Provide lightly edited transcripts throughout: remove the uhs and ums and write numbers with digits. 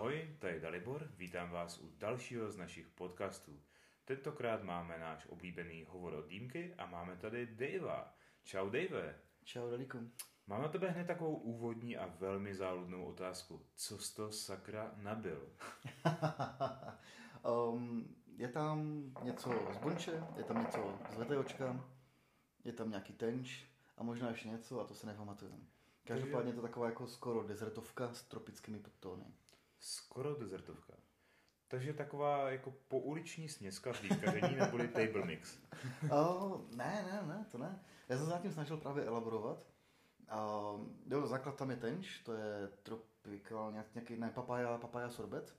Ahoj, to je Dalibor, vítám vás u dalšího z našich podcastů. Tentokrát máme náš oblíbený hovor o dýmky a máme tady Dejva. Čau Dave. Čau Daliku. Mám na tebe hned takovou úvodní a velmi záludnou otázku. Co jsi to sakra nabil? Je tam něco z bunče, je tam něco z vetejočka, je tam nějaký tenč a možná ještě něco a to se nepamatuju. Každopádně je to taková jako skoro dezertovka s tropickými podtóny. Skoro dezertovka. Takže taková jako pouliční směska z dýmkaření neboli table mix. Ne, to ne. Já jsem zatím snažil právě elaborovat. Jo, základ tam je tenč, to je tropikál, nějaký, ne, papaya sorbet.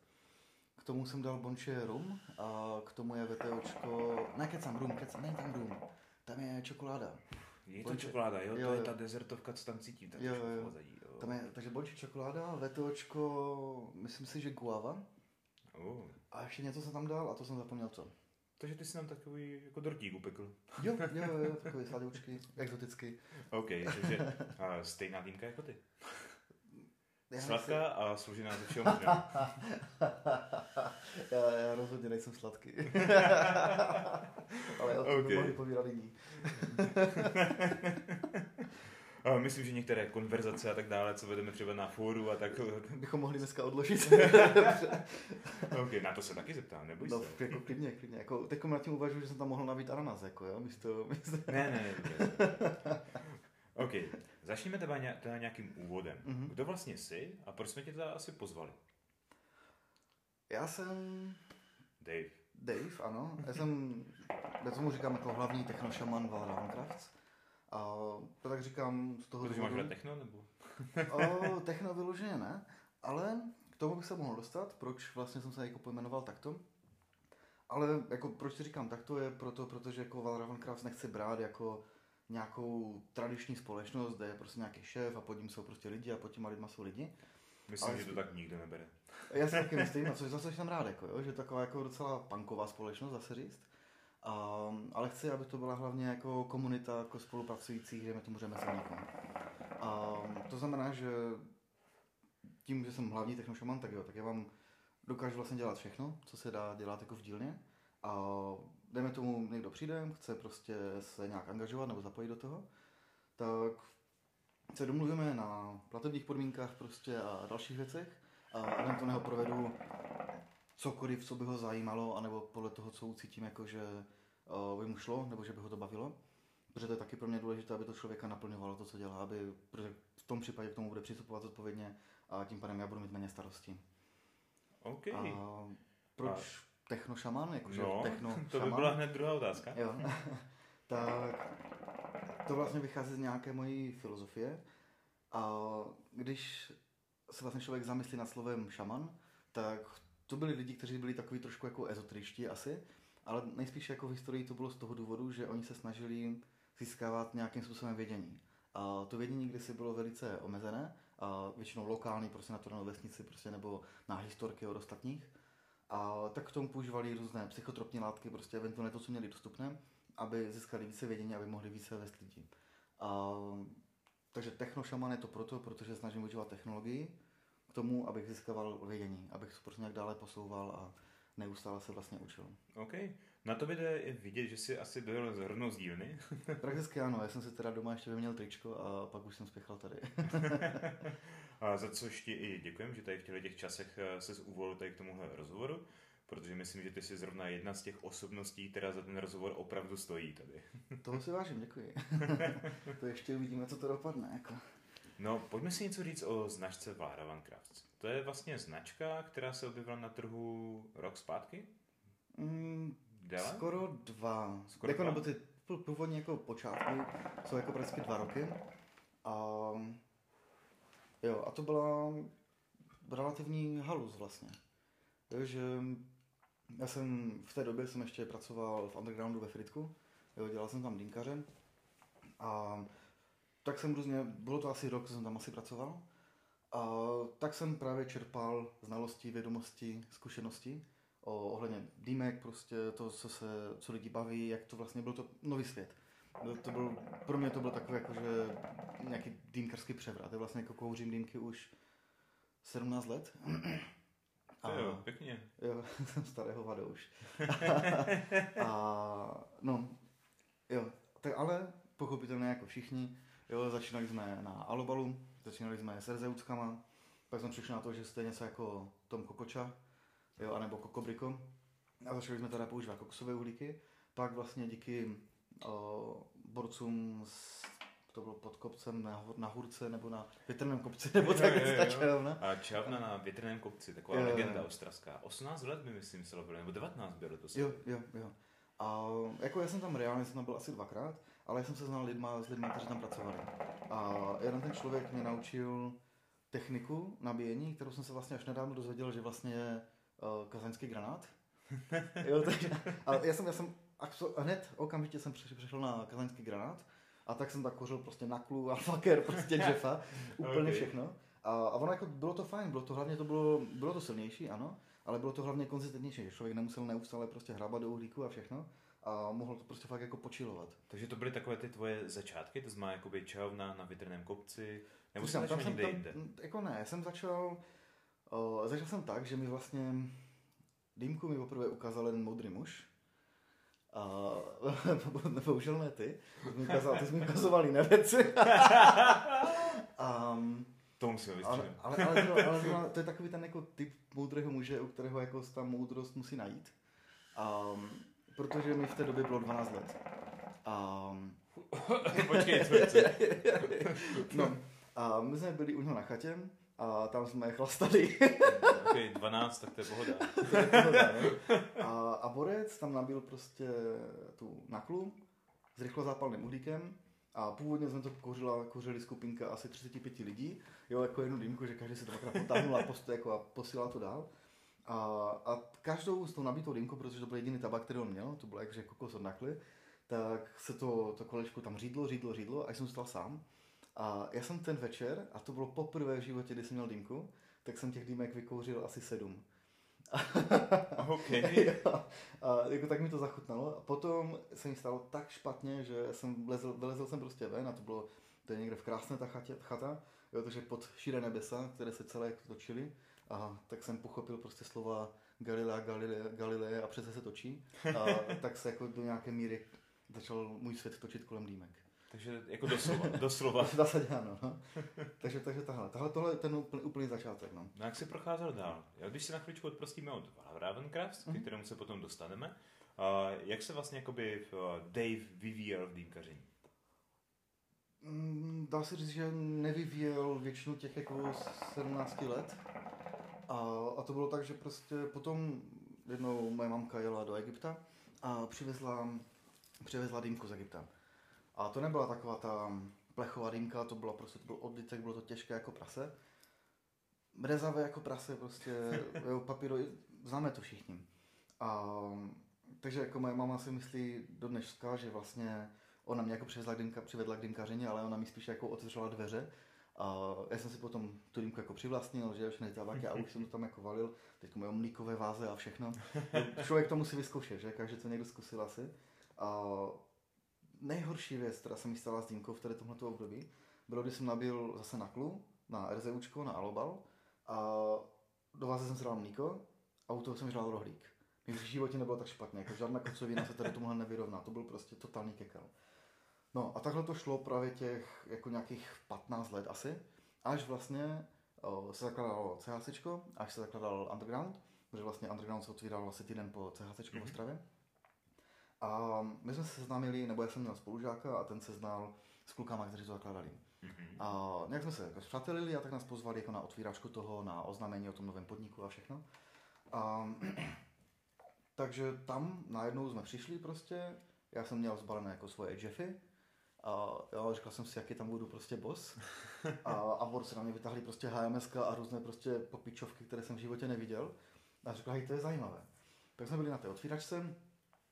K tomu jsem dal bonče rum a k tomu je VTOčko, ne, kecám, není tam rum, tam je čokoláda. Je to čokoláda, jo? To je ta dezertovka, co tam cítím, tak jo. Pozadí, jo. Tam je, takže bonče čokoláda, VTOčko, myslím si, že guava. A ještě něco jsem tam dal a to jsem zapomněl co. Takže ty jsi nám takový jako dortík upekl. Jo, takový sladoučky, exotický. OK, takže stejná dýmka jako ty. Sladká a složená ze všeho možná. Já rozhodně nejsem sladký. Ale o tom mohli povídat jiní. Myslím, že některé konverzace a tak dále, co vedeme třeba na fóru a tak... Bychom mohli dneska odložit. OK, na to se taky zeptám, neboj se. No, jako klidně. Jako, teď na tím uvažuji, že jsem tam mohl nabít ananas, jako jo, místo... Ne. OK, začněme teda nějakým úvodem. Mm-hmm. Kdo vlastně jsi a proč jsme tě teda asi pozvali? Já jsem... Dave, ano. Já jsem, já tomu říkám jako hlavní technošaman Valravn Crafts. A to tak říkám z toho důvodu... Protože máš techno, nebo? Techno vyloženě ne, ale k tomu bych se mohl dostat, proč vlastně jsem se jako pojmenoval takto. Ale jako proč si říkám takto je protože jako Valravn Crafts nechci brát jako nějakou tradiční společnost, kde je prostě nějaký šéf a pod ním jsou prostě lidi a pod těma lidma jsou lidi. Myslím, že to tak nikdo nebere. Já si taky myslím, a což zase jsem rád, jako, jo, že taková jako docela punková společnost, zase říct. Ale chci, aby to byla hlavně jako komunita jako spolupracujících, kde my to můžeme samotnou. To znamená, že tím, že jsem hlavní technošaman, tak já vám dokážu vlastně dělat všechno, co se dá dělat jako v dílně. A dejme tomu, někdo přijde, chce prostě se nějak angažovat nebo zapojit do toho, tak se domluvíme na platebních podmínkách prostě a dalších věcech a dám to neho provedu cokoliv, co by ho zajímalo, anebo podle toho, co ucítím, jako že by mu šlo, nebo že by ho to bavilo. Protože to je taky pro mě důležité, aby to člověka naplňovalo to, co dělá, aby v tom případě k tomu bude přistupovat odpovědně a tím pádem já budu mít méně starostí. OK. A proč technošaman? Jakože no, technošaman? To by byla hned druhá otázka. Jo. Tak to vlastně vychází z nějaké mojí filozofie. A když se vlastně člověk zamyslí nad slovem šaman, tak to byli lidi, kteří byli takový trošku jako ezotričtí asi, ale nejspíše jako v historii to bylo z toho důvodu, že oni se snažili získávat nějakým způsobem vědění. A to vědění kdysi bylo velice omezené, a většinou lokální, prostě na turnou vesnici, prostě nebo na historky od ostatních. A tak k tomu používali různé psychotropní látky, prostě eventuálně to, co měli dostupné, aby získali více vědění, aby mohli více vést lidi. Takže technošaman je to proto, protože snažím využívat technologii k tomu, abych získával vědění, abych se prostě nějak dále posouval a neustále se vlastně učil. OK. Na tobě jde vidět, že jsi asi byl zhrnou z dílny. Prakticky ano, já jsem si teda doma ještě vyměnil tričko a pak už jsem spěchal tady. A za což ti i děkujem, že tady v těchto časech ses uvolil tady k tomuhle rozhovoru, protože myslím, že ty jsi zrovna jedna z těch osobností, která za ten rozhovor opravdu stojí tady. Toho si vážím, děkuji. To ještě uvidíme, co to dopadne, jako. No, pojďme si něco říct o značce Valravn Crafts. To je vlastně značka, která se objevila na trhu rok zpátky? Skoro dva. Nebo ty původní jako počátky jsou jako prakticky 2 roky. A to byla relativní halus vlastně. Takže já jsem v té době ještě pracoval v Undergroundu ve Frýdku. Jo, dělal jsem tam dýmkaře. Tak jsem různě, bylo to asi rok, co jsem tam asi pracoval, a tak jsem právě čerpal znalosti, vědomosti, zkušenosti ohledně dýmek, prostě to, co lidi baví, jak to vlastně, byl to nový svět. Pro mě to byl takový jakože nějaký dýmkarský převrat, já vlastně jako kouřím dýmky už 17 let A jo, pěkně. Jo, jsem starého vado už. A no, jo, tak ale pochopitelně jako všichni, jo, začínali jsme na alobalu, začínali jsme s rzeuckama, pak jsem přišel na to, že jste něco jako Tom Kokoča, jo, anebo Kokobriko, a začali jsme teda používat kokosové uhlíky, pak vlastně díky borcům s to bylo pod kopcem na Hůrce nebo na Větrném kopci, nebo tak čelovna. A čelovna na Větrném kopci, taková jo, legenda ostravská. 18 let mi myslím se lovili, nebo 19 bylo to. Jo. A jako já jsem tam reálně, jsem tam byl asi dvakrát, ale já jsem se znal s lidmi, kteří tam pracovali. A jeden ten člověk mě naučil techniku nabíjení, kterou jsem se vlastně až nedávno dozvěděl, že vlastně je kazaňský granát. Jo, takže, ale já jsem hned okamžitě jsem přešel na kazaňský granát. A tak jsem tak kořil prostě naklu a faker, prostě džefa, úplně okay. Všechno. A ono jako, bylo to fajn, bylo to silnější, ano, ale bylo to hlavně konzistentnější, že člověk nemusel neustále prostě hrabat do uhlíku a všechno a mohl to prostě fakt jako počilovat. Takže to byly takové ty tvoje začátky, to znamená jakoby čajovna na Větrném kopci, nebo jsi začal někde jinde? Jako ne, jsem začal jsem tak, že mi vlastně Dýmku mi poprvé ukázal jeden modrý muž, a bohužel ne ty, ty jsi mi ukazoval jiné věci. To musíme vystřídat. Ale to je takový ten jako typ moudrého muže, u kterého jako ta moudrost musí najít. Protože mi v té době bylo 12 let. Počkej, co je? No, a my jsme byli u něho na chatě a tam jsme chlastali. Okay, 12, tak to je pohoda. A borec tam nabil prostě tu naklu s rychlozápalným uhlíkem a původně jsme to kořili skupinka asi 35 lidí, jo, jako jednu dýmku, že každý se to dvakrát potáhnul a postoje jako a posílal to dál. A každou s tou nabitou dýmkou, protože to byl jediný tabak, který on měl, to byl jakože kokos od nakly, tak se to kolečko tam řídlo a jsem zůstal sám. A já jsem ten večer, a to bylo poprvé v životě, kdy jsem měl dýmku, tak jsem těch dýmek vykouřil asi 7. Okay. A jako tak mi to zachutnalo. A potom se mi stalo tak špatně, že jsem vylezl jsem prostě ven a to je někde v Krásné ta chata, jo, takže pod širé nebesa, které se celé točily, a tak jsem pochopil prostě slova Galilea a přece se točí. A tak se jako do nějaké míry začal můj svět točit kolem dýmek. Takže jako doslova. Zásadně ano, no. Takže tohle je ten úplný začátek, no. No jak jsi procházel dál? Já, když se na chvíličku odprostíme od Valravn Crafts, k kterému se potom dostaneme, jak se vlastně jakoby Dave vyvíjel v dýmkaření? Dá se říct, že nevyvíjel většinu těch jako 17 let. A to bylo tak, že prostě potom jednou moje mamka jela do Egypta a přivezla dýmku z Egypta. A to nebyla taková ta plechová dýmka, to byl odlitek, bylo to těžké jako prase. Rezavé jako prase, prostě papíro, známe to všichni. Takže jako moje máma si myslí do dneška, že vlastně ona mě jako přivedla k dýmkaření, ale ona mi spíš jako otevřela dveře. A já jsem si potom tu dýmku jako přivlastnil, že už nejtabak, já už jsem to tam jako valil, teď moje mlíkové váze a všechno. Člověk to musí vyzkoušet, že? Takže to někdo zkusil asi. Nejhorší věc, která se mi stala s dýmkou v tady tomhleto období, bylo, když jsem nabil zase naklu na RZUčko, na alobal a do váze jsem si dal mlíko a u toho jsem žral rohlík. Mě v životě nebylo tak špatně, jako žádná kocovina se tady tomuhle nevyrovná, to byl prostě totální kekel. No a takhle to šlo právě těch jako nějakých 15 let asi, až vlastně se zakládalo CHCčko, až se zakládal Underground, protože vlastně Underground se otvíralo asi týden po CHCčku v Ostravě. A my jsme se seznámili, nebo já jsem měl spolužáka a ten se znal s klukama, kteří to zakládali. A nějak jsme se jako spřátelili a tak nás pozvali jako na otvíráčku toho, na oznámení o tom novém podniku a všechno. Takže tam najednou jsme přišli prostě, já jsem měl zbalené jako svoje džefy a já říkal jsem si, jaký tam budu prostě boss. A borci na mě vytáhli prostě HMS a různé prostě popičovky, které jsem v životě neviděl. A říkal, hej, to je zajímavé. Tak jsme byli na té otvíračce.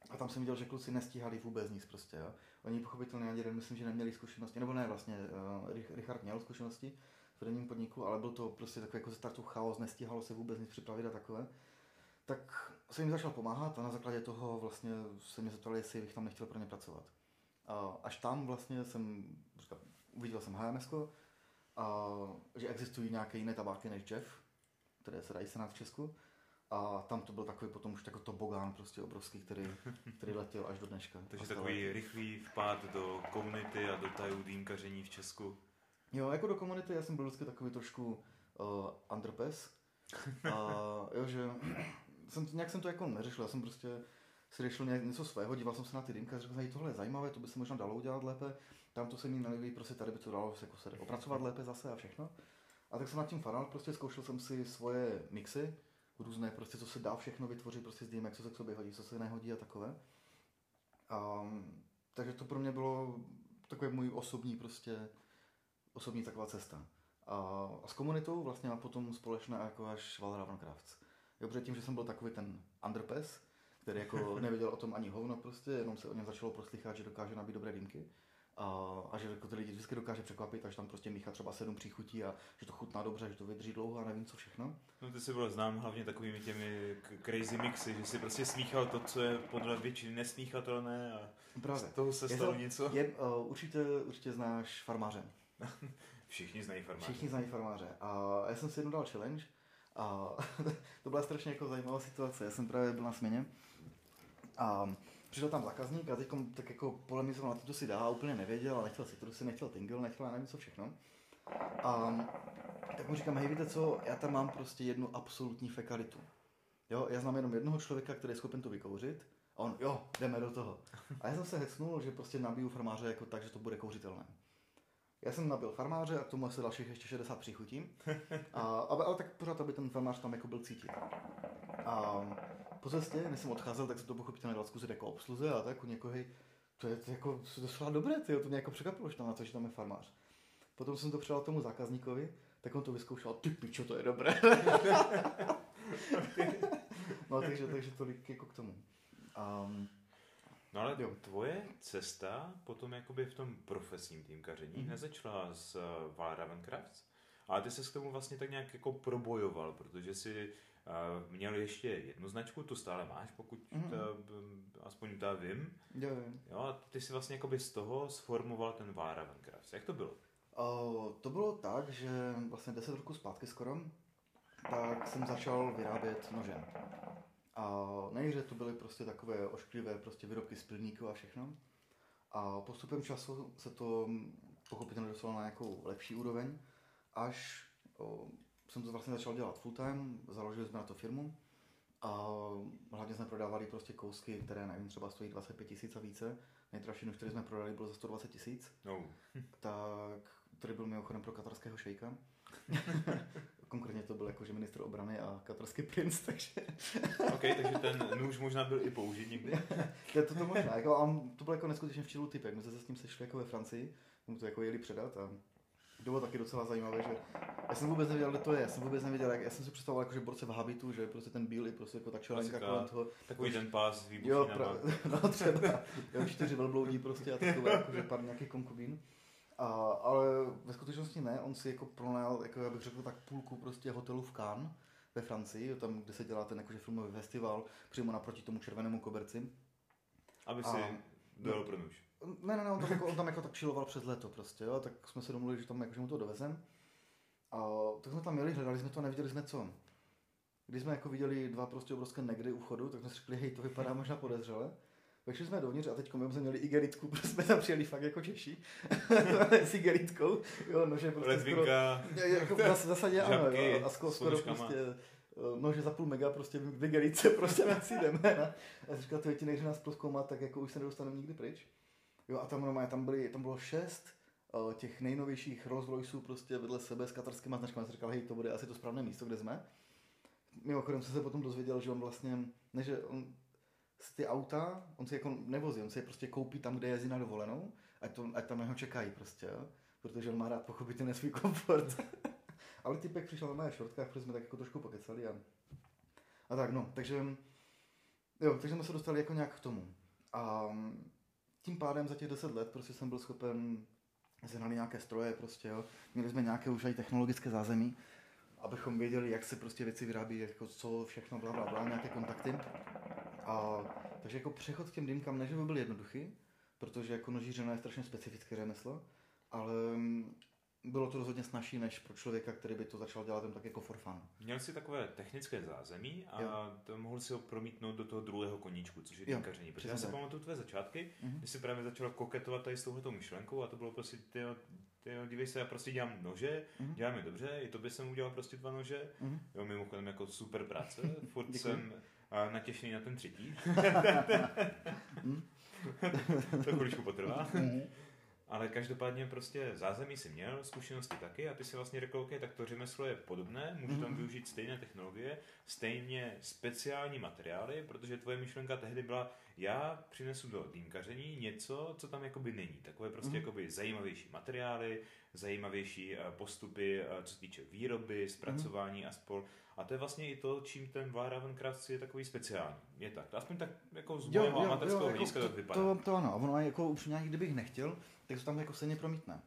A tam jsem viděl, že kluci nestíhali vůbec nic prostě, jo. Oni pochopitelně ani jeden, myslím, že neměli zkušenosti, nebo ne, vlastně Richard měl zkušenosti v prvním podniku, ale byl to prostě takový jako ze startu chaos, nestíhalo se vůbec nic připravit a takové. Tak jsem jim začal pomáhat a na základě toho vlastně se mě zeptali, jestli bych tam nechtěl pro ně pracovat. A až tam vlastně uviděl jsem HMS-ko, že existují nějaké jiné tabáky než Jeff, které se dají sehnat v Česku. A tam to byl takový potom už takový tobogán prostě obrovský, který letěl až do dneška. Takže takový rychlý vpád do komunity a do tajů dýmkaření v Česku. Jo, jako do komunity, já jsem byl vždycky takový trošku underpes. Jo, že nějak jsem to jako neřešil, já jsem prostě si řešil něco svého, díval jsem se na ty dýmka a řekl, že tohle je zajímavé, to by se možná dalo udělat lépe, tam to se mi nelíbí, prostě tady by to dalo se, jako se opracovat lépe zase a všechno. A tak jsem nad tím faral, prostě zkoušel jsem si svoje mixy, různé prostě, co se dá všechno vytvořit, prostě s dýmek, co se k sobě hodí, co se nehodí a takové. Takže to pro mě bylo takové můj osobní taková cesta. A s komunitou vlastně a potom společná jako až Valravn Crafts. Jo, protože tím, že jsem byl takový ten underpes, který jako nevěděl o tom ani hovno prostě, jenom se o něm začalo proslychat, že dokáže nabít dobré dýmky. A že jako ty lidi vždycky dokáže překvapit, až tam prostě míchá třeba 7 příchutí a že to chutná dobře, že to vydrží dlouho a nevím co všechno. No ty jsi byl znám hlavně takovými těmi crazy mixy, že si prostě smíchal to, co je podle většiny nesmíchatelné a právě. Z toho se stalo něco. Určitě znáš farmáře. Všichni znají farmáře. A já jsem si jednou dal challenge a to byla strašně jako zajímavá situace. Já jsem právě byl na směně a přišel tam zákazník a teď tak jako polemizoval na to, co si dá, úplně nevěděl a nechtěl citrusy, nechtěl tingle, nechtěl nevím co všechno. A tak mu říkám, hej víte co, já tam mám prostě jednu absolutní fekalitu. Jo, já znám jenom jednoho člověka, který je schopen to vykouřit a on, jo, jdeme do toho. A já jsem se hecnul, že prostě nabiju farmáře jako tak, že to bude kouřitelné. Já jsem nabil farmáře a k tomu asi dalších ještě 60 příchutí, ale tak pořád, aby ten farmář tam jako byl cítit. A po cestě, než jsem odcházel, tak jsem to pochopitelně dal zkusit jako obsluze a tak u někoho, hej, to je jako docela dobré, tyjo, to mě jako překvapilo, že tam na to, že tam je farmář. Potom jsem to předal tomu zákazníkovi, tak on to vyzkoušel, ty pičo, to je dobré. No takže tolik jako k tomu. No ale tvoje cesta potom jakoby v tom profesním týmkaření nezačala s Valravn Crafts, ale ty ses k tomu vlastně tak nějak jako probojoval, protože si měl ještě jednu značku, tu stále máš, pokud aspoň ta vím. Jo, a ty si vlastně jakoby z toho sformoval ten Valravn Crafts. Jak to bylo? To bylo tak, že vlastně 10 roků zpátky skoro, tak jsem začal vyrábět nožem. A nejře to byly prostě takové ošklivé prostě výrobky z pilníku a všechno. A postupem času se to pochopitelně dostalo na nějakou lepší úroveň, až jsem to vlastně začal dělat full time, založili jsme na to firmu a hlavně jsme prodávali prostě kousky, které nevím, třeba stojí 25 000 a více. Nejdražší nůž, který jsme prodali, byl za 120 000. No. Tak, který byl mimochodem pro katarského šejka. Konkrétně to byl jakože ministr obrany a katarský princ, takže... OK, takže ten nůž možná byl i použit někdy. To možná, jako, a to byl jako neskutečně včilý typ, jak my se s ním sešli jako ve Francii, mu to jako jeli předat a to bylo taky docela zajímavé, že já jsem vůbec nevěděl, kde to je, já jsem si představoval jakože borce v habitu, že prostě ten bílý, prostě jako ta čelenka kolem toho. Takový ten pás výbušný na bak. No třeba, jo, 4 velbloudí prostě a takové jakože pár nějakých konkubín. Ale ve skutečnosti ne, on si jako pronajal, jako já bych řekl tak půlku prostě hotelu v Cannes ve Francii, tam, kde se dělá ten jakože filmový festival, přímo naproti tomu červenému koberci. Aby si dojel pro nůž. Ne, on tam tak chilloval přes léto prostě, jo, tak jsme se domluvili, že tam jakože mu to dovezem. A tak jsme tam jeli, hledali jsme to a neviděli jsme co. Když jsme jako viděli dva prostě obrovské negry u chodu, tak jsme si řekli, hej, to vypadá možná podezřele. Vešli jsme dovnitř a teď my jsme měli igelitku, protože jsme tam přijeli fakt jako Češi s igelitkou, jo, nože prostě Ledvinka, skoro, jako v zásadě ano, jo, a skoro prostě, nože za půl mega, prostě v igelitce prostě věci jdeme a říká, to je ti nejře nás proskoumat, tak jako už se nedostaneme nikdy pryč, jo, a tam bylo 6 těch nejnovějších Rolls Royceů prostě vedle sebe s katarskýma značkami, jsem říkal, hej, to bude asi to správné místo, kde jsme, mimochodem jsem se potom dozvěděl, že on vlastně, ne, že on ty auta, on si jako nevozí, on si je prostě koupí tam, kde jezdí na dovolenou, ať tam na něho čekají prostě, jo? Protože on má rád pochopitelně svůj komfort. Ale typek přišel na mé šortkách, protože jsme tak jako trošku pokecali a tak no, takže jsme se dostali jako nějak k tomu. A tím pádem za těch 10 let prostě jsem byl schopen, sehnali nějaké stroje prostě, jo? Měli jsme nějaké už i technologické zázemí, abychom věděli, jak se prostě věci vyrábí, jako co všechno, blablabla, nějaké kontakty. A, takže jako přechod k těm dýmkám, než by byl jednoduchý, protože jako nožířina je strašně specifické řemeslo, ale bylo to rozhodně snazší než pro člověka, který by to začal dělat jen tak jako for fun. Měl si takové technické zázemí a mohl si ho promítnout do toho druhého koníčku, což je dýmkaření. Protože já si pamatuju tvé začátky, když si právě začala koketovat tady s touhletou myšlenkou a to bylo prostě, dívej se, já prostě dělám nože, dělám je dobře, i tobě jsem udělal prostě 2 nože, jo, mimochodem jako super práce, furt jsem natěšený na ten 3. To chviličku potrvá. Ale každopádně prostě zázemí si měl, zkušenosti taky a ty si vlastně řekl, OK, tak to řemeslo je podobné, můžu tam využít stejné technologie, stejně speciální materiály, protože tvoje myšlenka tehdy byla, já přinesu do dýmkaření něco, co tam jakoby není. Takové prostě jakoby zajímavější materiály, zajímavější postupy, co se týče výroby, zpracování a spol. A to je vlastně i to, čím ten Valravn Crafts je takový speciální. Je tak. Aspoň tak jako z mého amaterského hlediska to vypadá. To ano. A ono jako už nějak, kdybych nechtěl, tak to tam jako stejně promítne.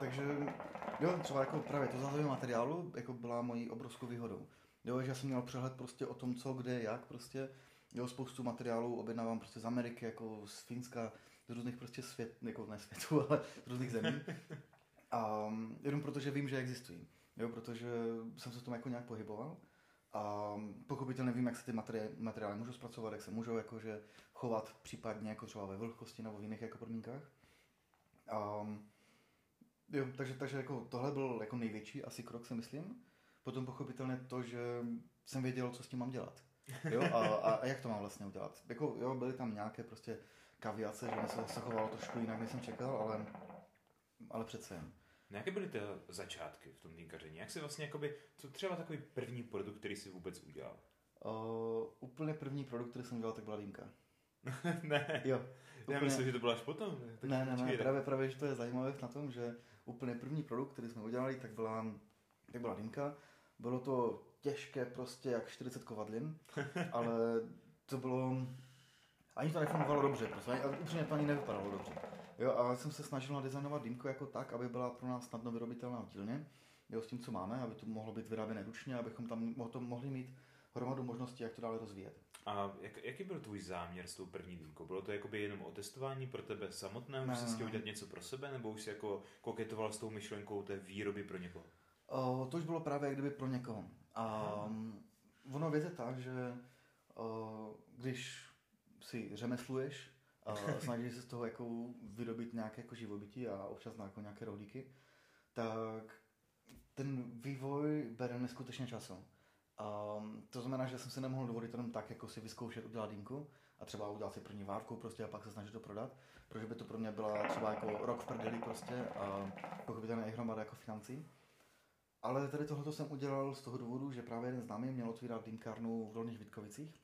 Takže jo, třeba jako právě to zázemí materiálu jako byla mojí obrovskou výhodou. Jo, že já jsem měl přehled prostě o tom, co, kde, jak prostě. Jo, spoustu materiálů objednávám prostě z Ameriky, jako z Finska, z různých prostě svět, jako ne světů, ale z různých zemí. A jenom protože vím, že existují. Jo, protože jsem se v tom jako nějak pohyboval a pochopitelně vím, jak se ty materiály můžou zpracovat, jak se můžou jakože chovat případně jako třeba ve vlhkosti nebo v jiných jako podmínkách. Jo, takže jako tohle byl jako největší asi krok, si myslím. Potom pochopitelně to, že jsem věděl, co s tím mám dělat. Jo, a jak to mám vlastně udělat. Jako, jo, byly tam nějaké prostě kaviace, že se zachovalo trošku jinak, než jsem čekal, ale přece jen. Jaké byly ty začátky v tom dýmkaření? Jak jsi vlastně, jakoby, co třeba takový první produkt, který jsi vůbec udělal? Úplně první produkt, který jsem dělal, tak byla dýmka. Ne, jo, úplně... já myslím, že to bylo až potom. Ne, právě, že to je zajímavé na tom, že úplně první produkt, který jsme udělali, tak byla dýmka. Bylo to těžké prostě jak 40 kovadlin, ale to bylo... Ani to nefungovalo dobře, prostě. A úplně to ani nevypadalo dobře. Jo, a jsem se snažil nadizajnovat dýmku jako tak, aby byla pro nás snadno vyrobitelná v dílně, jo, s tím, co máme, aby to mohlo být vyráběné ručně, abychom tam mohli mít hromadu možností, jak to dále rozvíjet. A jaký byl tvůj záměr s tou první dýmkou? Bylo to jakoby jenom o testování pro tebe samotné, už jsi chtěl udělat něco pro sebe, nebo už jsi jako koketoval s tou myšlenkou té výroby pro někoho? To už bylo právě jak kdyby pro někoho. Ono věc je tak, že když si řemesluješ, snažíš se z toho jako vyrobit nějaké jako živobytí a občas jako nějaké rohlíky, tak ten vývoj bere neskutečně času. To znamená, že jsem se nemohl dovolit jenom tak, jako si vyzkoušet udělat dýmku a třeba udělat si první várku prostě a pak se snažit to prodat, protože by to pro mě byla třeba jako rok v prdeli prostě a pochopitelně i hromada jako financí. Ale tady tohleto jsem udělal z toho důvodu, že právě jeden známý měl otvírat dýmkárnu v Dolních Vítkovicích.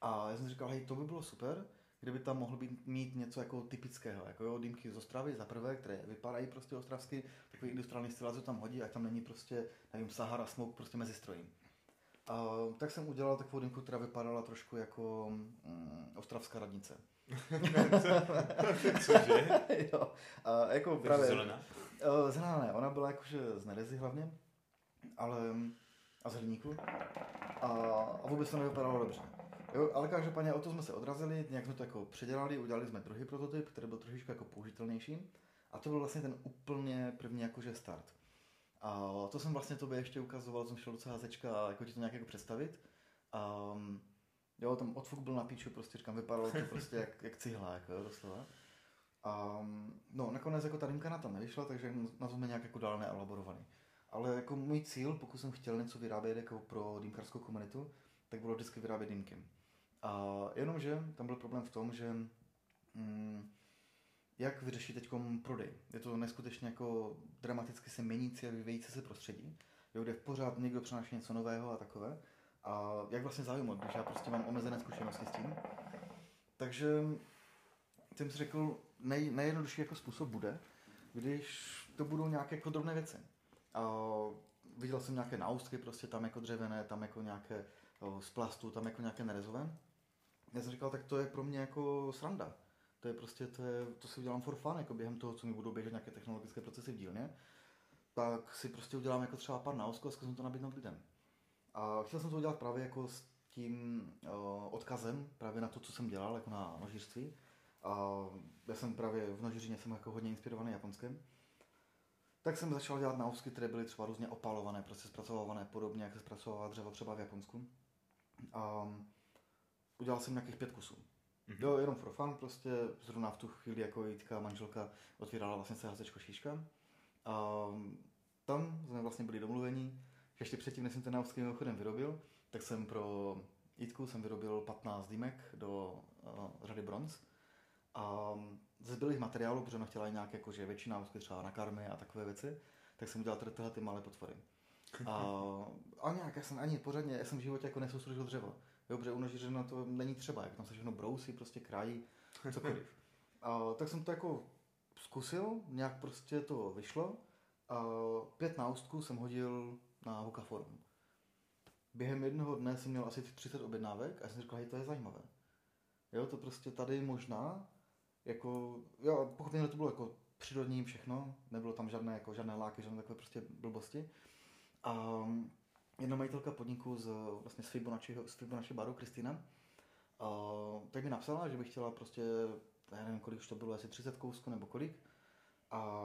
A já jsem říkal, hej, to by bylo super, kdyby tam mohl mít něco jako typického, jako jo, dýmky z Ostravy za prvé, které vypadají prostě ostravsky, takový industriální styl, co tam hodí, ať tam není prostě, nevím, Sahara smoke prostě mezi stroji. Tak jsem udělal takovou dýmku, která vypadala trošku jako ostravská radnice. Cože? Jo, jako právě... Zelená? Zelená ne, ona byla jakože z nerezy hlavně, ale... a z hliníku. A vůbec to nevypadalo dobře. Jo, ale každopádně o to jsme se odrazili, nějak jsme to jako předělali, udělali jsme druhý prototyp, který byl trošičku jako použitelnější. A to byl vlastně ten úplně první jakože start. A to jsem vlastně tobě ještě ukazoval, jsem šel do CHCčka, jako ti to nějak jako představit. Jo, tam odfuk byl na píču, prostě říkám, vypadalo to prostě jak cihla, jako doslova. No, nakonec jako ta dýmka tam nevyšla, takže na to jsme nějak jako dál neelaborovali. Ale jako můj cíl, pokud jsem chtěl něco vyrábět jako pro dýmkařskou komunitu, tak bylo vždycky vyrábět dýmky. A jenomže tam byl problém v tom, že jak vyřešit teď prodej. Je to neskutečně jako dramaticky se měnící a vyvíjící se prostředí, kde pořád někdo přináší něco nového a takové. A jak vlastně zajímat, když já prostě mám omezené zkušenosti s tím. Takže jsem si řekl, nejjednodušší jako způsob bude, když to budou nějaké jako drobné věci. A viděl jsem nějaké náustky, prostě tam jako dřevěné, tam jako nějaké z plastu, tam jako nějaké nerezové. Já jsem říkal, tak to je pro mě jako sranda. To je prostě, to si udělám for fun, jako během toho, co mi budou běžet nějaké technologické procesy v dílně. Tak si prostě udělám jako třeba pár náustků a zkusím to nabídnout lidem. A chtěl jsem to udělat právě jako s tím odkazem, právě na to, co jsem dělal, jako na nožířství. A já jsem právě v nožeřině jsem jako hodně inspirovaný japonským. Tak jsem začal dělat nausky, které byly třeba různě opalované, prostě zpracovávané podobně, jak se zpracovává dřevo třeba v Japonsku. A udělal jsem nějakých 5 kusů. Mm-hmm. Jo, jenom for fun, prostě zrovna v tu chvíli jako Jitka, manželka, otvírala vlastně CHCčko šíška. A tam jsme vlastně byli domluveni, že ještě předtím, než jsem ten nausky mimochodem vyrobil, tak jsem pro Jitku jsem vyrobil 15 dýmek do řady bronz. A ze zbylých materiálů, protože ona chtěla i nějak jakože větší náusky třeba na karmy a takové věci, tak jsem udělal tyhle ty malé potvory. A nějak, já jsem ani pořádně, já jsem v životě jako nesoustředil dřevo. Jo, protože u nožířena to není třeba, jak tam se všechno brousí, prostě krájí, cokoliv. Tak jsem to jako zkusil, nějak prostě to vyšlo. 5 náustků jsem hodil na Hukaforum. Během jednoho dne jsem měl asi 30 objednávek a jsem řekl, hej, to je zajímavé. Jo, to prostě tady možná, jako, jo, pochopitelně to bylo jako přírodní všechno, nebylo tam žádné, jako, žádné láky, žádné takové prostě blbosti. A jedna majitelka podniku z Fibonacci baru, Kristýna, tak mi napsala, že by chtěla prostě, já nevím kolik už to bylo, asi 30 kousků nebo kolik, a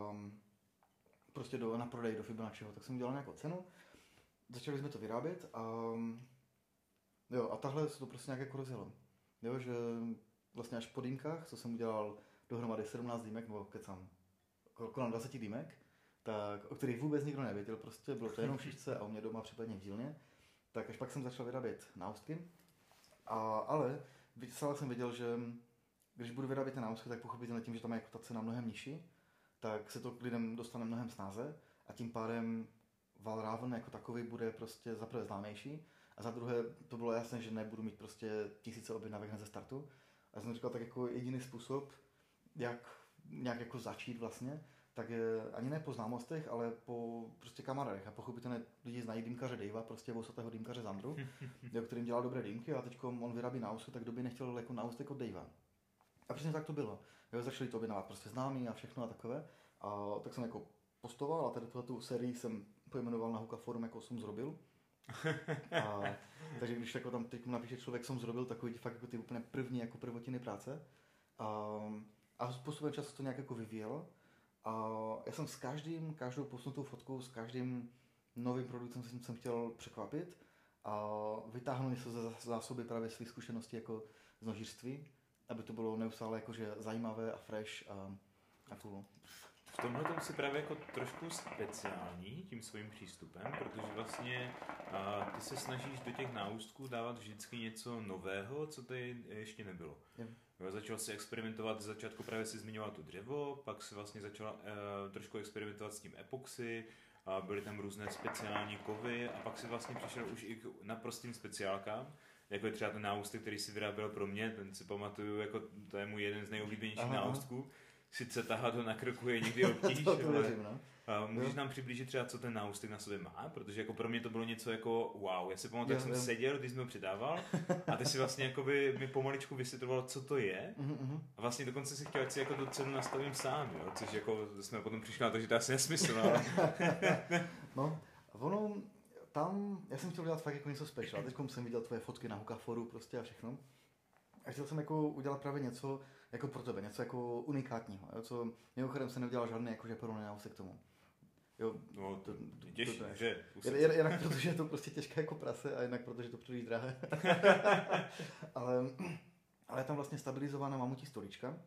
prostě na prodej do Fibonacciho, tak jsem udělal nějakou cenu, začali jsme to vyrábět a jo, a tahle se to prostě nějak jako rozjelo. Jo, že vlastně až po dýmkách, co jsem udělal dohromady 17 dýmek, nebo kecám, kolem 20 dýmek, tak, o kterých vůbec nikdo nevěděl, prostě bylo to jenom v šíšce a u mě doma, případně v dílně, tak až pak jsem začal vyrábět náustky, ale stále jsem věděl, že když budu vyrábět ty náustky, tak pochopitelně tím, že tam je jako ta cena mnohem nižší, tak se to k lidem dostane mnohem snáze a tím pádem Valravn jako takový bude prostě za prvé známější, a za druhé to bylo jasné, že nebudu mít prostě 1000 objednávek hned ze startu. A jsem říkal, tak jako jediný způsob, jak nějak jako začít vlastně, tak je ani ne po známostech, ale po prostě kamarádech. A pochopitelně lidi znají dýmkaře Dejva, prostě vousatého dýmkaře Zandru, kterým dělá dobré dýmky a teď on vyrábí náusky, tak kdo by nechtěl jako náustek od Davea. A přesně tak to bylo. Jo, začali to objednávat prostě známí a všechno a takové. A tak jsem jako postoval a tady tu sérii jsem pojmenoval na Huka Forum, jako jsem zrobil. A, takže když jako tam teď napíše člověk, jsem zrobil takový fakt jako ty úplně první jako prvotiny práce a postupem času to nějak jako vyvíjelo a já jsem s každou posunutou fotkou, s každým novým produktem jsem chtěl překvapit a vytáhnout něco ze zásoby právě svých zkušeností jako z nožířství, aby to bylo neustále jakože zajímavé a fresh a cool. V tomhle tom jsi právě jako trošku speciální tím svým přístupem, protože vlastně ty se snažíš do těch náustků dávat vždycky něco nového, co tady ještě nebylo. Jo, začal jsi experimentovat, z začátku právě si zmiňoval to dřevo, pak si vlastně začal trošku experimentovat s tím epoxy, byly tam různé speciální kovy a pak si vlastně přišel už i k naprostým speciálkám, jako je třeba ten náustek, který si vyráběl pro mě, ten si pamatuju, jako to je můj jeden z nejoblíbenějších náustků. Sice tahat ho na krku je někdy obtíž, můžeš nám přiblížit třeba, co ten náustek na sobě má, protože jako pro mě to bylo něco jako wow, já si pamatuju, jak jsem seděl, když jsem ho předával a ty si vlastně jakoby mi pomaličku vysvětloval, co to je a vlastně dokonce si chtěl, ať si jako tu cenu nastavím sám, jo? Což jako jsme potom přišli na to, že to asi nesmysl, ale... No, ono tam, já jsem chtěl dělat fakt jako něco special, teď jsem viděl tvoje fotky na Hukaforu prostě a všechno a chtěl jsem jako udělat právě něco jako pro tebe, něco jako unikátního, jo, co mimochodem se neudělal žádný jakože podobný náustek k tomu. Jo, no, to těžší, že? Jednak protože je to prostě těžké jako prase a jednak protože to přijde drahé. ale je tam vlastně stabilizovaná mamutí stolička,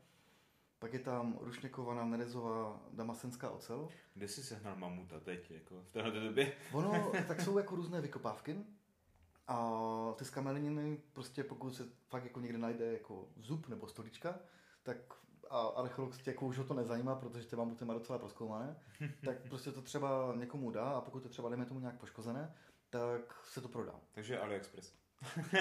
pak je tam rušněkovaná nerezová damasenská ocel. Kde jsi sehnal mamuta teď, jako v této době? Ono, tak jsou jako různé vykopávky. A ty skameleniny, prostě pokud se fakt jako někde najde jako zub nebo stolička, tak a archeolog jako už ho to nezajímá, protože ty mamuty má docela prozkoumané, tak prostě to třeba někomu dá a pokud to třeba dáme tomu nějak poškozené, tak se to prodá. Takže AliExpress.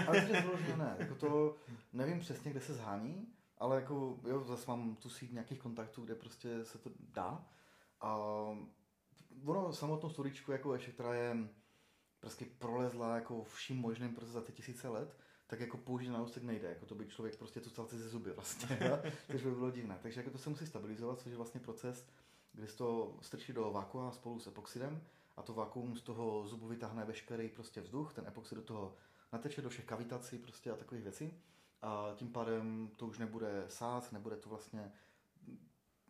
AliExpress vložené ne, jako to nevím přesně, kde se zhání, ale jako jo, zase mám tu síť nějakých kontaktů, kde prostě se to dá a ono samotnou stoličku, jako ještě, která je prostě prolezla jako vším možným prostě za ty tisíce let, tak jako použít na náustek nejde, jako to by člověk prostě tucal ze zuby vlastně, takže by bylo divné. Takže jako to se musí stabilizovat, což je vlastně proces, kdy se to strčí do vakua spolu s epoxidem a to vakuum z toho zubu vytáhne veškerý prostě vzduch, ten epoxid do toho nateče do všech kavitací prostě a takových věcí a tím pádem to už nebude sát, nebude to vlastně,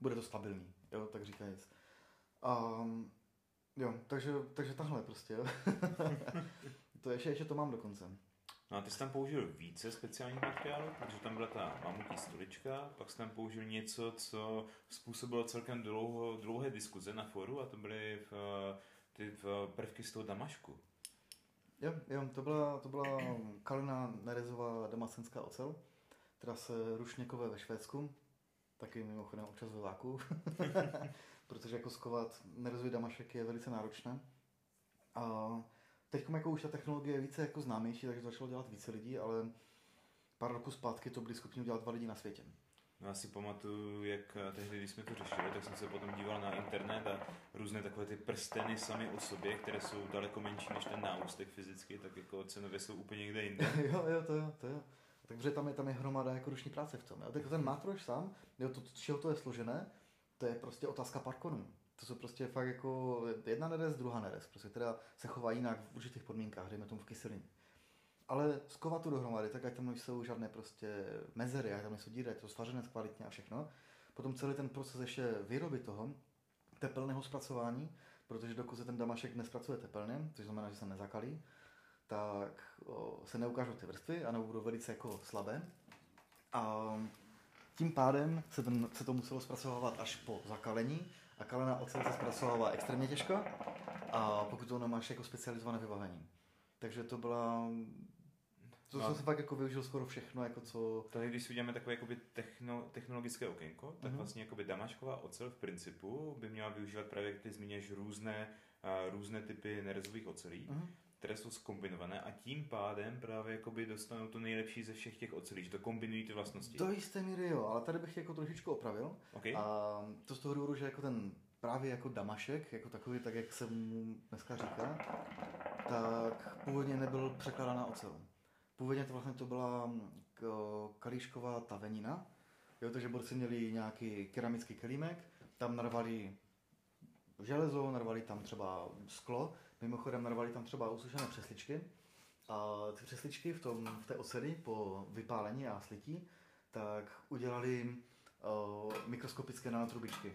bude to stabilní, jo, tak říkajíc. Jo, takže tahle prostě, jo. To ještě to mám dokonce. No a ty jsi tam použil více speciálních materiálů, protože tam byla ta mamutí stolička, pak jsi tam použil něco, co způsobilo celkem dlouhé diskuze na foru, a to byly ty prvky z toho Damašku. Jo, to byla kalená nerezová damascenská ocel, která se rušněkové ve Švédsku, taky mimochodem občas ve váku, protože jako skovat nerezový damašek je velice náročné. A teď jako už ta technologie je více jako známější, takže začalo dělat více lidí, ale pár roků zpátky to byli schopni udělat 2 lidi na světě. No, já si pamatuju, jak tehdy, když jsme to řešili, tak jsem se potom díval na internet a různé takové ty prsteny sami o sobě, které jsou daleko menší než ten námůstek fyzicky, tak jako cenově jsou úplně někde jinde. Jo. Takže tam je hromada jako ruční práce v tom. Jo. Tak ten matroš sám, jo, to je složené, to je prostě otázka parkonů. To jsou prostě fakt jako jedna nerez, druhá nerez, prostě teda se chová jinak v určitých podmínkách, dejme tomu v kyselině. Ale skovat tu dohromady, tak ať tam nejsou žádné prostě mezery, ať tam nejsou díry, ať to svařené kvalitně a všechno. Potom celý ten proces ještě výroby toho, tepelného zpracování, protože dokud se ten damašek nespracuje tepelně, což znamená, že se nezakalí, tak se neukážou ty vrstvy, anebo budou velice jako slabé. A tím pádem se to muselo zpracovávat až po zakalení, a kalená ocel se zpracovává extrémně těžko, a pokud to nemáš jako specializované vybavení. Takže to byla... To jsem se fakt jako využil skoro všechno, jako co... Tady když si uděláme takové jakoby technologické okénko, tak vlastně jakoby damašková ocel v principu by měla využívat právě, jak ty zmíníš, různé typy nerezových ocelí, které jsou zkombinované, a tím pádem právě jakoby dostanou to nejlepší ze všech těch ocelí, že to kombinují ty vlastnosti. Do jisté míry jo, ale tady bych jako trošičku opravil. Okay. A to z toho důvodu, že jako ten právě jako damašek, jako takový, tak jak se mu dneska říká, tak původně nebyl překládaná ocel. Původně to vlastně to byla kalíšková tavenina, jo, takže borci měli nějaký keramický kelímek, tam narvali železo, narvali tam třeba sklo, mimochodem narvali tam třeba usušené přesličky, a ty přesličky v té oceli po vypálení a slití, tak udělali mikroskopické nanotrubičky.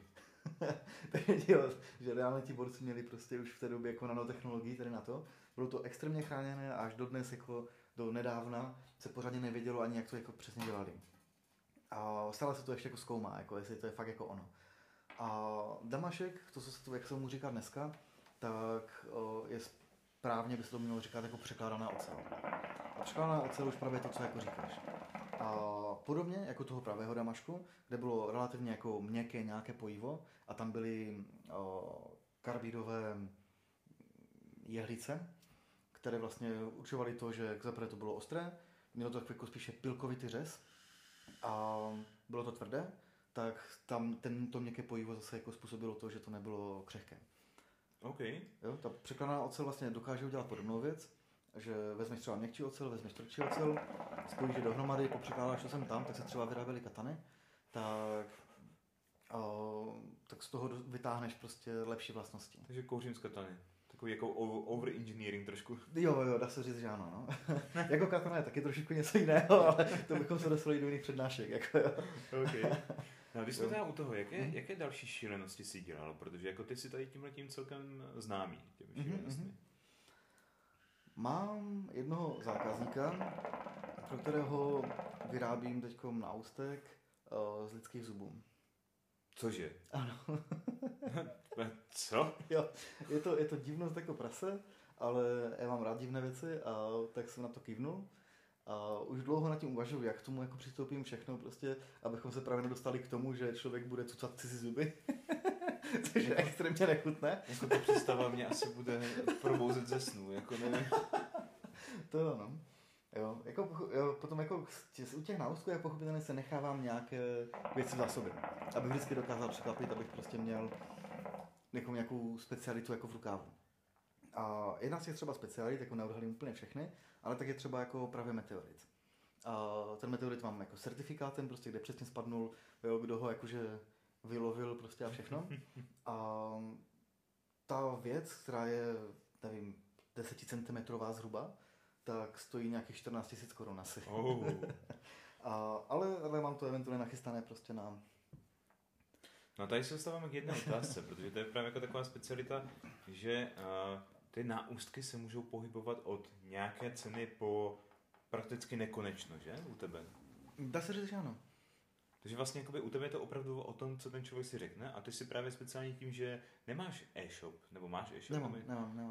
Takže jo, že reálně ti borci měli prostě už v té době jako nanotechnologii tady na to. Bylo to extrémně chráněné a až dodnes jako do nedávna se pořádně nevědělo ani, jak to jako přesně dělali. A stále se to ještě jako zkoumá, jako jestli to je fakt jako ono. A damašek, jak se mu říká dneska, tak je správně, by se to mělo říkat jako překládaná ocel. A překládaná ocel už právě to, co jako říkáš. A podobně jako toho pravého damašku, kde bylo relativně jako měkké nějaké pojivo a tam byly karbidové jehlice, které vlastně určovaly to, že zaprvé to bylo ostré, mělo to jako spíše pilkovitý řez a bylo to tvrdé, tak tam to měkké pojivo zase jako způsobilo to, že to nebylo křehké. Okay. Jo, ta překládaná ocel vlastně dokáže udělat podobnou věc, že vezmeš třeba měkčí ocel, vezmeš tvrdší ocel, spojíš je dohromady, popřekládáš to sem tam, tak se třeba vyráběly katany, tak z toho vytáhneš prostě lepší vlastnosti. Takže kouřím z katany. Takový jako over-engineering trošku. Jo, dá se říct, že ano. No. Jako katana je taky trošku něco jiného, ale to bychom se dostali do jiných přednášek. Jako, jo. Okay. No, když jsme teda u toho, jaké další šílenosti jsi dělal? Protože jako ty jsi tady tímhletím celkem známý, těmi šílenostmi. Mám jednoho zákazníka, pro kterého vyrábím teďkom náustek z lidských zubů. Cože? Ano. Co? Jo, je to divnost jako prase, ale já mám rád divné věci, a tak jsem na to kývnul. A už dlouho nad tím uvažuji, jak k tomu jako přistoupím všechno prostě, abychom se právě nedostali k tomu, že člověk bude cucat cizí zuby. Což je extrémně nechutné. Jako ta představa mě asi bude probouzet ze snů, jako nevím. To jo, no. Jo, jako, potom jako u těch náustků já pochopitelně se nechávám nějaké věci za sobě, abych vždycky dokázal překlapit, abych prostě měl nějakou specialitu jako v rukávu. A jedna z těch třeba specialit, jako neodhalím úplně všechny, ale tak je třeba jako právě meteorit. A ten meteorit mám jako certifikátem, prostě kde přesně spadnul, jo, kdo ho jakože vylovil prostě a všechno. A ta věc, která je, nevím, 10 centimetrová zhruba, tak stojí nějakých 14 000 korun asi. Oh. Ale mám to eventuálně nachystané prostě nám. No tady se dostáváme k jedné otázce, protože to je právě jako taková specialita, že ty náustky se můžou pohybovat od nějaké ceny po prakticky nekonečno, že? U tebe. Dá se říct, že ano. Takže vlastně jakoby, u tebe je to opravdu o tom, co ten člověk si řekne a ty si právě speciálně tím, že nemáš e-shop, nebo máš e-shop? Nemám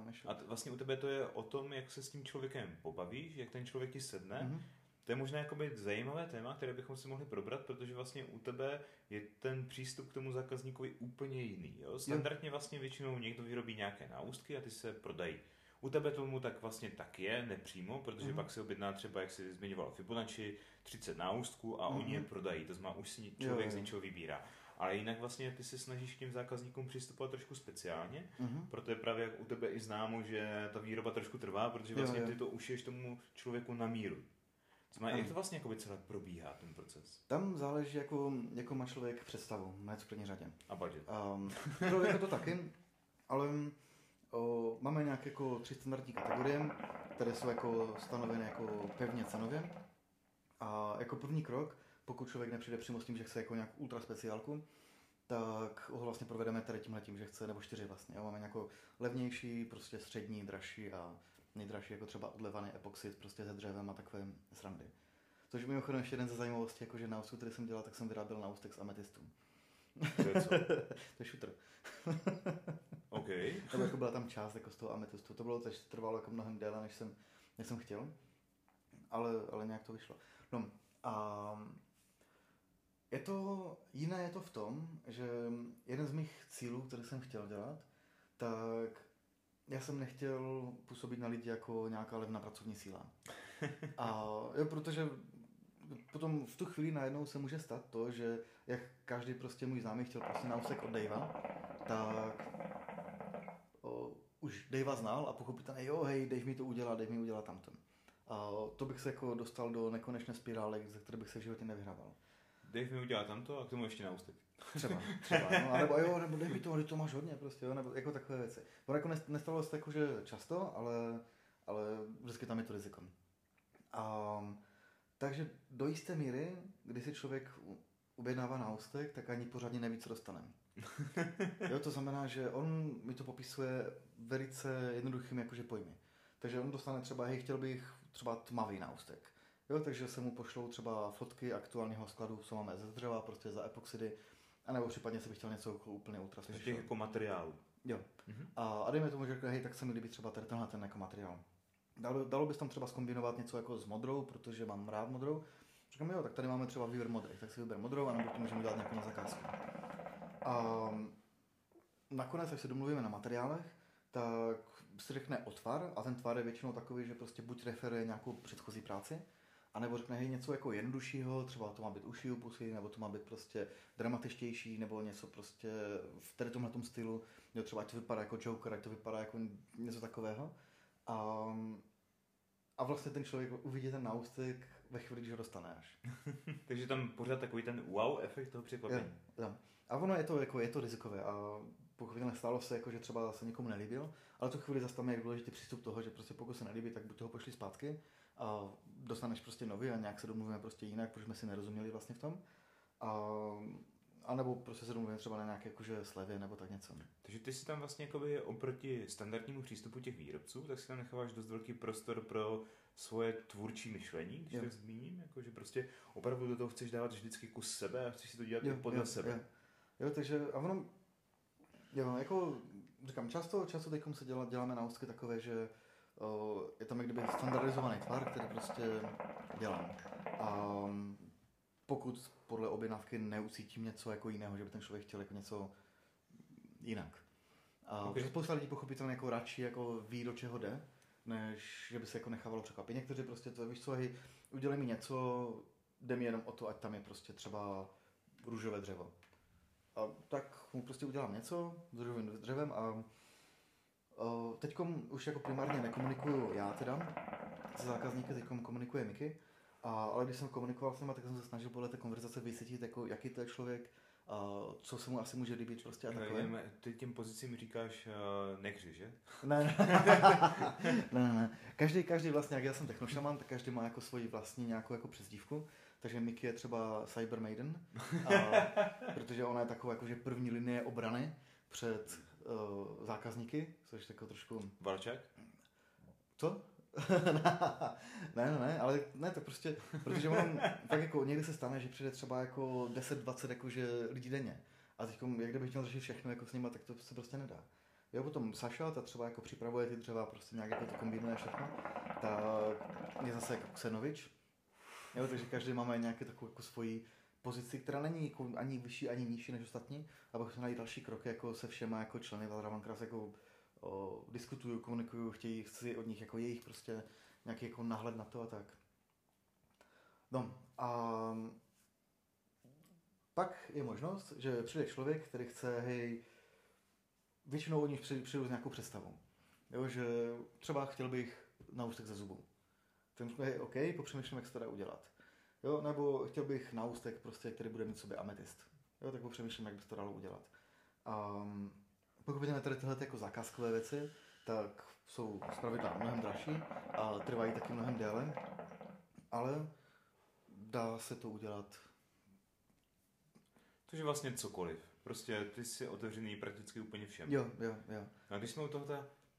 e-shop. A vlastně u tebe to je o tom, jak se s tím člověkem pobavíš, jak ten člověk ti sedne. Mm-hmm. To je možná jakoby zajímavé téma, které bychom si mohli probrat, protože vlastně u tebe je ten přístup k tomu zákazníkovi úplně jiný. Jo? Standardně vlastně většinou někdo vyrobí nějaké náustky a ty se prodají. U tebe tomu tak vlastně tak je, nepřímo, protože pak se objedná třeba, jak si zmiňoval Fibonacci, 30 náustků a oni je prodají. To znamená, už si člověk z něčeho vybírá. Ale jinak vlastně ty se snažíš k těm zákazníkům přistupovat trošku speciálně, proto je právě u tebe i známo, že ta výroba trošku trvá, protože vlastně ty to ušiješ tomu člověku na míru. Jak to vlastně jako by celé probíhá ten proces? Tam záleží, jako má člověk představu, na první řadě. A budget. Jako to taky, ale máme nějak jako 3 standardní kategorie, které jsou jako stanoveny jako pevně cenově. A jako první krok, pokud člověk nepřijde přímo s tím, že chce jako nějakou ultra speciálku, tak ho vlastně provedeme tady tímhletím, že chce, nebo 4 vlastně. Jo? Máme nějakou levnější, prostě střední, dražší a nejdražší jako třeba odlevaný epoxid prostě se dřevem a takové srandy. Což mimochodem ještě jeden ze zajímavostí, jakože na ústu, který jsem dělal, tak jsem vyráběl náustek z ametistů. To je co? To je šutr. OK. Nebo jako byla tam část jako z toho ametistu. To bylo, takže trvalo jako mnohem déle, než jsem chtěl. Ale nějak to vyšlo. No a je to v tom, že jeden z mých cílů, který jsem chtěl dělat, tak já jsem nechtěl působit na lidi jako nějaká levná pracovní síla. A jo, protože potom v tu chvíli najednou se může stát to, že jak každý prostě můj známý chtěl prostě náusek od Davea, tak už Davea znal a pochopitelně jo, hej, Dave mi udělá tamto. A to bych se jako dostal do nekonečné spirály, ze které bych se v životě nevyhrával. Dave mi udělá tamto a k tomu ještě náustek. Třeba, no, anebo jo, nebo dej mi to, když to máš hodně, prostě, jo, nebo jako takové věci. Ono jako nestalo se jako, že často, ale vždycky tam je to riziko. Takže do jisté míry, když si člověk objednává náustek, tak ani pořádně neví, co dostane. Jo, to znamená, že on mi to popisuje velice jednoduchým jakože pojmy. Takže on dostane třeba, hej, chtěl bych třeba tmavý náustek. Jo, takže se mu pošlou třeba fotky aktuálního skladu, co máme ze dřeva, prostě za epoxidy, anebo případně se bych chtěl něco úplně ultraspecial. Takže těch jako materiálů. Jo. Mm-hmm. A dejme tomu, že hej, tak se mi líbí třeba tady tenhle ten jako materiál. Dalo by se tam třeba zkombinovat něco jako s modrou, protože mám rád modrou. Říkám, jo, tak tady máme třeba výběr modrých, tak si vyber modrou, anebo to můžeme dělat nějakou na zakázku. A nakonec, jak se domluvíme na materiálech, tak si řekne o tvar a ten tvar je většinou takový, že prostě buď referuje nějakou předchozí práci, a nebo řekne, hej, něco jako jednoduššího, třeba to má být uší u pusy, nebo to má být prostě dramatičtější, nebo něco prostě v tady tomhletom stylu, jo, třeba ať to vypadá jako Joker, ať to vypadá jako něco takového. A vlastně ten člověk uvidí ten náustek ve chvíli, když ho dostane až. Takže tam pořád takový ten wow efekt toho překvapení. Ja. A ono je to rizikové a pochopitelně stalo se, jako, že třeba se někomu nelíbil, ale tu chvíli zase tam je důležitý přístup toho, že prostě pokud se nelíbí, tak buď toho pošli zpátky a dostaneš prostě nový a nějak se domluvíme prostě jinak, protože jsme si nerozuměli vlastně v tom. A nebo prostě se domluvíme třeba na nějaké jakože slevě nebo tak něco. Takže ty si tam vlastně jakoby oproti standardnímu přístupu těch výrobců, tak si tam necháváš dost velký prostor pro svoje tvůrčí myšlení, když tak zmíním, jakože prostě opravdu do toho chceš dávat vždycky kus sebe a chceš si to dělat podle sebe. Jo, takže a ono, jo, jako říkám, často teď se děláme náustky takové, že je tam jak kdyby standardizovaný tvar, který prostě dělám. A pokud podle objednávky neucítím něco jako jiného, že by ten člověk chtěl jako něco jinak. A spousta lidí pochopitelně jako radši jako ví, do čeho jde, než že by se jako nechávalo překvapit. Někteří prostě to, víš co, hej, udělej mi něco, jde mi jenom o to, ať tam je prostě třeba růžové dřevo. A tak mu prostě udělám něco s růžovým dřevem a teďkom už jako primárně nekomunikuju já teda, se zákazníky teďkom komunikuje Micky, ale když jsem komunikoval s nima, tak jsem se snažil podle té konverzace vysvětlit, jako, jaký to je člověk, co se mu asi může líbit prostě a takové. No, ty těm pozicím říkáš nekři, že? Ne. Každý vlastně, jak já jsem technošaman, tak každý má jako svoji vlastní nějakou jako přezdívku. Takže Micky je třeba Cyber Maiden, protože ona je taková jakože první linie obrany před zákazníky, což jako trošku... Barčák? Co? ne, ale ne, tak prostě, protože on tak jako někdy se stane, že přijde třeba jako 10-20 jakože lidí denně. A teď, jak kdybych chtěl řešit všechno jako s nima, tak to se prostě nedá. Jo, potom Saša, ta třeba jako připravuje ty dřeva, prostě nějak jako to kombinuje všechno. Ta je zase jako Ksenovič. Jo, takže každý máme nějaké takovou jako svoji pozici, která není jako ani vyšší, ani nižší než ostatní. A pak se najít další kroky jako se všema jako členy Valravn Crafts jako diskutuju, komunikuju, chci od nich jako jejich prostě nějaký jako náhled na to a tak. No a pak je možnost, že přijde člověk, který chce, hej, většinou od nich přijdu s nějakou představou. Jo, že třeba chtěl bych náustek ze zubů. Ten říkám, hej, OK, popřemýšlím, jak se to dá udělat. Jo, nebo chtěl bych náustek prostě, který bude mít v sobě ametist. Jo, tak popřemýšlím, jak by se to dalo udělat. Pokud budeme tady tyhle jako zakázkové věci, tak jsou zpravidla mnohem dražší a trvají taky mnohem déle, ale dá se to udělat. Takže vlastně cokoliv. Prostě ty jsi otevřený prakticky úplně všem. Jo. A když jsme u toho,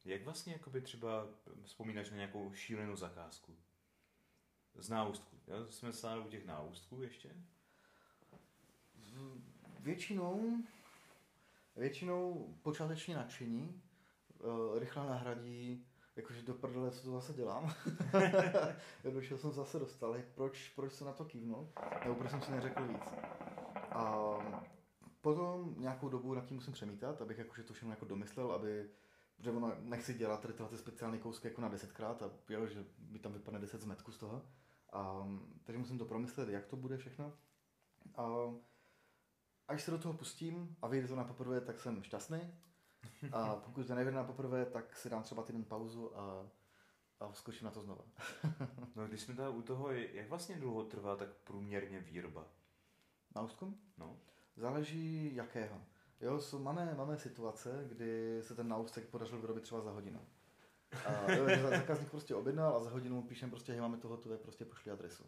jak vlastně jakoby třeba vzpomínáš na nějakou šílenou zakázku? Z náustků. Jo? Jsme stále u těch náustků ještě? Většinou počáteční nadšení rychle nahradí, jakože do prdele, co to zase dělám. Do čeho jsem zase dostal, proč se na to kývnul, nebo proč jsem si neřekl víc. A potom nějakou dobu nad tím musím přemítat, abych jakože to všechno jako domyslel, protože ono nechci dělat tady tyhle speciální kousky jako na 10x, a jo, že mi tam vypadne 10 zmetků z toho. Takže musím to promyslet, jak to bude všechno. Až se do toho pustím a vyjde to na poprvé, tak jsem šťastný. A pokud to nevyjde na poprvé, tak si dám třeba týden pauzu a zkouším na to znova. No, když jsme tady u toho, jak vlastně dlouho trvá tak průměrně výroba? Náustku? No. Záleží jakého. Jo, máme situace, kdy se ten náustek podařil vyrobit třeba za hodinu. A jo, zákazník prostě objednal a za hodinu píšem prostě, že máme to hotové, prostě pošli adresu.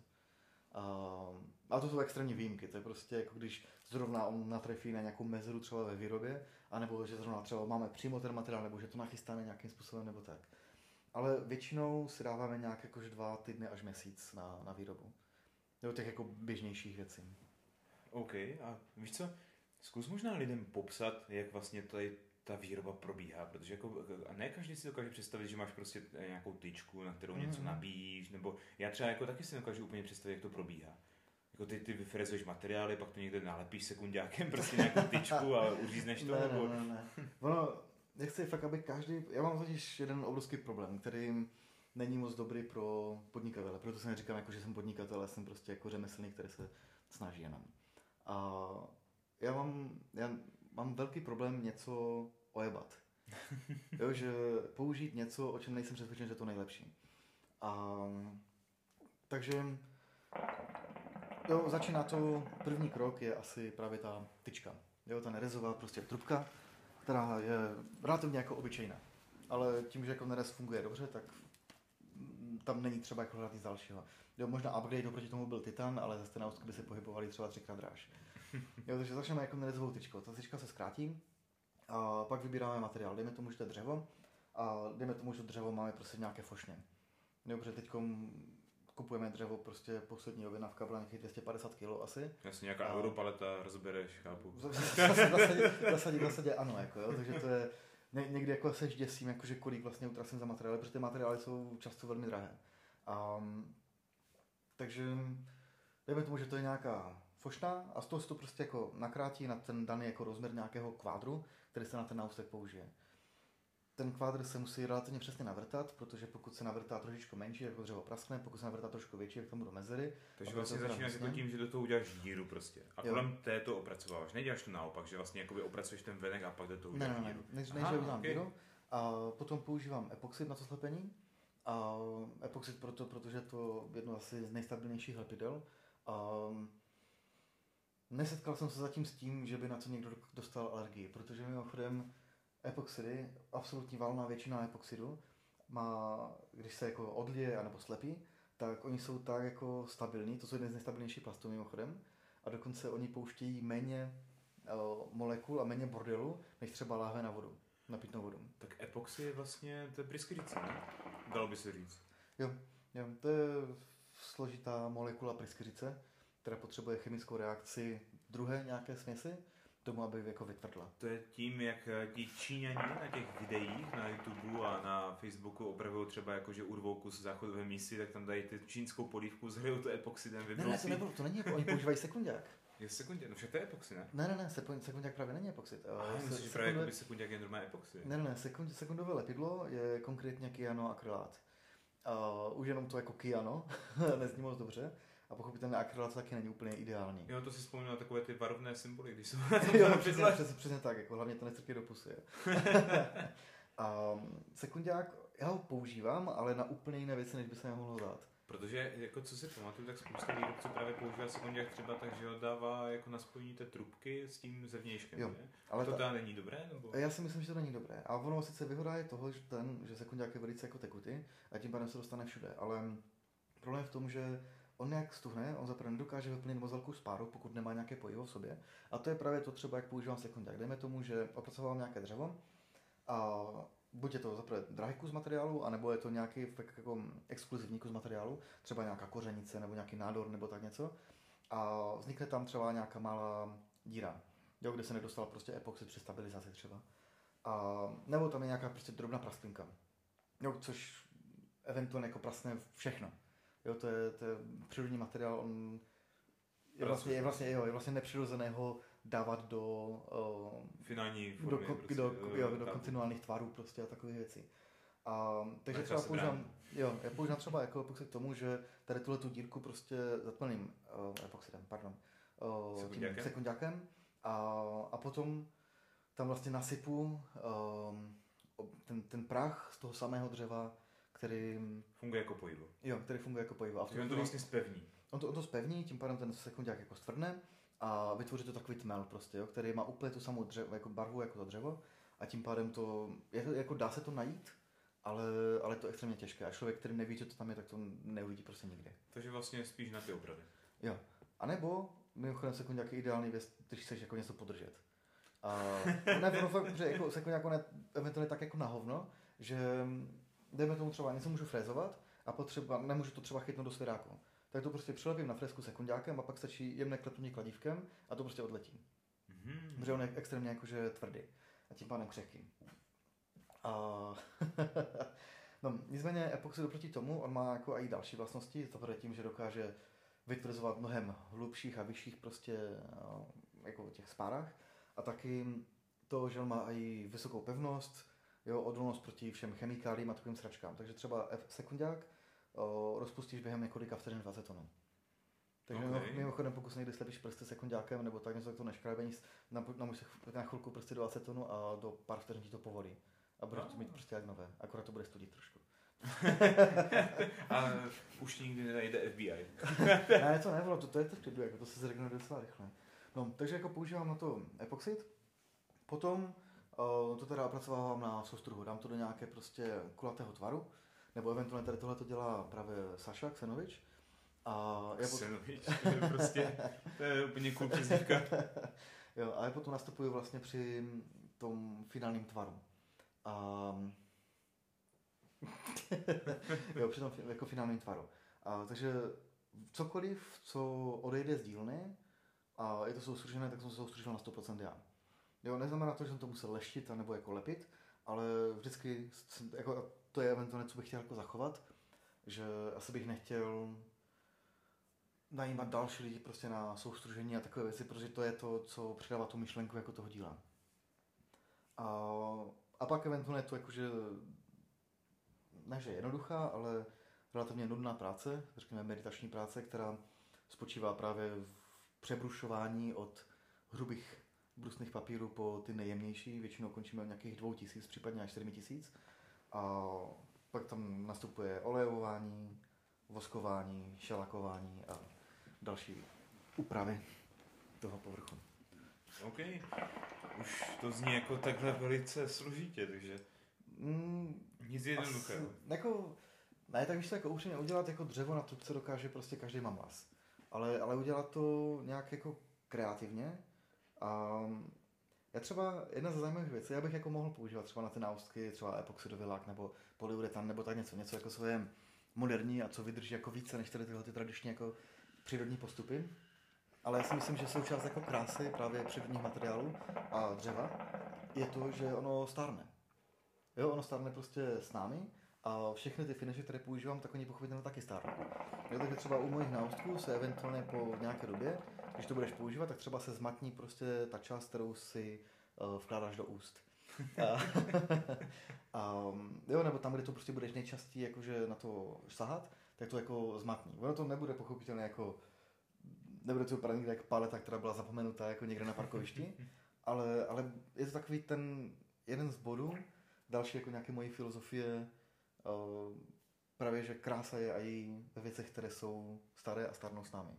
A to jsou extrémní výjimky, to je prostě jako když zrovna on natrefí na nějakou mezeru třeba ve výrobě, anebo že zrovna třeba máme přímo ten materiál, nebo že to nachystáme nějakým způsobem, nebo tak. Ale většinou si dáváme nějak jakož 2 týdny až měsíc na výrobu. Nebo těch jako běžnějších věcí. OK, a víš co, zkus možná lidem popsat, jak vlastně tady ta výroba probíhá, protože jako ne každý si dokáže představit, že máš prostě nějakou tyčku, na kterou něco nabíjíš, nebo já třeba jako taky si dokážu úplně představit, jak to probíhá. Jako ty vyfrezuješ materiály, pak to někde nalepíš sekundákem prostě nějakou tyčku a uřízneš to. Ne. Ono, nechci fakt, aby každý... Já mám totiž jeden obrovský problém, který není moc dobrý pro podnikatele, proto se neříkám, jako, že jsem podnikatel, ale jsem prostě jako řemeslník, který se snaží jenom. A já mám velký problém něco ojebat. Jo, že použít něco, o čem nejsem přesvědčen, že je to nejlepší. Takže jo, začíná to, první krok je asi právě ta tyčka. Jo, ta nerezová prostě trubka, která je relativně jako obyčejná. Ale tím, že jako nerez funguje dobře, tak tam není třeba jako hledat nic dalšího. Jo, možná upgrade oproti tomu byl titan, ale zase na ústku by se pohybovali třeba 3x dráž. Jo, takže začneme jako nerezovou tyčkou. Ta tyčka se zkrátí a pak vybíráme materiál. Dejme tomu, že to je dřevo a dejme tomu, že to dřevo máme prostě nějaké fošně. Jo, protože teď kupujeme dřevo, prostě poslední objednávka byla nějakých 250 kg asi. Jasně, nějaká europaleta, rozbereš, chápu. V zásadě ano, jako, jo, takže to je... Někdy jako se děsím, jakože kolik vlastně utracím za materiály, protože ty materiály jsou často velmi drahé. Takže dejme tomu, že to je nějaká fošna a z toho se to prostě jako nakrátí na ten daný jako rozměr nějakého kvádru, který se na ten náustek použije. Ten kvádr se musí relativně přesně navrtat, protože pokud se navrtá trošičku menší, jako dřevo praskne, pokud se navrtá trošku větší, jak tam budou mezery. Takže vlastně začínáš to tím, že do toho uděláš díru prostě. A kolem té to opracováváš. Neděláš to naopak, že vlastně jakoby opracuješ ten venek a pak do toho uděláš díru. Ne, díru. A potom používám epoxid na to slepení. A epoxid protože to je jedno asi z nejstabilnějších lepidel. Nesetkal jsem se zatím s tím, že by na to někdo dostal alergii, protože mimochodem epoxidy, absolutní valná většina epoxidu má, když se jako odlije anebo slepí, tak oni jsou tak jako stabilní, to jsou jeden z nejstabilnějších plastů mimochodem, a dokonce oni pouštějí méně molekul a méně bordelu, než třeba láhve na vodu, na pitnou vodu. Tak epoxy je vlastně, to je pryskyřice, ne? Dalo by se říct. Jo, to je složitá molekula pryskyřice, která potřebuje chemickou reakci druhé nějaké směsi, tomu, aby jako vytvrdla. To je tím, jak ti Číňani na těch videích na YouTube a na Facebooku opravují třeba jako, že urvou kus záchodové mísy, tak tam dají tu čínskou polívku, zhrajou to epoxidem, vybrousí. Ne, to nebylo, to není, oni používají sekundák. Je sekundák, no však to je epoxid, ne? Ne, sekundák právě není epoxid. Myslím, že právě jakoby sekundák je normální epoxid. Ne, sekundové lepidlo je konkrétně kyanoakrylát. Už jenom to jako kyano, nezní moc dobře. A pochopitelně akrylát taky není úplně ideální. Jo, to si vzpomněl takové ty varovné symboly, když jsou na tom přesně tak, jako hlavně to nestrpí do pusy. Sekundák, já ho používám, ale na úplně jiné věci, než by se mohlo dát. Protože, jako co si pamatuju, tak spousta výrobců právě používá sekundák třeba tak, že ho dává jako na spojení té trubky s tím zevnějškem, jo, ale to teda není dobré? Nebo? Já si myslím, že to není dobré. A ono sice výhoda je toho, že sekundák je velice jako tekutý a tím pádem se dostane všude, ale problém je v tom, že on jak stuhne, on zaprvé nedokáže vyplnit moc velkou spáru, pokud nemá nějaké pojivo v sobě. A to je právě to třeba, jak používám sekundák. Dejme tomu, že opracovávám nějaké dřevo a buď je to zaprvé drahý kus materiálu, anebo je to nějaký jako exkluzivní kus materiálu, třeba nějaká kořenice nebo nějaký nádor nebo tak něco. A vznikne tam třeba nějaká malá díra, jo, kde se nedostal prostě epoxid při stabilizaci třeba. A nebo tam je nějaká prostě drobná prasklinka, jo, což eventuálně jako praskne všechno. Jo, to je přírodní materiál, on je vlastně nepřirozené ho dávat do finální formy, do kontinuálních tvarů prostě a takových věcí. A takže třeba používám třeba jako epoxid k tomu, že tady tuhle tu dírku prostě zatmlím epoxidem, sekundákem a potom tam vlastně nasypu ten prach z toho samého dřeva, který funguje jako pojivo. Jo, který funguje jako pojivo. On to vlastně zpevní. On to zpevní, tím pádem ten sekundák jako stvrdne a vytvoří to takový tmel prostě, jo, který má úplně tu samou jako barvu jako to dřevo a tím pádem to, jako dá se to najít, ale to je extrémně těžké a člověk, který neví, co to tam je, tak to neuvidí prostě nikdy. Takže vlastně spíš na ty opravy. Jo, a nebo mimochodem sekundáky ideální věc, když chceš jako něco podržet. A nebo fakt, že jako sekundák on je eventuálně tak jako na hovno, že dejme tomu třeba, něco můžu frézovat a nemůžu to třeba chytnout do svěráku. Tak to prostě přilepím na frézku sekundákem a pak stačí jemné klepnutí kladívkem a to prostě odletí. Mm-hmm. Protože on je extrémně jakože tvrdý a tím pádem křehký. A no, nicméně epoxid oproti tomu, on má jako i další vlastnosti, to bude tím, že dokáže vytvrzovat mnohem hlubších a vyšších prostě jako těch spárách a taky to, že on má i vysokou pevnost, jo, odolnost proti všem chemikáliím a takovým sračkám. Takže třeba sekundák rozpustíš během několika vteřin 20 tonů. Takže okay. Mimochodem, pokud se někdy slepíš prsty sekundákem nebo tak něco, tak to neškrábení, můžeš na chvilku prsty 20 tonů a do pár vteřin ti to povolí. A budeš to mít prostě jak nové. Akorát to bude studit trošku. A už nikdy nejde FBI. Ne, to nebylo, to je to v klidu, jako to se zregeneruje docela rychle. No, takže jako používám na to epoxid. Potom to teda opracovávám na soustruhu, dám to do nějaké prostě kulatého tvaru, nebo eventuálně tady tohle to dělá právě Saša, Ksenovič. Ksenovič, to je prostě, to je úplně cool přezdívka. Jo, a já potom nastupuju vlastně při tom finálním tvaru. Jo, při tom jako finálním tvaru. Takže cokoliv, co odejde z dílny a je to soustružené, tak jsem se soustružil na 100% já. Jo, neznamená to, že jsem to musel leštit nebo jako lepit, ale vždycky jako, to je eventuálně, co bych chtěl jako zachovat, že asi bych nechtěl najímat další lidi prostě na soustružení a takové věci, protože to je to, co přidává tu myšlenku jako toho díla. A pak eventuálně to jakože, ne že jednoduchá, ale relativně nudná práce, řekněme meditační práce, která spočívá právě v přebrušování od hrubých brusných papírů po ty nejjemnější, většinou končíme nějakých 2000, případně až 4000. A pak tam nastupuje olejování, voskování, šelakování a další úpravy toho povrchu. OK. Už to zní jako takhle velice složitě, takže nic jednoduchého. Jako Ne, tak víš, tak upřímně udělat jako dřevo na trubce dokáže prostě každý mamlas. Ale udělat to nějak jako kreativně. A já třeba, jedna ze zajímavých věcí, já bych jako mohl používat třeba na ty náustky, třeba epoxidový lak nebo polyuretan nebo tak něco jako svoje moderní a co vydrží jako více než tady tyhle ty tradiční jako přírodní postupy. Ale já si myslím, že součást jako krásy právě přírodních materiálů a dřeva je to, že ono stárne. Jo, ono stárne prostě s námi a všechny ty finishy, které používám, tak oni pochopitelně taky stárnou. Jo, takže třeba u mojich náustků se eventuálně po nějaké době, když to budeš používat, tak třeba se zmatní prostě ta část, kterou si vkládáš do úst. Jo, nebo tam, kde to prostě budeš nejčastěji jakože na to sahat, tak to jako zmatní. Ono to nebude pochopitelně jako nebude to opravdu někde jak paleta, která byla zapomenutá jako někde na parkovišti, ale je to takový ten jeden z bodů, další jako nějaké moje filozofie, právě že krása je i ve věcech, které jsou staré a starnou s námi.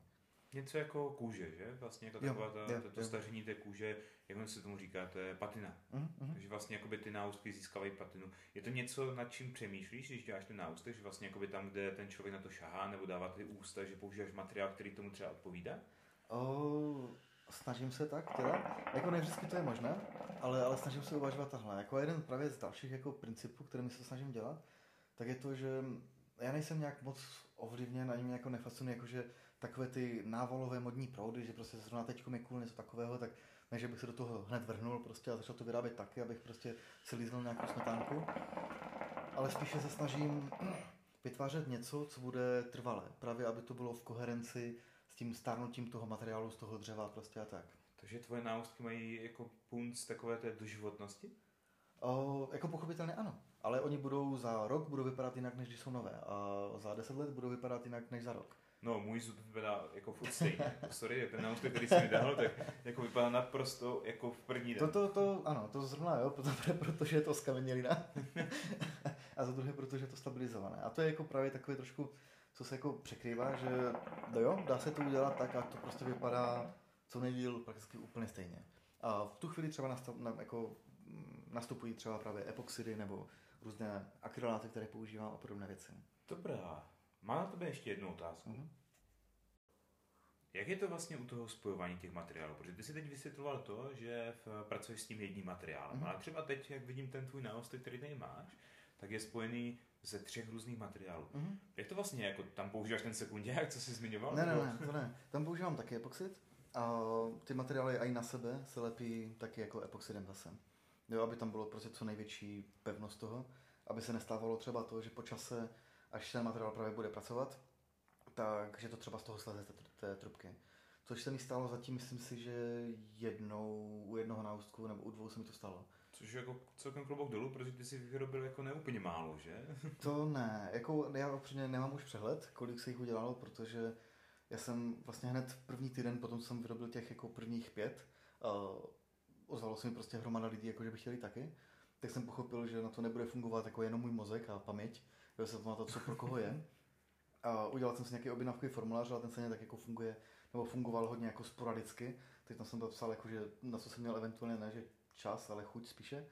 Něco jako kůže, že? Vlastně jako taková to staření té kůže, jak se tomu říká, to je patina. Mm-hmm. Takže vlastně jakoby ty náustky získávají patinu. Je to něco, nad čím přemýšlíš, když děláš ten náustek, že vlastně jakoby tam, kde ten člověk na to šahá nebo dává ty ústa, že používáš materiál, který tomu třeba odpovídá? Snažím se tak teda. Jako ne vždycky to je možné, ale snažím se uvažovat tahle. Jako jeden právě z dalších jako principů, kterými se snažím dělat, tak je to, že já nejsem nějak moc ovlivněn, ani mě jako nefascinuje, jakože takové ty návalové modní proudy, že prostě zrovna teďko mi cool něco takového, tak než bych se do toho hned vrhnul prostě a začal to vyrábět taky, abych prostě si líznul nějakou smetánku. Ale spíše se snažím vytvářet něco, co bude trvalé, právě aby to bylo v koherenci s tím stárnutím toho materiálu, z toho dřeva prostě a tak. Takže tvoje náustky mají jako punc takové té doživotnosti? Jako pochopitelně ano, ale oni budou za rok budou vypadat jinak, než když jsou nové a za 10 let budou vypadat jinak, než za rok. No, můj zub vypadá jako furt stejně. Sorry, ten náustek, který jsem mi dal, tak jako vypadá naprosto jako v první den. To ano, to zrovna jo, protože je to skamenělina a za druhé, protože je to stabilizované. A to je jako právě takové trošku, co se jako překrývá, že no jo, dá se to udělat tak, a to prostě vypadá co nejdíl prakticky úplně stejně. A v tu chvíli třeba nastupují třeba právě epoxidy nebo různé akryláty, které používám a podobné věci. Dobrá. Mám na tebe ještě jednu otázku. Mm-hmm. Jak je to vlastně u toho spojování těch materiálů? Protože ty si teď vysvětloval to, že pracuješ s tím jedním materiálem, ale třeba teď, jak vidím ten tvůj náostek, který tady máš, tak je spojený ze 3 různých materiálů. Mm-hmm. Jak to vlastně, jako tam používáš ten sekundák, co jsi zmiňoval? Ne, to ne. Tam používám taky epoxid a ty materiály i na sebe se lepí taky jako epoxidem zase. Jo, aby tam bylo prostě co největší pevnost toho, aby se nestávalo třeba to, že po čase, až ten materiál právě bude pracovat, takže to třeba z toho sleze té trubky. Což se mi stalo zatím, myslím si, že u jednoho náustku nebo u 2 se mi to stalo. Což je jako celkem klobouk dolů, protože ty si vyrobil jako neúplně málo, že? To ne, jako já opřejmě nemám už přehled, kolik se jich udělalo, protože já jsem vlastně hned první týden, potom jsem vyrobil těch jako prvních 5, ozvalo se mi prostě hromada lidí, jako že by chtěli taky, tak jsem pochopil, že na to nebude fungovat jako jenom můj mozek a paměť, že se to na to, co pro koho je. A udělal jsem si nějaký objednávkový formulář, ale ten se tak jako funguje, nebo fungoval hodně jako sporadicky. Teď tam jsem to psal, jakože na co jsem měl eventuálně, ne že čas, ale chuť spíše.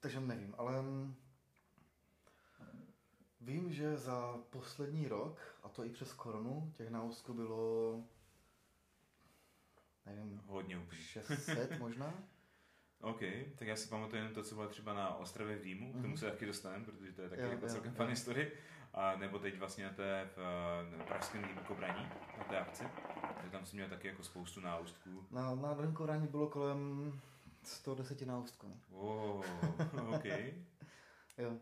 Takže nevím, ale vím, že za poslední rok, a to i přes koronu, těch náustků bylo, nevím, hodně úplně. 600 možná. OK, tak já si pamatuju jenom to, co bylo třeba na Ostravě v Dýmu, k tomu se taky dostaneme, protože to je taky jako celkem fun story. A nebo teď vlastně na té pražském Dýmu kobraní, na té akci, že tam jsem měl taky jako spoustu náustků. Na druhém kobraní bylo kolem 110 náustků. Wow, OK. Jo,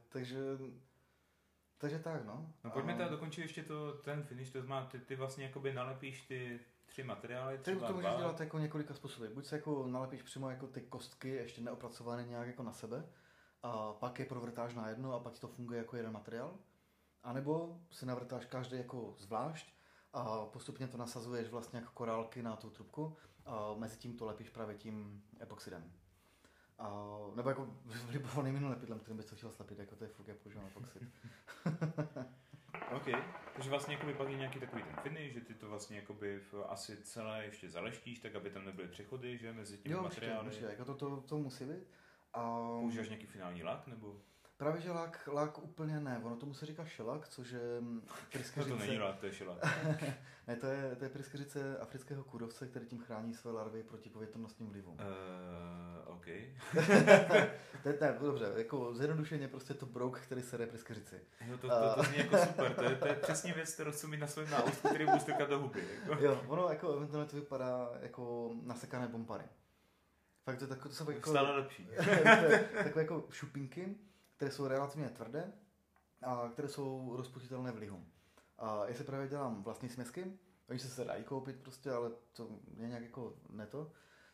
takže tak, no. No pojďme teda dokončit ještě ten finish, to znamená, ty vlastně jakoby nalepíš ty 3 materiály, třeba to můžeš dělat jako několika způsoby. Buď se jako nalepíš přímo jako ty kostky, ještě neopracované nějak jako na sebe, a pak je provrtáš na jedno a pak to funguje jako jeden materiál. A nebo si navrtáš každý jako zvlášť a postupně to nasazuješ vlastně jako korálky na tu trubku a mezi tím to lepíš právě tím epoxidem. A nebo jako vylibovaným jiným lepidlem, kterým bys to chtěl slepit, jako to je fuk, já používám epoxid. OK, takže vlastně pak je nějaký takový ten finish, že ty to vlastně asi celé ještě zaleštíš, tak aby tam nebyly přechody, že mezi těmi materiály. Jo, určitě, jako to musí být. Používáš nějaký finální lak, nebo? Právě že lák úplně ne, ono tomu se říká šelak, což je pryskeřice... To není lák, to je šelak. Ne, to je pryskeřice afrického kůrovce, který tím chrání své larvy proti povětrnostním vlivům. OK. Ne, dobře, jako zjednodušeně prostě to brouk, který seré pryskeřici. No to zní jako super, to je přesně věc, kterou chci mít na svém náustku, který budu strkat do huby. Jako. Jo, ono jako eventuálně to vypadá jako nasekané bombary. Fakt to, to jsou jako... Stále lepší. Takové jako šupinky, které jsou relativně tvrdé a které jsou rozpočitelné v lihu. A já se právě dělám vlastní směsky, oni se dají koupit prostě, ale to je nějak jako ne to.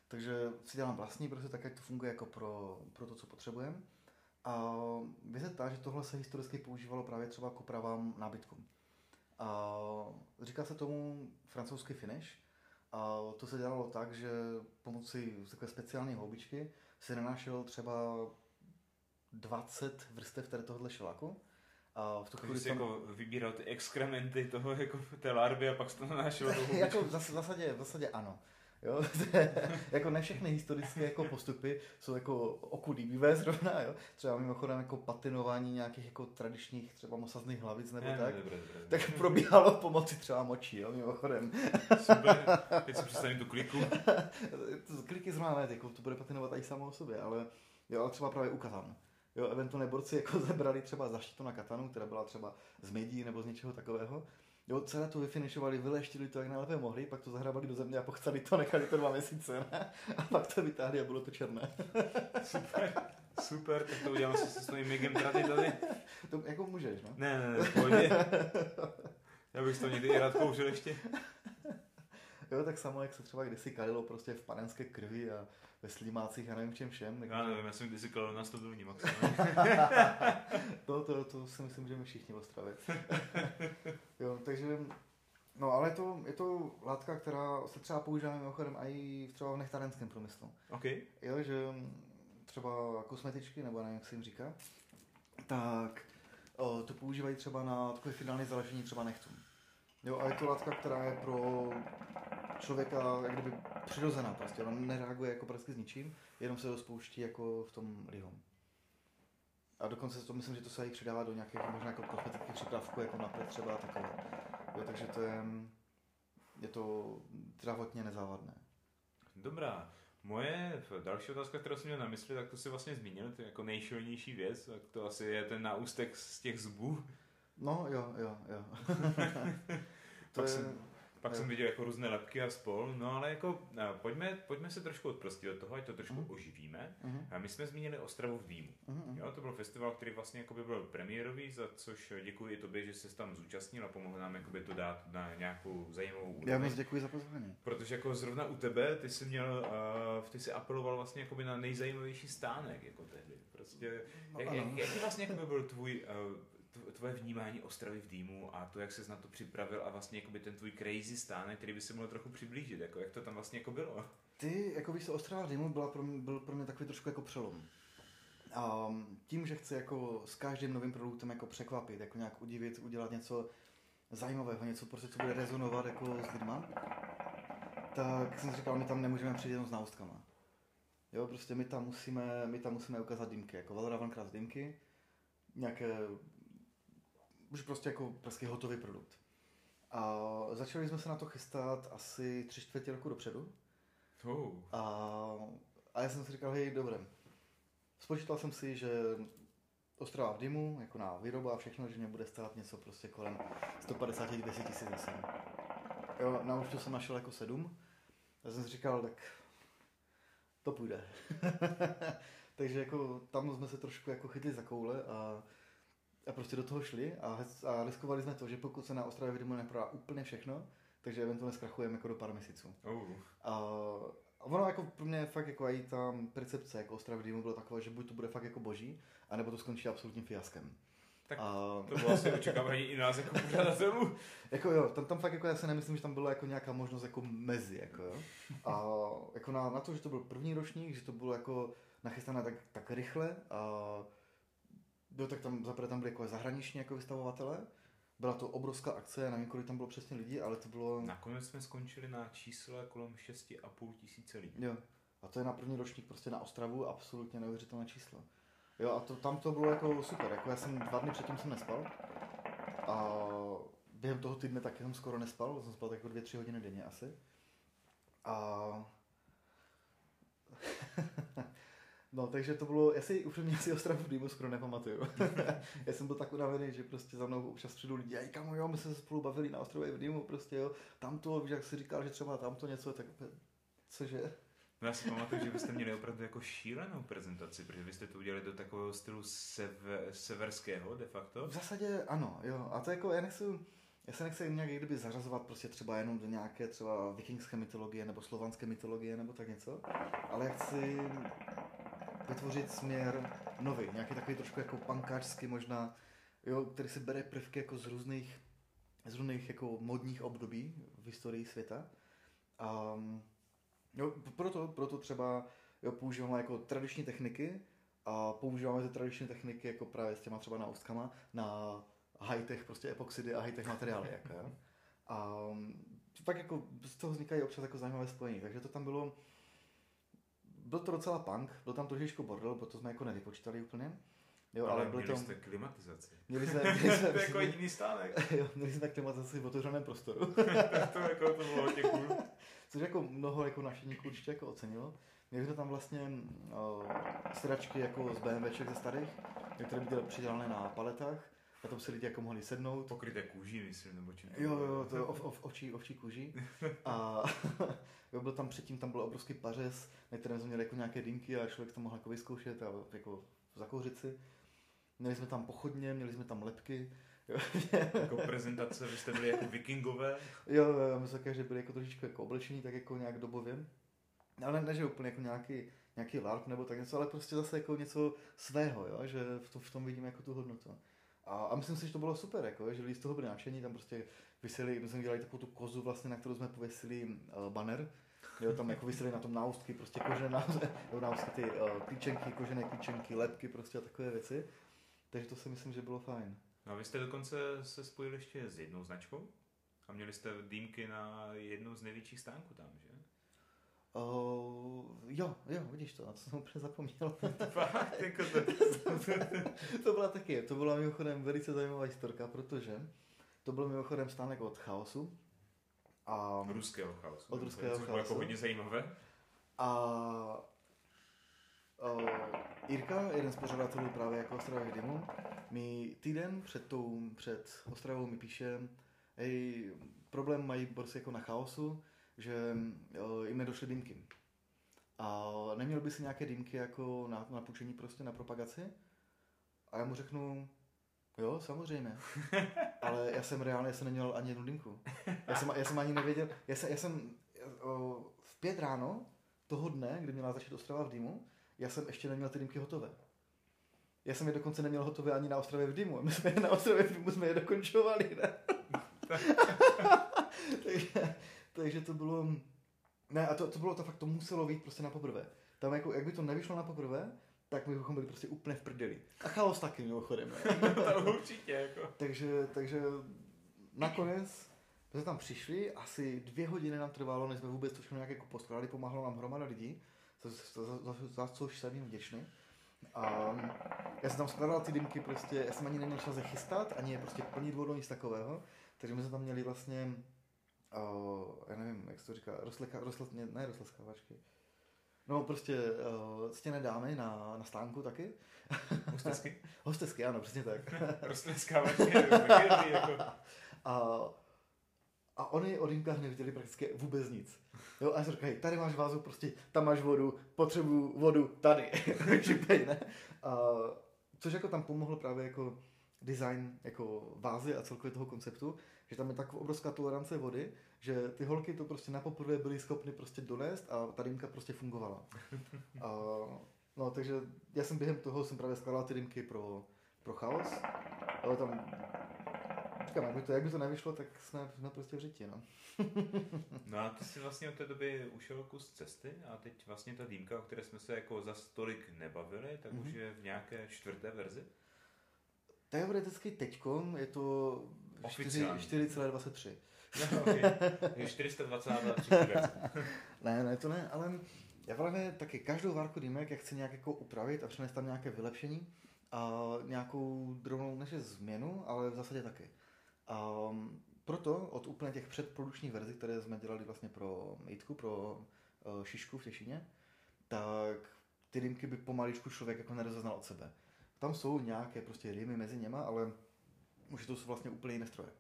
Takže si dělám vlastní, prostě tak, jak to funguje jako pro to, co potřebujeme. A vědět, že tohle se historicky používalo právě třeba k opravám nábytku. A říká se tomu francouzský finish. A to se dělalo tak, že pomocí takové speciální houbičky se nanášel třeba 20 vrstev tady tohohle šelaku. A v tu chvíli tam... jako vybíral ty exkrementy toho, jako té larvy a pak se to nanášelo do houbičky. Jako v zásadě ano. Jo? Jako ne všechny historické jako postupy jsou jako okudýbivé zrovna, jo? Třeba mimochodem jako patinování nějakých jako tradičních třeba mosazných hlavic nebo ne, tak probíhalo pomocí třeba močí, jo, mimochodem. Super, teď si představím tu kliku. Kliky zrovna jako to bude patinovat i samo o sobě, ale jo, ale třeba právě u katan. Jo, eventuálně borci jako zebrali třeba zaštitu na katanu, která byla třeba z mědí nebo z něčeho takového. Jo, celé to vyfinišovali, vyleštili to, jak nejlépe mohli, pak to zahrabali do země a pochcali to, nechali to 2 měsíce, ne? A pak to vytáhli a bylo to černé. Super, tak to udělám se s novým migem traty tady. To jako můžeš, no? Ne, pojď. Já bych to někdy i rád použil ještě. Jo, tak samo, jak se třeba kdysi kalilo prostě v panenské krvi a ve slímácích, já nevím čem všem. Já nevím, já jsem kdysi kalil na 100 důní maximálně. To si myslím, že my všichni v Ostravě. Jo, takže, no ale je to látka, která se třeba používá mimochodem i třeba v nechtárenském průmyslu. Okay. Jo, že třeba kosmetičky, nebo nevím, jak se jim říká, tak to používají třeba na takové finální zalažení třeba nechtů. Jo, a je to látka, která je pro člověka jak kdyby přirozená prostě, ona nereaguje jako prakticky s ničím, jenom se rozpouští jako v tom lihu. A dokonce to myslím, že to se i předává do nějakých možná jako kosmetických připravků, jako napřed třeba takové. Jo, takže je to zdravotně nezávadné. Dobrá. Moje další otázka, kterou jsem měl na mysli, tak to si vlastně zmínil, to je jako nejšilnější věc, tak to asi je ten náustek z těch zubů. No jo. Pak jsem viděl jako různé lepky a spol, no ale jako pojďme se trošku odprostit od toho, ať to trošku oživíme. A my jsme zmínili Ostravu v Dýmu. Jo, to byl festival, který vlastně jakoby byl premiérový, za což děkuji i tobě, že jsi tam zúčastnil a pomohl nám jakoby to dát na nějakou zajímavou úroveň. Já moc děkuji za pozvání. Protože jako zrovna u tebe, ty jsi apeloval vlastně jakoby na nejzajímavější stánek jako tehdy. Prostě no, jaký vlastně jakoby byl tvůj tvoje vnímání Ostravy v Dýmu a to, jak ses na to připravil a vlastně jakoby ten tvůj crazy stánek, který by se mohl trochu přiblížit, jako jak to tam vlastně jako bylo? Ty, jako víš, Ostrava v Dýmu byl pro mě takový trošku jako přelom. A tím, že chci jako s každým novým produktem jako překvapit, jako nějak udivit, udělat něco zajímavého, něco prostě, co bude rezonovat jako s lidma, tak jsem říkal, my tam nemůžeme přijít jenom s náustkama. Jo, prostě my tam musíme ukázat dýmky, jako Valravn Crafts dýmky, nějaké už prostě jako prostě hotový produkt. A začali jsme se na to chystat asi 3/4 roku dopředu. A já jsem si říkal, hej, dobré. Spočítal jsem si, že Ostrava v Dýmu, jako na výrobu a všechno, že mě bude stát něco prostě kolem 150-200 000 Jo, na účtu jsem našel jako 7. Já jsem si říkal, tak to půjde. Takže jako tam jsme se trošku jako chytli za koule a prostě do toho šli a riskovali jsme to, že pokud se na Ostravě v Dýmu neprodá úplně všechno, takže eventuálně zkrachujeme jako do pár měsíců. A ono jako pro mě fakt jako i ta percepce jako Ostravy v Dýmu byla taková, že buď to bude fakt jako boží, anebo to skončí absolutním fiaskem. Tak to bylo asi očekávání i nás jako pořadatelů. Jako jo, tam fakt jako já si nemyslím, že tam byla jako nějaká možnost jako mezi, jako jo. A jako na to, že to byl první ročník, že to bylo jako nachystané tak rychle a jo, tak tam byli jako zahraniční jako vystavovatele, byla to obrovská akce, já nevím, kolik tam bylo přesně lidí, ale to bylo... Nakonec jsme skončili na čísle kolem 6,5 tisíce lidí. Jo, a to je na první ročník prostě na Ostravu absolutně neuvěřitelné číslo. Jo, a to, tam to bylo jako super, jako já jsem 2 dny předtím jsem nespal a během toho týdne taky jsem skoro nespal, jsem spal jako 2-3 hodiny denně asi. A... no, takže to bylo, já si upřímně si Ostravu v Dýmu skoro nepamatuju. Já jsem byl tak unavený, že prostě za mnou občas přijdu lidi, aj kamo jo, my jsme se spolu bavili na Ostrově v Dýmu, prostě jo, tamto, víš, jak jsi říkal, že třeba tamto něco, tak cože? No já si pamatuju, že byste měli opravdu jako šílenou prezentaci, protože byste to udělali do takového stylu severského de facto. V zásadě ano, jo, a to jako, já se nechci nějak kdyby zařazovat prostě třeba jenom do nějaké třeba vikingské mytologie nebo slovanské mytologie nebo tak něco, ale já chci vytvořit směr nový, nějaký takový trošku jako punkáčský možná, jo, který se bere prvky jako z různých jako modních období v historii světa. Jo, proto třeba jo, používáme jako tradiční techniky a používáme ty tradiční techniky jako právě s těma třeba náustkama na high-tech prostě epoxidy a high-tech materiály jako, jo. A pak jako z toho vznikají občas jako zajímavé spojení, takže to tam bylo to docela punk, byl tam trošičku bordel, protože jsme jako nevypočítali úplně. Jo, ale měli jste klimatizaci. Měli jsme to je jako jediný stánek. Jo, měli jsme klimatizaci v otevřeném prostoru. To jako to bylo hodně cool. Což jako mnoho jako návštěvníků určitě jako ocenilo. Měli jsme tam vlastně sedačky jako z BMWček ze starých, které byly přidělané na paletách. A tam se lidi jako mohli sednout. Pokryté kůží, myslím, nebo čím. Jo, to je ovčí kůží. A jo, byl tam předtím, tam byl obrovský pařez, na kterém jsme měli jako nějaké dýmky a člověk to mohl jako vyzkoušet a jako zakouřit si. Měli jsme tam pochodně, měli jsme tam lepky. Jako prezentace, vy jste byli jako vikingové. Jo, my jsme každý byli jako trošičku jako oblečení, tak jako nějak dobově. Ale ne, že úplně jako nějaký larp nebo tak něco, ale prostě zase jako něco svého, jo? Že v tom vidíme jako tu hodnotu. A myslím si, že to bylo super, jako, že lidi z toho byli nadšení, tam prostě vyseli, my jsme dělali takovou tu kozu vlastně, na kterou jsme pověsili banner. Jo, tam jako vysely na tom náustky, prostě kožené náustky, ty klíčenky, kožené klíčenky, lepky prostě a takové věci. Takže to si myslím, že bylo fajn. No a vy jste dokonce se spojili ještě s jednou značkou a měli jste dýmky na jednu z největších stánků tam, že? Jo, vidíš to, na to jsem úplně zapomněl. Fakt, jako to byla taky, to byla mimochodem velice zajímavá historka, protože to byl mimochodem stánek od Chaosu. A ruského chaosu. Od ruského chaosu. To bylo jako hodně zajímavé. A Jirka, jeden z pořadatelů právě jako Ostrava v Dýmu, mi týden před Ostravou mi píše, hej, problém mají prostě jako na Chaosu, že jim nedošly dýmky. A neměl by si nějaké dýmky jako na půjčení prostě, na propagaci? A já mu řeknu, jo, samozřejmě. Ale já jsem neměl ani jednu dýmku. Já jsem ani nevěděl, já jsem v 5 ráno toho dne, kdy měla začít Ostrava v Dýmu, já jsem ještě neměl ty dýmky hotové. Já jsem je dokonce neměl hotové ani na Ostravě v Dýmu. My jsme je na Ostravě v Dýmu dokončovali, ne? takže to bylo... Ne, a to bylo to fakt, to muselo být prostě na poprvé. Tam jako, jak by to nevyšlo na poprvé, tak my bychom byli prostě úplně v prdeli. A Chaos taky mimochodem. To určitě, jako. Takže nakonec jsme tam přišli, asi 2 hodiny nám trvalo, než jsme vůbec to všechno nějak jako poskládali, pomáhalo nám hromada lidí, za což jsem jim vděčný. A já jsem tam skládal ty dýmky prostě, já jsem ani neměl čas je chystat, ani je prostě plnit vodou, nic takového. Takže my jsme tam měli vlastně, já nevím, jak se to říká, rozleskávačky. No prostě stěné dámy na stánku taky. Hostesky? Hostesky, ano, přesně tak. Rozleskávačky, jako. A oni o dýmkách neviděli prakticky vůbec nic. Jo, a já jsem říkal, tady máš vázu, prostě tam máš vodu, potřebuju vodu tady. Žipej, ne? Což jako tam pomohlo právě jako design jako vázy a celkově toho konceptu, že tam je taková obrovská tolerance vody, že ty holky to prostě napoprvé byly schopny prostě donést a ta dýmka prostě fungovala. No, takže já jsem během toho právě skládal ty dýmky pro Chaos, ale tam... Jak by to nevyšlo, tak jsme prostě v řiti, no. No a ty jsi vlastně od té doby ušel kus cesty a teď vlastně ta dýmka, o které jsme se jako za tolik nebavili, tak už je v nějaké 4. verzi? Teoreticky teďkom je to 4,23. No, okay. 423 verzi. Ne, to ne, ale Já právě taky každou várku dýmek, jak chci nějak jako upravit a přinést tam nějaké vylepšení, nějakou drobnou než změnu, ale v zásadě taky. Proto od úplně těch předprodukčních verzí, které jsme dělali vlastně pro Jitku, pro Šišku v Těšíně, tak ty dýmky by pomaličku člověk jako nerozeznal od sebe. Tam jsou nějaké prostě rýmy mezi něma, ale už to jsou vlastně úplně jiné stroje.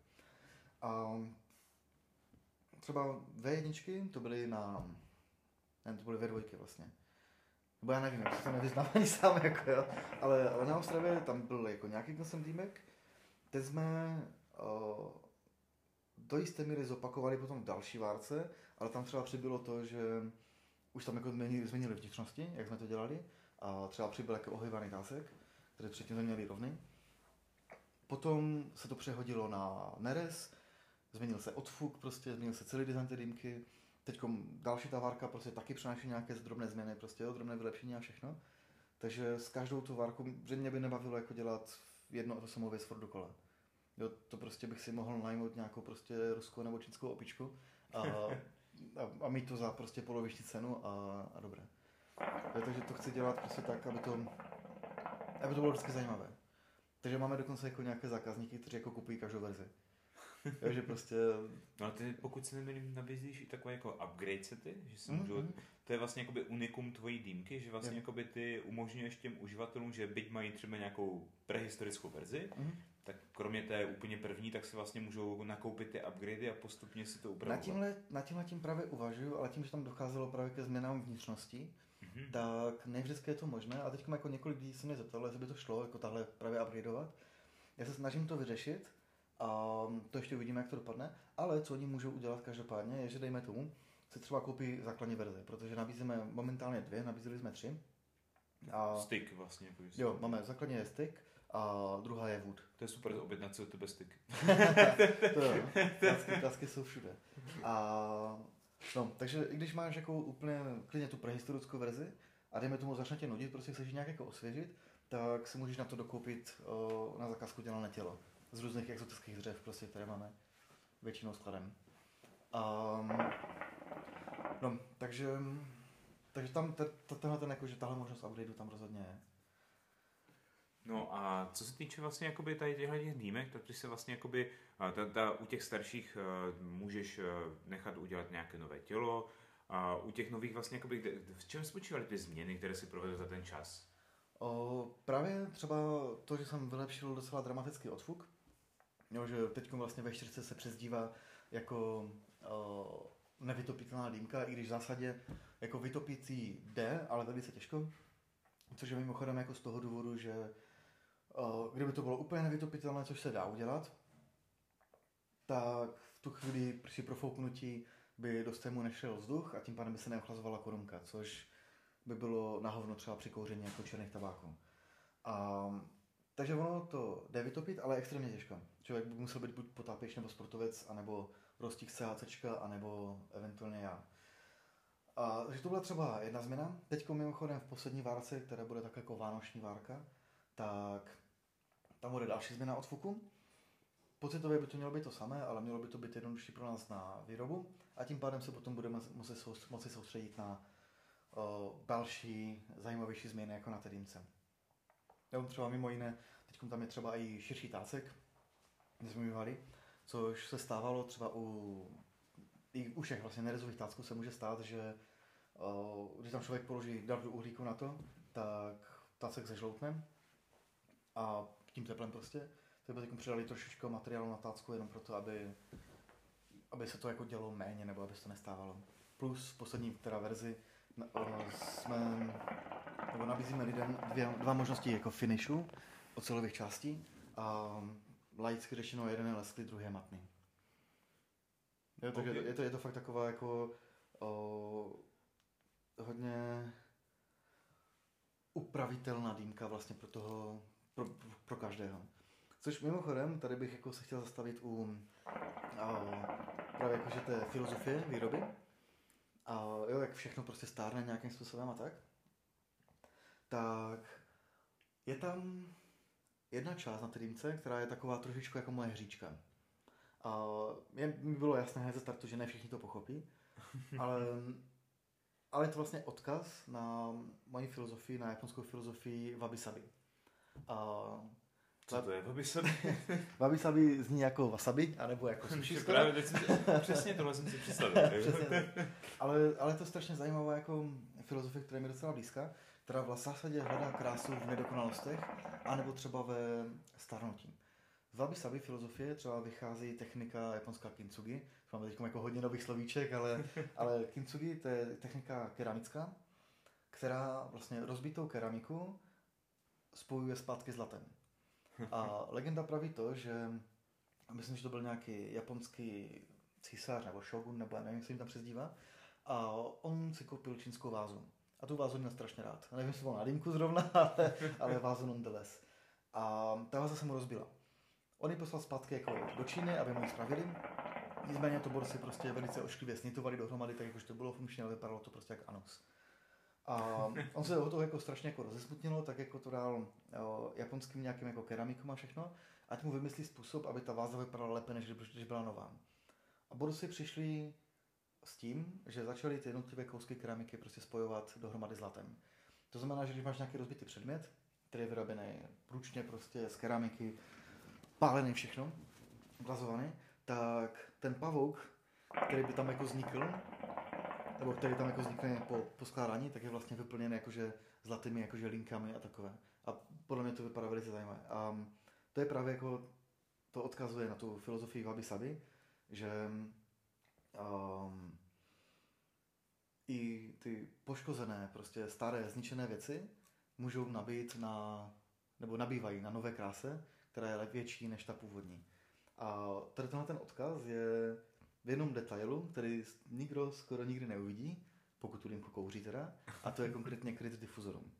Třeba V1 to byly na... Ne, to byly V2 vlastně. Nebo já nevím, jak to nevyznám ani sám, jako jo. Ale na Ostravě tam byl jako nějaký ten dýmek. Teď jsme do jisté míry zopakovali potom další várce, ale tam třeba přibylo to, že už tam jako změnili vnitřnosti, jak jsme to dělali. A třeba přibyl jako ohyvaný tásek, který předtím to měli rovný. Potom se to přehodilo na nerez, změnil se odfuk, prostě změnil se celý design té dýmky. Teď další ta várka prostě taky přináší nějaké drobné změny, prostě jo, drobné vylepšení a všechno. Takže s každou tu várku, že mě by nebavilo jako dělat jedno a to samou věc furt dokola. Jo, to prostě bych si mohl najmout nějakou prostě ruskou nebo čínskou opičku a mít to za prostě poloviční cenu a dobré. Jo, takže to chci dělat prostě tak, aby to bylo vždycky zajímavé. Takže máme dokonce jako nějaké zákazníky, kteří jako kupují každou verzi. Jo, že prostě... No a ty, pokud se nemýlím, nabízíš i takové jako upgrade sety, že se můžu... To je vlastně jakoby unikum tvojí dýmky, že vlastně jakoby ty umožňuješ těm uživatelům, že byť mají třeba nějakou prehistorickou verzi, tak kromě té úplně první, tak si vlastně můžou nakoupit ty upgradey a postupně si to upravovat. Na tímhle právě uvažuju, ale tím, že tam docházelo právě ke změnám vnitřnosti, tak nevždycky je to možné. A teď jako několik lidí se mě zeptalo, jestli by to šlo jako tahle právě upgradeovat. Já se snažím to vyřešit. A to ještě uvidíme, jak to dopadne, ale co oni můžou udělat každopádně je, že dejme tomu, se třeba koupí základní verze, protože nabízíme momentálně 2, nabízeli jsme 3. A stick vlastně. Jo, máme základní je stick a druhá je wood. To je super, objednat si od tebe stick. To jo, klasky jsou všude. A, no, takže i když máš jako úplně klidně tu prehistorickou verzi a dejme tomu začne tě nudit, prostě chceš ji nějak jako osvěžit, tak si můžeš na to dokoupit na zakázku dělané tělo. Z různých exotických dřev, prostě, které máme většinou skladem. No, takže tam tahle možnost updateu tam rozhodně je. No a co se týče vlastně jakoby tady těch dýmek, tak ty se vlastně jakoby, u těch starších můžeš nechat udělat nějaké nové tělo, a u těch nových vlastně jakoby, v čem spočívaly ty změny, které si provedl za ten čas? Právě třeba to, že jsem vylepšil docela dramatický odfuk, jo, že teď vlastně ve 4 se přezdívá jako nevytopitelná dýmka, i když v zásadě jako vytopící jde, ale velice těžko, což je mimochodem jako z toho důvodu, že kdyby to bylo úplně nevytopitelné, což se dá udělat, tak v tu chvíli při profouknutí by do stému nešel vzduch a tím pádem by se neochlazovala korunka, což by bylo na hovno třeba při kouření jako černých tabáků. Takže ono to jde vytopit, ale extrémně těžko. Člověk by musel být buď potápěč, nebo sportovec, anebo rostík CHCčka, anebo eventuálně já. Takže to byla třeba jedna změna. Teď mimochodem v poslední várce, která bude tak jako vánoční várka, tak tam bude další změna od fuku. Pocitově by to mělo být to samé, ale mělo by to být jednodušší pro nás na výrobu a tím pádem se potom budeme moci soustředit na další zajímavější změny jako na té dýmce. Já třeba mimo jiné, teď tam je třeba i širší tácek, nezmívali, což se stávalo třeba i u všech vlastně nerezových tácků se může stát, že když tam člověk položí dardu uhlíku na to, tak tácek zežloutne a tím teplem prostě. Třeba teď přidali trošičku materiálu na tácku jenom proto, aby se to jako dělalo méně nebo aby se to nestávalo. Plus v poslední teda verzi nabízíme lidem dva možnosti jako finishu ocelových částí a laicky řečeno jeden je lesklý, druhý je matný. Jo, takže okay. je to fakt taková jako hodně upravitelná dýmka vlastně pro každého. Což mimochodem, tady bych jako se chtěl zastavit u právě jakože té filozofie výroby. A jo, jak všechno prostě stárne nějakým způsobem a tak je tam jedna část na té dýmce, která je taková trošičku jako moje hříčka. A mi bylo jasné ze startu, že ne všichni to pochopí, ale Ale je to vlastně odkaz na moji filozofii, na japonskou filozofii wabi-sabi. Co to je wabi-sabi? Wabi-sabi zní jako wasabi, anebo jako sushi. Přesně tohle jsem si představil. Ale to je strašně zajímavá jako filozofie, která je mi docela blízká, která v zásadě hledá krásu v nedokonalostech, anebo třeba ve starnutí. Z wabi-sabi filozofie třeba vychází technika japonská kintsugi. Máme teď jako hodně nových slovíček, ale kintsugi to je technika keramická, která vlastně rozbitou keramiku spojuje zpátky zlatem. A legenda praví to, že myslím, že to byl nějaký japonský císař nebo šogun, nebo nevím, jak se jim tam přezdívá, a on si koupil čínskou vázu. A tu vázu měl strašně rád. Nevím, jestli byl na dýmku zrovna, ale vázu nonetheless. A ta váza se mu rozbila. On ji poslal zpátky jako do Číny, aby mu ji spravili. Nicméně to borci prostě velice ošklivě snitovali dohromady, tak jakože to bylo funkčně, ale vypadalo to prostě jak anus. A on se o toho jako strašně jako rozesmutnilo, tak jako to dal japonským nějakým jako keramikom a všechno. A mu vymyslí způsob, aby ta váza vypadala lépe, než když byla nová. A borci přišli s tím, že začali ty jednotlivé kousky keramiky prostě spojovat dohromady zlatem. To znamená, že když máš nějaký rozbitý předmět, který je vyrobený ručně prostě z keramiky, pálený všechno, glazovaný, tak ten pavouk, který by tam jako vznikl, nebo který tam jako vznikne po skládání, tak je vlastně vyplněn jakože zlatými jakože linkami a takové. A podle mě to vypadá velice zajímavé. A to je právě jako, to odkazuje na tu filozofii wabi-sabi, že i ty poškozené, prostě staré, zničené věci můžou nabít nebo nabývají na nové kráse, která je větší než ta původní. A tady tenhle ten odkaz je v jednom detailu, který nikdo skoro nikdy neuvidí, pokud tu dýmku kouří teda, a to je konkrétně kryt difuzorem.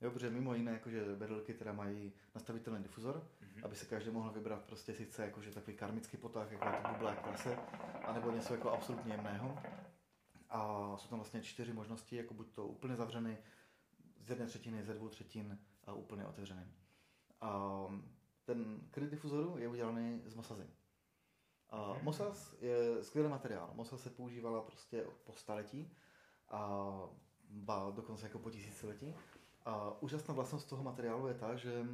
Jo, protože mimo jiné, jakože berlky teda mají nastavitelný difuzor, aby se každý mohl vybrat prostě sice jakože takový karmický potah, jako to bubla, jak prase, anebo něco jako absolutně jemného. A jsou tam vlastně 4 možnosti, jako buď to úplně zavřený, z 1/3, ze 2/3 a úplně otevřený. A ten kryt difuzoru je udělaný z mosazy. A mosaz je skvělý materiál. Mosaz se používala prostě po staletí, a dokonce jako po tisíciletí. A úžasná vlastnost toho materiálu je ta, že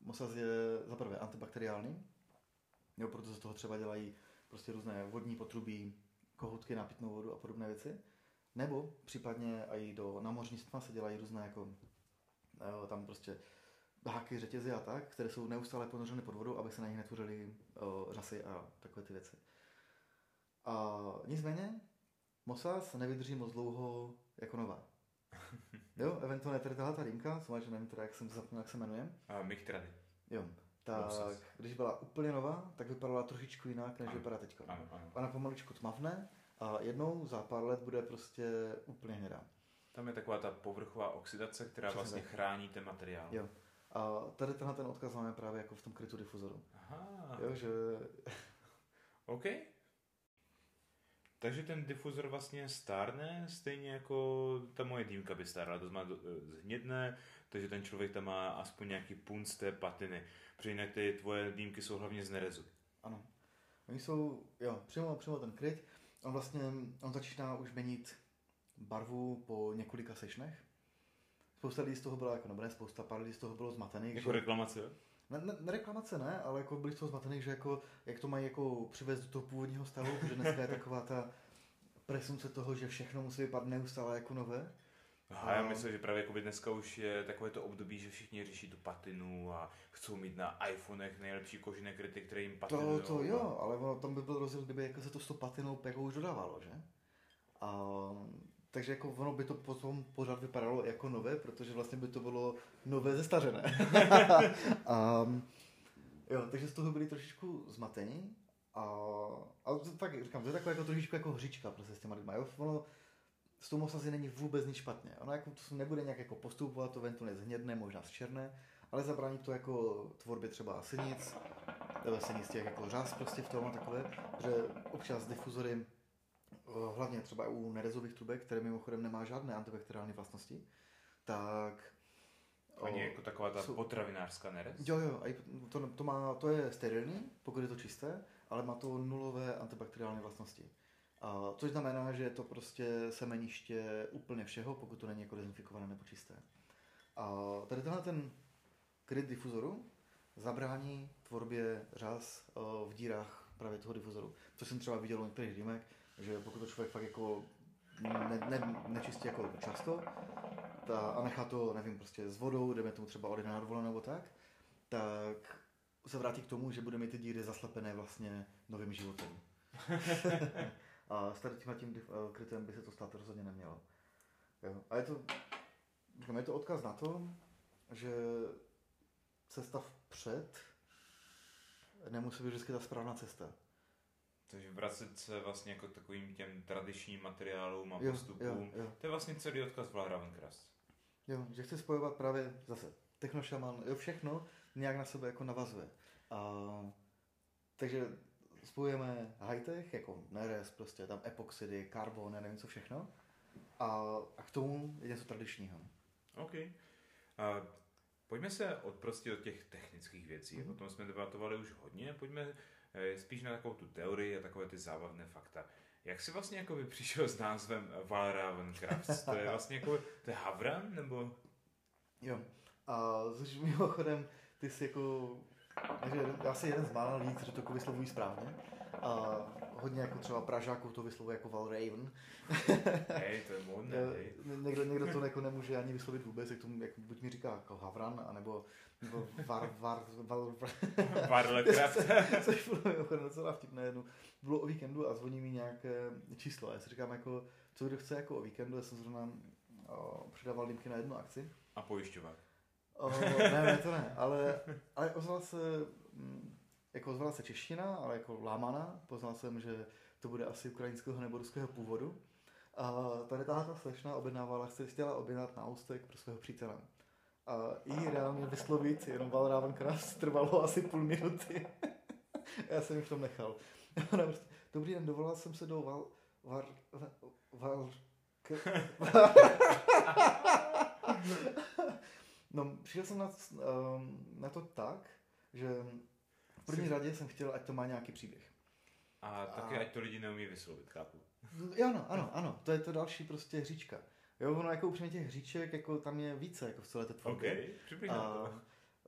mosaz je za prvé antibakteriální, jo, protože z toho třeba dělají prostě různé vodní potrubí, kohoutky na pitnou vodu a podobné věci. Nebo případně i do námořnictva se dělají různé jako tam prostě háky, řetězy a tak, které jsou neustále ponořeny pod vodou, aby se na nich netvořily řasy a takové ty věci. A nicméně mosaz nevydrží moc dlouho jako nová. Jo, eventuálně tady tahle ta rýmka, co máš, nevím teda, jak jsem zapomněl, jak se jmenuje. Miktrady. Jo, tak mosaz. Když byla úplně nová, tak vypadala trošičku jinak, než vypadá teďka. Ona pomaličku tmavne a jednou za pár let bude prostě úplně hnědá. Tam je taková ta povrchová oxidace, která přesně vlastně tak chrání ten materiál. Jo. A tady tenhle ten odkaz máme právě jako v tom krytu difuzoru. Aha. Jo, že... OK. Takže ten difuzor vlastně stárne, stejně jako ta moje dýmka by stárla. To znamená zhnědne, takže ten člověk tam má aspoň nějaký punc té patiny. Protože jinak ty tvoje dýmky jsou hlavně z nerezu. Ano. Oni jsou, jo, přímo ten kryt. On začíná už měnit barvu po několika sešnech. Spousta lidí z toho byla jako dobré, spousta pár lidí z toho bylo zmatených. Jako že... reklamace? Ne, reklamace ne, ale jako byli z toho zmatených, že jako, jak to mají jako přivést do toho původního stavu, protože dneska je taková ta presunce toho, že všechno musí vypadat neustále jako nové. Aha, já myslím, že právě jako by dneska už je takové to období, že všichni řeší tu patinu a chcou mít na iPhonech nejlepší kožené kryty, které jim patinují. To jo, ale tam by byl rozdíl, kdyby jako se to s tou patinou jako už dodávalo, že? Takže jako ono by to potom pořád vypadalo jako nové, protože vlastně by to bylo nové zestařené. Jo, takže z toho byli trošičku zmatení. A to, tak říkám, to je takové jako trošičku jako hříčka prostě s těma lidma. Jo? Ono s tou mosazy není vůbec nic špatně. Ono jako to nebude nějak jako postupovat, to eventuálně zhnědne, možná zčerné, ale zabrání to jako tvorbě třeba sinic, nebo sinic těch jako řas prostě v tom a takové, že občas difuzory, hlavně třeba u nerezových trubek, které mimochodem nemá žádné antibakteriální vlastnosti, tak... Oni jako taková ta potravinářská nerez? Jo, to je sterilní, pokud je to čisté, ale má to nulové antibakteriální vlastnosti. Což znamená, že je to prostě semeniště úplně všeho, pokud to není jako dezinfikované nebo čisté. A tady tenhle ten kryt difuzoru zabrání tvorbě řas v dírách právě toho difuzoru. Což jsem třeba viděl u některých dýmek, že pokud to člověk fakt jako nečistí jako často a nechá to, nevím, prostě s vodou, jdeme tomu třeba ordinár volen nebo tak, tak se vrátí k tomu, že bude mít ty díry zaslepené vlastně novým životem. A s tím krytem by se to stát rozhodně nemělo. Jo. A je to odkaz na to, že cesta vpřed nemusí být vždycky ta správná cesta. Takže vracet se vlastně jako takovým těm tradičním materiálům a postupům. Jo. To je vlastně celý odkaz Valravn Crafts. Jo, že chci spojovat právě zase technošaman, jo, všechno nějak na sebe jako navazuje. Takže spojujeme high-tech, jako nerez, prostě tam epoxidy, karbon, nevím co všechno. A k tomu je něco tradičního. OK. Pojďme se odprostit od těch technických věcí. Mm-hmm. O tom jsme debatovali už hodně. Pojďme spíš na takovou tu teorii a takové ty zábavné fakta. Jak jsi vlastně jako by přišel s názvem Valravn Crafts? To je vlastně jako, to je Havran, nebo? Jo. A což mimochodem, ty jsi jako, já jsem jeden z mála lidí, kteří to jako vyslovují správně. A hodně jako třeba Pražáků to vyslovuje jako Valravn. Hej, to je modné. Někdo to jako nemůže ani vyslovit vůbec, jak tomu, jak buď mi říká jako Havran, anebo Valravn Crafts. Což bylo mimochodem docela vtipné jednu. Bylo o víkendu a zvoní mi nějaké číslo. A já si říkám jako, co kdo chce jako o víkendu, já jsem zrovna přidával dýmky na jednu akci. A pojišťovat. Ne, to ne, ale ozvala se čeština, ale jako lámaná, poznal jsem, že to bude asi ukrajinského nebo ruského původu. A tady tahle slečna objednávala, chtěla objednat náustek pro svého přítele. A jí reálně vyslovit jenom Valravn Crafts trvalo asi půl minuty. Já jsem ji v tom nechal. Dobrý den, dovolal jsem se do No, přišel jsem na to tak, že v první radě jsem chtěl, ať to má nějaký příběh. A taky, ať to lidi neumí vyslovit, chápu. Ano, to je to další prostě hříčka. Jo, ono jako upřímně těch hříček, jako tam je více jako v celé té tvorbě. OK, přibližná to.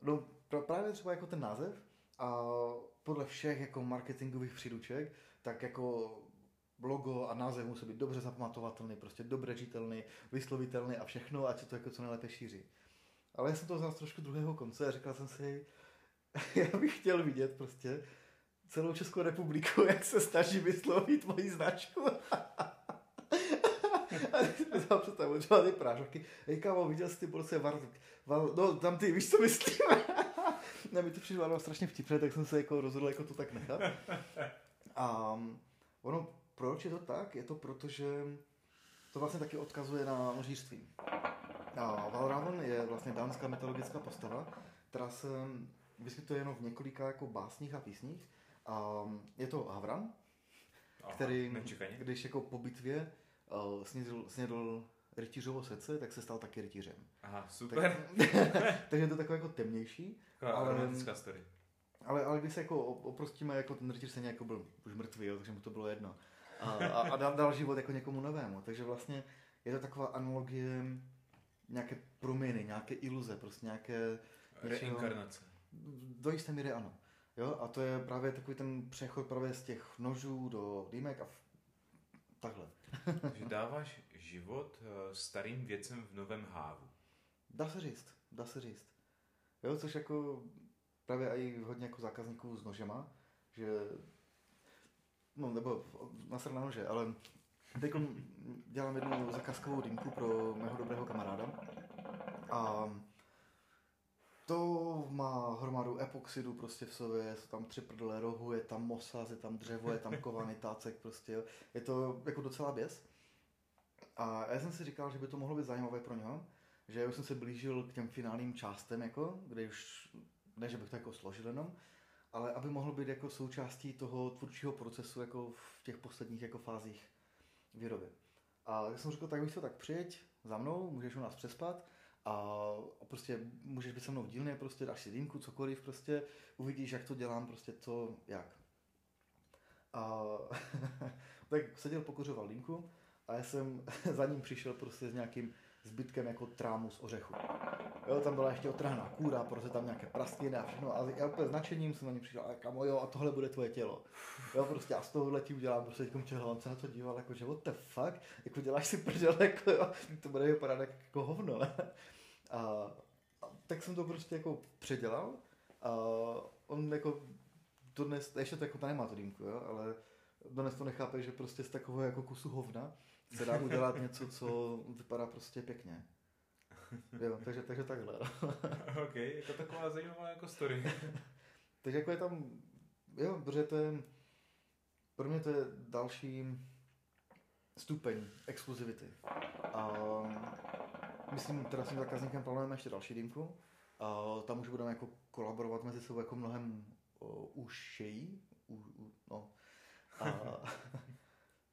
No, právě třeba jako ten název a podle všech jako marketingových příruček, tak jako logo a název musí být dobře zapamatovatelný, prostě dobře čitelný, vyslovitelný a všechno, ať se to jako co nejlépe šíří. Ale já jsem to znal z trošku druhého konce a říkal jsem si, já bych chtěl vidět prostě celou Českou republiku, jak se snaží vyslovit moji značku. A teď tam představuji třeba ty prážovky. Hej kámo, viděl jsi ty bolce no tam ty, víš co myslím? Ne, mi to přišlo strašně vtipné, tak jsem se jako rozhodl jako to tak nechat. A ono, proč je to tak? Je to proto, že to vlastně taky odkazuje na množířství. A Valravn je vlastně dánská mytologická postava, která se vyskytuje jenom v několika jako básních a písních. A je to Havran, který, když jako po bitvě snědl rytířovo srdce, tak se stal taky rytířem. Aha, super. Takže je to takové jako temnější. Romantická story. Ale když se jako oprostíme, jako ten rytíř se nějak byl už mrtvý, jo, takže mu to bylo jedno. A dal život jako někomu novému. Takže vlastně je to taková analogie nějaké proměny, nějaké iluze, prostě nějaké reinkarnace. Do jisté míry ano. Jo? A to je právě takový ten přechod právě z těch nožů do dýmek a takhle. Takže dáváš život starým věcem v novém hávu. Dá se říct. Jo? Což jako právě i hodně jako zákazníků s nožema, že no nebo nasrná nože, ale teď dělám jednu zakázkovou dýmku pro mého dobrého kamaráda a to má hromadu epoxidu prostě v sobě, jsou tam tři prdele rohu, je tam mosa, je tam dřevo, je tam kovaný tácek prostě, je to jako docela běs. A já jsem si říkal, že by to mohlo být zajímavé pro něho, že už jsem se blížil k těm finálním částem jako, kde už, ne že bych to jako složil jenom, ale aby mohl být jako součástí toho tvůrčího procesu jako v těch posledních jako fázích výroby. A tak jsem řekl, tak víš co, tak přijeď za mnou, můžeš u nás přespat a prostě můžeš být se mnou v dílně, prostě dáš si dýmku, cokoliv, prostě uvidíš, jak to dělám, prostě co, jak. A tak seděl, pokořoval linku a já jsem za ním přišel prostě s nějakým zbytkem jako trámu z ořechu. Jo, tam byla ještě otrhaná kůra, protože tam nějaké prastliny a všechno. A já úplně značením jsem na ně přišel, a kamo jo, a tohle bude tvoje tělo. Jo, prostě já z tohohle ti udělám, prostě teďkom čeho, on se na to díval, jako že what the fuck, jako děláš si prdel, jako jo, to bude vypadat jako hovno. A tak jsem to prostě jako předělal. A on jako dodnes, ještě to jako ta nemá to dýmku, jo, ale dodnes to nechápe, že prostě z takového jako kusu hovna se dá udělat něco, co vypadá prostě pěkně. Jo, takže takhle. Ok, jako taková zajímavá jako story. Takže jako je tam, jo, protože to je, pro mě to je další stupeň exkluzivity. A myslím, teda s tím zákazníkem plánujeme ještě další dýmku. A tam už budeme jako kolaborovat mezi sebou jako mnohem ušejí. No.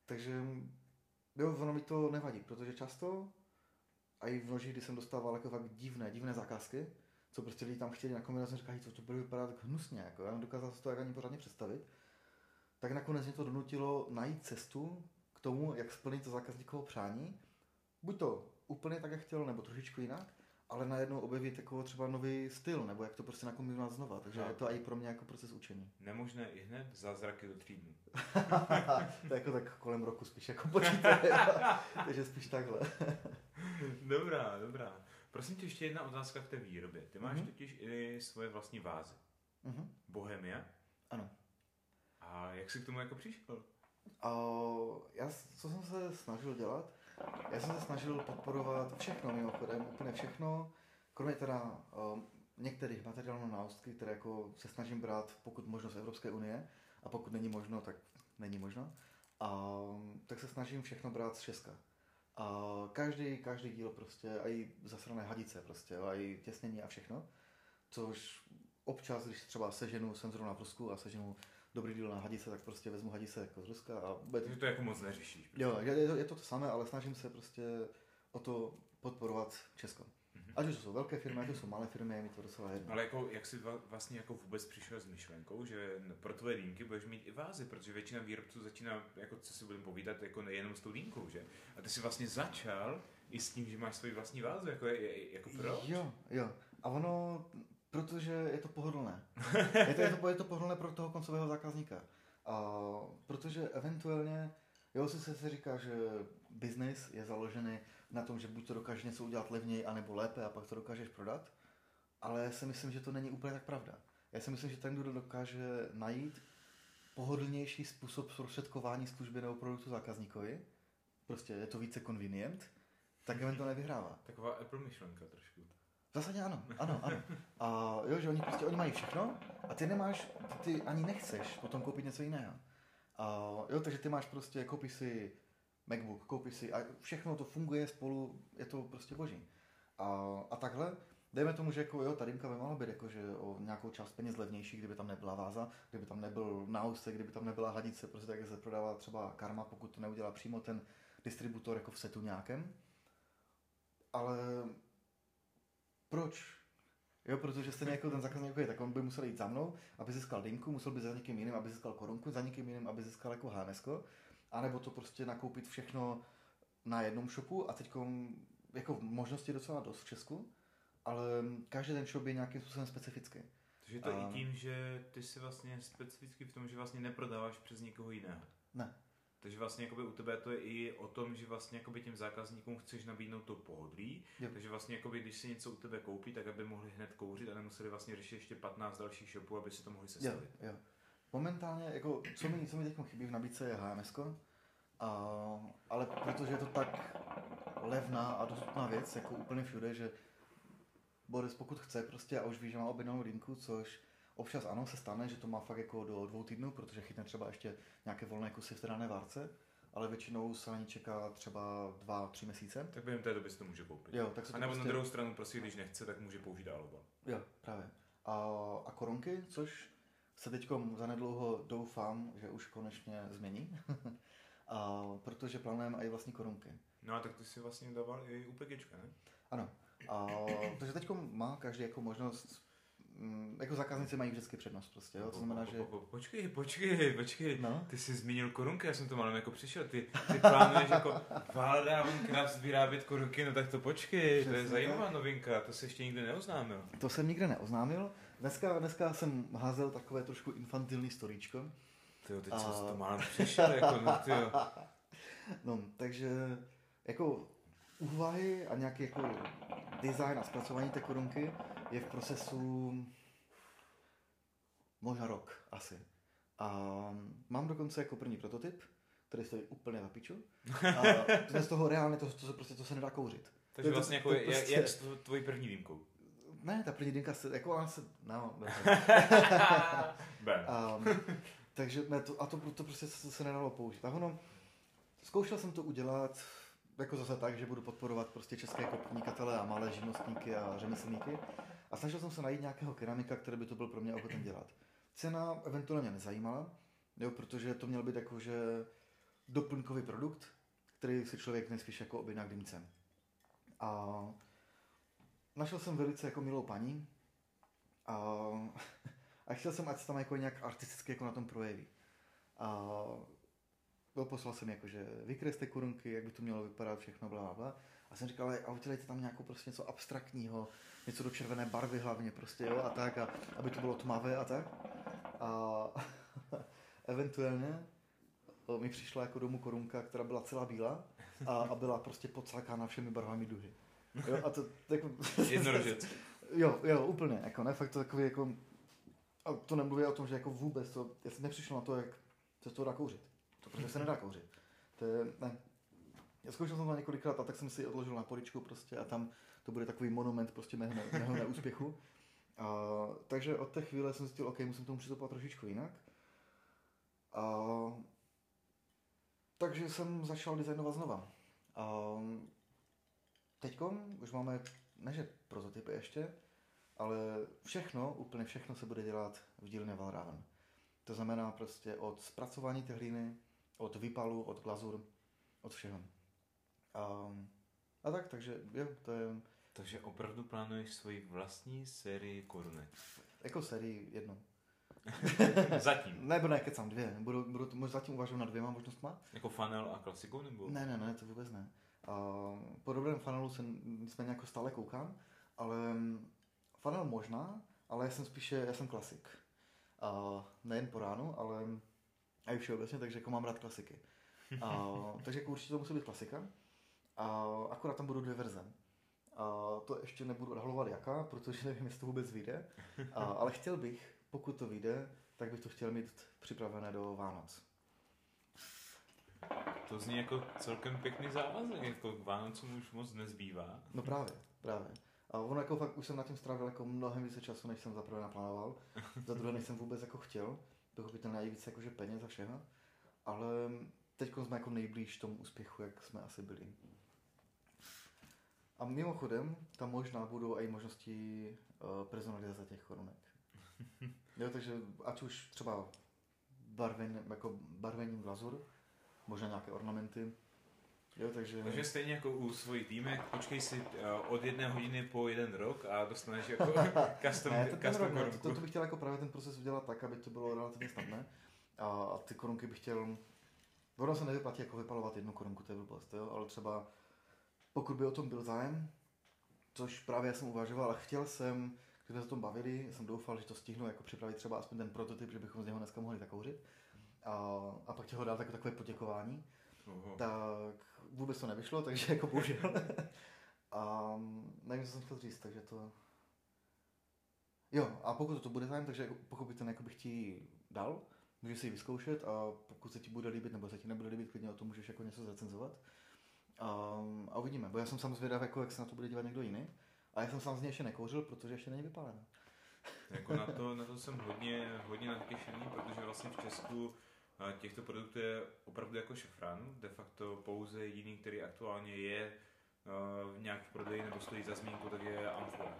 Takže jo, ono mi to nevadí, protože často a i v noži, kdy jsem dostával jako fakt divné zakázky, co prostě lidi tam chtěli, nakonec jsem říkal, co to bude vypadat tak hnusně, jako já nedokázal si to ani pořádně představit, tak nakonec mě to donutilo najít cestu k tomu, jak splnit to zákazníkovo přání, buď to úplně tak, jak chtěl, nebo trošičku jinak, ale najednou objevit jako třeba nový styl, nebo jak to prostě nakombinovat znova, takže je to i pro mě jako proces učení. Nemožné i hned zázraky do 3 dnů. To jako tak kolem roku spíš jako počítaje, takže spíš takhle. Dobrá. Prosím tě, ještě jedna otázka k té výrobě. Ty máš totiž i svoje vlastní vázy. Bohemia? Ano. A jak jsi k tomu jako přišel? Co jsem se snažil dělat? Já jsem se snažil podporovat všechno, mimochodem, úplně všechno, kromě teda některých materiálů na náustky, které jako se snažím brát pokud možno z Evropské unie a pokud není možno, tak není možno, tak se snažím všechno brát z Česka. Každý díl prostě, a i zasrané hadice prostě, a i těsnění a všechno, což občas, když třeba seženu, jsem zrovna v Rusku a seženu dobrý díl na hadice, tak prostě vezmu hadice jako z Ruska a... Takže to jako moc neřešíš. Prostě. Jo, je to samé, ale snažím se prostě o to podporovat Česko. Ať už to jsou velké firmy, ať už jsou malé firmy, je mi to docela jedno. Ale jako, jak jsi vlastně jako vůbec přišel s myšlenkou, že pro tvoje dýmky budeš mít i vázy, protože většina výrobců začíná, jako co si budeme povídat, jako nejenom s tou dýmkou, že? A ty jsi vlastně začal i s tím, že máš svoji vlastní vázu, jako proč? Jo. A ono... Protože je to pohodlné. Je to pohodlné pro toho koncového zákazníka. A protože eventuálně, jo, se říká, že biznis je založený na tom, že buď to dokážeš něco udělat levněji, anebo lépe a pak to dokážeš prodat, ale já si myslím, že to není úplně tak pravda. Já si myslím, že ten, kdo dokáže najít pohodlnější způsob zprostředkování služby nebo produktu zákazníkovi, prostě je to více convenient, tak eventuálně vyhrává. Taková Apple myšlenka trošku. V zásadě ano. A jo, že oni mají všechno a ty nemáš, ty ani nechceš potom koupit něco jiného. A jo, takže ty máš prostě, koupíš si MacBook, koupíš si a všechno to funguje spolu, je to prostě boží. A takhle, dejme tomu, že jako jo, ta dýmka by mohla být jako, že o nějakou část peněz levnější, kdyby tam nebyla váza, kdyby tam nebyl náusek, kdyby tam nebyla hadice, prostě tak se prodává třeba karma, pokud to neudělá přímo ten distributor jako v setu nějakém. Ale... Proč? Jo, protože stejně jako ten zákazník je, tak on by musel jít za mnou, aby získal dýmku, musel být za někým jiným, aby získal korunku, za někým jiným, aby získal jako HMS-ko, anebo to prostě nakoupit všechno na jednom shopu a teďkom jako možnosti docela dost v Česku, ale každý ten shop je nějakým způsobem specifický. Takže to i tím, že ty jsi vlastně specifický v tom, že vlastně neprodáváš přes někoho jiného. Ne. Takže vlastně jakoby u tebe to je i o tom, že vlastně jakoby těm zákazníkům chceš nabídnout to pohodlí. Yep. Takže vlastně jakoby, když si něco u tebe koupí, tak aby mohli hned kouřit a nemuseli vlastně řešit ještě 15 dalších shopů, aby si to mohli sestavit. Jo. Momentálně, jako, co mi teď chybí v nabídce je HMS-ko, ale protože je to tak levná a dostupná věc, jako úplně všude, že Boris pokud chce prostě a už ví, že má objednanou dýmku, což občas ano, se stane, že to má fakt jako do 2 týdnů, protože chytne třeba ještě nějaké volné kusy v té dané várce, ale většinou se na ní čeká třeba 2-3 měsíce. Tak během té doby si to může koupit. Jo, tak se a nebo prostě... na druhou stranu, prostě, když nechce, tak může použít Aloba. Jo, právě. A korunky, což se teďkom zanedlouho doufám, že už konečně změní, protože plánujeme i vlastní korunky. No a tak ty si vlastně dával i Upekáčka, ne? Ano, takže teďkom má každý jako možnost jako zákazníci mají vždycky přednost prostě, jo? To znamená, že... Počkej, no? Ty jsi zmínil korunky, já jsem to malem jako přišel, ty plánuješ jako Valravn Crafts vyrábět korunky, no tak to počkej, přesně, to je zajímavá tak. Novinka, to se ještě nikdy neoznámil. To jsem nikde neoznámil, dneska jsem házel takové trošku infantilní storíčko. Tyjo, teď jsem to malem přišel, jako no tyjo. No, takže jako úvahy a nějaký jako design a zpracování té korunky je v procesu možná rok asi. A mám dokonce jako první prototyp, který stojí úplně na piču. A z toho reálně to se nedá kouřit. Takže to, vlastně jako prostě... jak s tvojí první dýmkou? Ne, ta první dýmka se, jako ona se, no. Takže ne, to prostě se nedalo použít. A ono, zkoušel jsem to udělat jako zase tak, že budu podporovat prostě české podnikatele a malé živnostníky a řemeslníky. A snažil jsem se najít nějakého keramika, který by to byl pro mě ochoten dělat. Cena eventuálně nezajímala, jo, protože to měl být jakože doplňkový produkt, který si člověk nejspíš jako objedná k dýmce. A našel jsem velice jako milou paní a chtěl jsem, ať se tam jako nějak artisticky jako na tom projeví. A poslal jsem jakože vykreslete korunky, jak by to mělo vypadat, všechno blablabla. A jsem říkal, ale udělejte tam nějakou prostě něco abstraktního, něco do červené barvy hlavně prostě, jo, a tak, a aby to bylo tmavé a tak. A eventuálně mi přišla jako domů korunka, která byla celá bílá a byla prostě podsákána všemi barvami duhy. Jo, a to jako... Jednorožec. Jo, úplně, jako ne, fakt to takový jako... A to nemluví o tom, že jako vůbec to... Já jsem nepřišel na to, jak se to dá kouřit. To prostě se nedá kouřit. To je, ne. Já zkoušel jsem to několikrát a tak jsem si odložil na poličku prostě a tam to bude takový monument prostě mého neúspěchu. Takže od té chvíle jsem zjistil, ok, musím tomu přistupovat trošičku jinak. Takže jsem začal designovat znova. Teďkom už máme, neže prototypy ještě, ale všechno, úplně všechno se bude dělat v dílně Valravn. To znamená prostě od zpracování té hlíny, od výpalu, od glazur, od všeho. A tak, takže jo, to je... Takže opravdu plánuješ svoji vlastní sérii korunek? Jako sérii jednu. Zatím? Nebo ne, kecám dvě. Budu zatím uvažovat na dvěma možnostma. Jako funnel a klasikou nebo? Ne, to vůbec ne. Po dobrém funnelu se nicméně jako stále koukám, ale funnel možná, ale já jsem klasik. Nejen po ránu, ale i všeobecně, takže jako mám rád klasiky. Takže jako určitě to musí být klasika. Akorát tam budou dvě verze. To ještě nebudu odhalovat jaká, protože nevím, jestli to vůbec vyjde. Ale chtěl bych, pokud to vyjde, tak bych to chtěl mít připravené do Vánoc. To zní jako celkem pěkný závazek, jako k Vánocům už moc nezbývá. No právě. A ono jako fakt už jsem na tím strávil jako mnohem více času, než jsem za prvé naplánoval, za druhé než jsem vůbec jako chtěl, pochopitelně i více jakože peněz a všeho, ale teď jsme jako nejblíž tomu úspěchu, jak jsme asi byli. A mimochodem, tam možná budou i možnosti personalizace těch korunek. Jo, takže ať už třeba barvením glazur, možná nějaké ornamenty. Jo, takže stejně jako u svojich dýmek, počkej si od 1 hodiny po 1 rok a dostaneš jako custom korunku. To bych chtěl jako právě ten proces udělat tak, aby to bylo relativně snadné. A ty korunky bych chtěl... Ono se nevyplatí jako vypalovat 1 korunku, to je blbost, jo? Ale třeba pokud by o tom byl zájem, což právě já jsem uvažoval a chtěl jsem, když jsme se o tom bavili, jsem doufal, že to stihnu jako připravit třeba aspoň ten prototyp, že bychom z něho dneska mohli zakouřit. A pak ti ho dát jako takové poděkování. Tak vůbec to nevyšlo, takže jako bohužel. A nevím, co jsem chtěl říct, takže to... Jo, a pokud to bude zájem, takže pokud ten jako bych ti dal, můžeš si ji vyzkoušet a pokud se ti bude líbit nebo se ti nebude líbit, klidně o tom můžeš jako něco zrecenzovat. A uvidíme, bo já jsem sám zvědav, jako, jak se na to bude dívat někdo jiný. A já jsem sám z něj ještě nekouřil, protože ještě není vypálen. Jako na to jsem hodně natěšený, protože vlastně v Česku těchto produktů je opravdu jako šafrán, de facto pouze jediný, který aktuálně je nějak v prodeji nebo stojí za zmínku, tak je Amphora,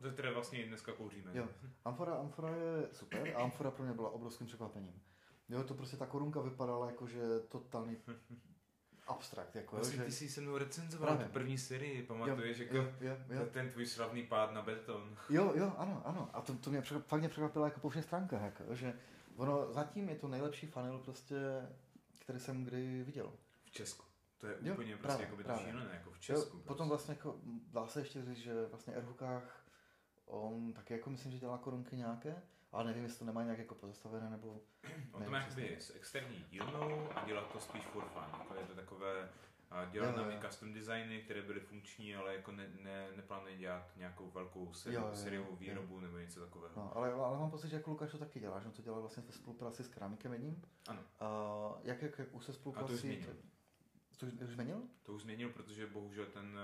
ze které vlastně dneska kouříme. Jo, Amphora je super a Amphora pro mě byla obrovským překvapením. Jo, to prostě ta korunka vypadala jako, že totálně abstrakt. Jako, vlastně že... Ty jsi se mnou recenzoval tu první sérii, pamatuješ, jako ten tvůj slavný pád na beton. Jo, ano. A to mě fakt překvapilo jako po všech stránkách, jako, že ono zatím je to nejlepší funnel prostě, který jsem kdy viděl. V Česku. To je úplně prostě jako by to šílené, jako v Česku. Prostě. Potom vlastně jako, dá se ještě říct, že vlastně Erhukách on taky jako myslím, že dělá korunky nějaké, ale nevím, jestli to nemá nějak jako pozastavené, nebo... On to má jakoby s externí dílnou a dělá to spíš for fun, jako je to takové... A dělal tam i custom designy, které byly funkční, ale jako neplánuje dělat nějakou velkou sériovou výrobu nebo něco takového. No, ale mám pocit, že jako Lukáš to taky dělá, že on to dělá vlastně ve spolupráci s keramikem jedním. Ano. A jak už se spoluprací... To už změnil, protože bohužel ten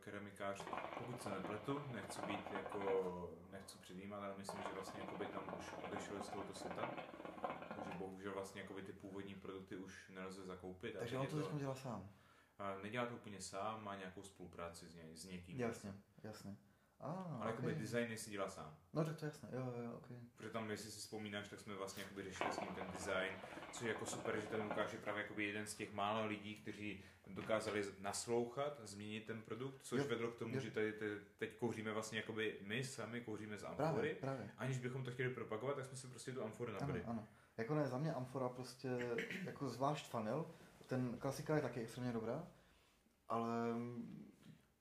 keramikář, pokud se nepletu, nechci předjímat, ale myslím, že vlastně tam už odešel z tohoto světa. Takže bohužel vlastně ty původní produkty už nelze zakoupit. Takže on to teď dělá sám. Nedělá to úplně sám, má nějakou spolupráci s někým. Jasně. Ale design si dělá sám. No tak to je jasné, jo, okej. Protože tam, jestli si vzpomínáš, tak jsme vlastně řešili s ním ten design, což je jako super, že ten Lukáš je právě jeden z těch málo lidí, kteří dokázali naslouchat, změnit ten produkt, což vedlo k tomu, že tady teď kouříme vlastně my sami kouříme z Amphory. Aniž bychom to chtěli propagovat, tak jsme si prostě tu Amphoru nabili. Ano. Jako za mě Amphora prostě jako zvlášť funnel, ten klasika je taky extrémně dobrá, ale...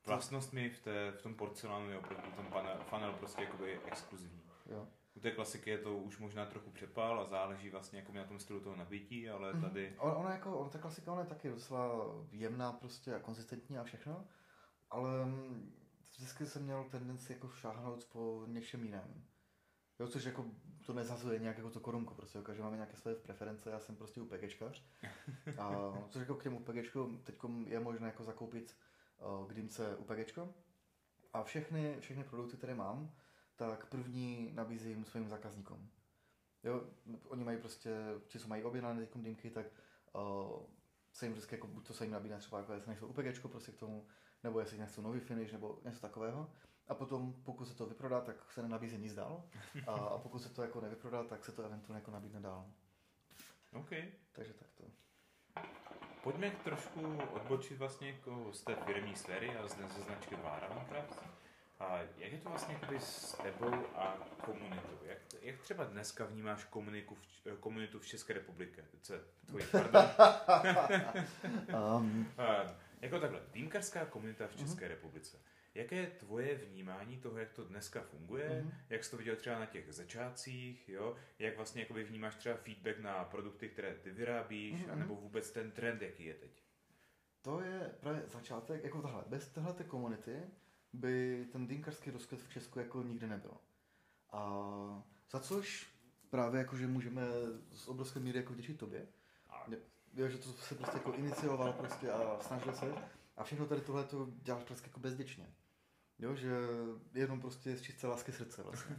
Vlastnostmi v tom porcelánu je opravdu ten funnel prostě je exkluzivní. Jo. U té klasiky je to už možná trochu přepál a záleží vlastně na tom stylu toho nabití, ale tady... Ta klasika ona je taky docela jemná prostě a konzistentní a všechno, ale vždycky jsem měl tendenci šáhnout po něčem jiném. Jo, což to nezazuje nějak to korunku, prostě, že máme nějaké své preference, já jsem prostě upekečkař. A což k těm upekečkům teď je možné zakoupit k dýmce Upekáčko a všechny produkty, které mám, tak první nabízím svým zákazníkům. Jo, oni mají co mají objednané dýmky, tak se jim vždycky buď to se jim nabídne třeba jestli nechcou Upekáčko k tomu, nebo jestli nechcou nový finish, nebo něco takového. A potom, pokud se to vyprodá, tak se nenabízí nic dál. A pokud se to nevyprodá, tak se to eventuálně nabídne dál. Okay. Takže tak to. Pojďme trošku odbočit vlastně z té firemní sféry a ze značky Valravn Crafts. A jak je to vlastně s tebou a komunitou? Jak třeba dneska vnímáš komunitu v České republice? Jako takhle, dýmkařská komunita v České republice. Jaké je tvoje vnímání toho, jak to dneska funguje, jak jsi to viděl třeba na těch začátcích, jo? Jak vlastně vnímáš třeba feedback na produkty, které ty vyrábíš, anebo vůbec ten trend, jaký je teď? To je právě začátek, bez téhleté komunity by ten dýmkařský rozkvět v Česku nikdy nebyl. A za což právě že můžeme z obrovské míry vděčit tobě, že to se inicioval a snažil se a všechno tady tohle to děláš bezděčně. Jo, že jenom z čisté lásky srdce vlastně.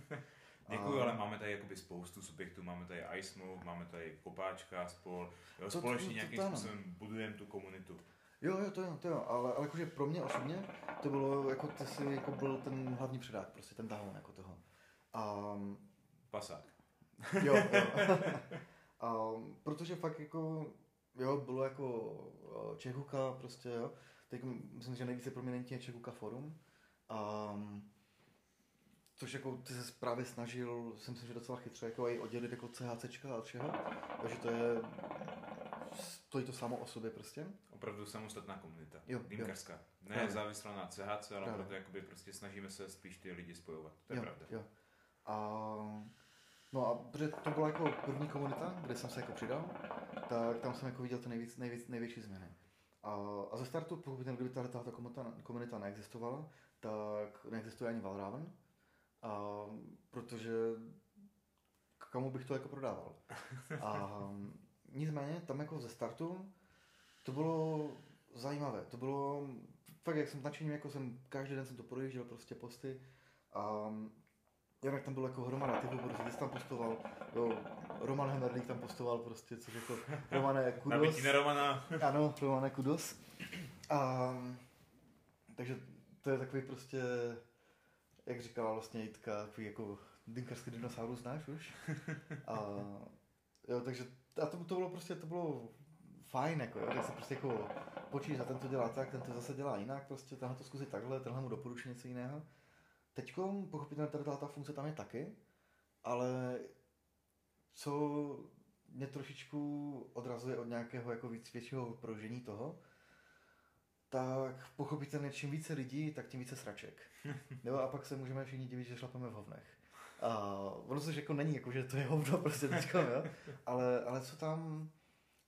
Děkuju, ale máme tady spoustu subjektů, máme tady iSmoke, máme tady Kopáčka, společně nějakým způsobem budujeme tu komunitu. Jo, to jo, ale pro mě osobně to bylo, ty jsi byl ten hlavní předák, ten tahoun toho. Pasák. Jo. Protože fakt bylo Čechuka jo. Teď myslím, že nejvíce prominentní je Čechuka forum. Což ty se právě snažil, myslím, že docela chytře, i oddělit CHCčka a všeho, takže to je, stojí to samo o sobě . Opravdu samostatná komunita, dýmkařská, nezávislá na CHC, ale proto snažíme se spíš ty lidi spojovat, to je pravda. Jo. Protože to byla první komunita, kde jsem se přidal, tak tam jsem viděl ty největší změny. A ze startu, pokud kdyby tato komunita neexistovala, tak neexistuje ani Valravn, protože komu bych to prodával. A nicméně tam ze startu to bylo zajímavé, to bylo fakt, jak jsem nadšením, každý den jsem to projížděl posty a jak tam bylo hromada typu, ty jsi tam postoval, jo, Roman Hnedlík tam postoval což Romane kudos. Nabití na Romana. Ano, Romane kudos. Takže to je takový jak říkala vlastně Jitka, takový dýmkařský dinosaurus, znáš už. Jo, takže to bylo fajn, jako jo, tak se prostě jako počíš a ten to dělá tak, ten to zase dělá jinak, prostě tenhle to zkusit takhle, tenhle mu doporučí něco jiného. Teďkom pochopitelně tady ta funkce tam je taky, ale co mě trošičku odrazuje od nějakého jako víc většího prožení toho, tak pochopitelně čím více lidí, tak tím více sraček. Jo, a pak se můžeme všichni divit, že šlapeme v hovnech. Ono což jako není, jako, že to je hovno prostě teďkom, jo? Ale co tam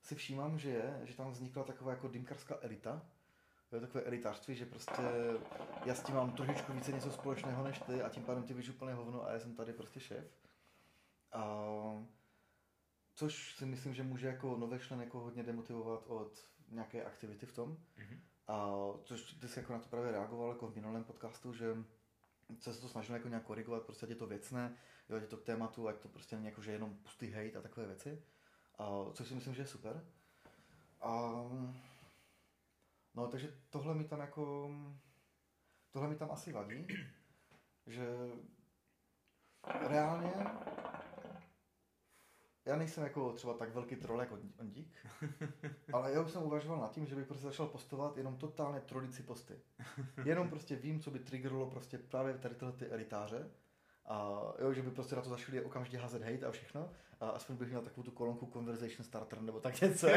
si všímám, že je, že tam vznikla taková jako dýmkařská elita, jo, takové elitářství, že prostě já s tím mám trošičku více něco společného než ty a tím pádem ty víš úplně hovno a já jsem tady prostě šéf. Což si myslím, že může jako nové člen jako hodně demotivovat od nějaké aktivity v tom. Mm-hmm. Což ty jsi jako na to právě reagoval jako v minulém podcastu, že se to snažil jako nějak korigovat, prostě ať je to věcné, jo, ať je to k tématu, ať to prostě není jako, že jenom pustý hejt a takové věci. Což si myslím, že je super. No, takže tohle mi tam asi vadí, že reálně já nejsem jako třeba tak velký troll jako Ondík, ale já už jsem uvažoval nad tím, že bych prostě začal postovat jenom totálně trollicí posty. Jenom prostě vím, co by triggerlo prostě právě tady tyhle ty elitáře. A jo, že by prostě na to začali okamžitě házet hejt a všechno. A aspoň bych měl takovou tu kolonku Conversation Starter nebo tak něco.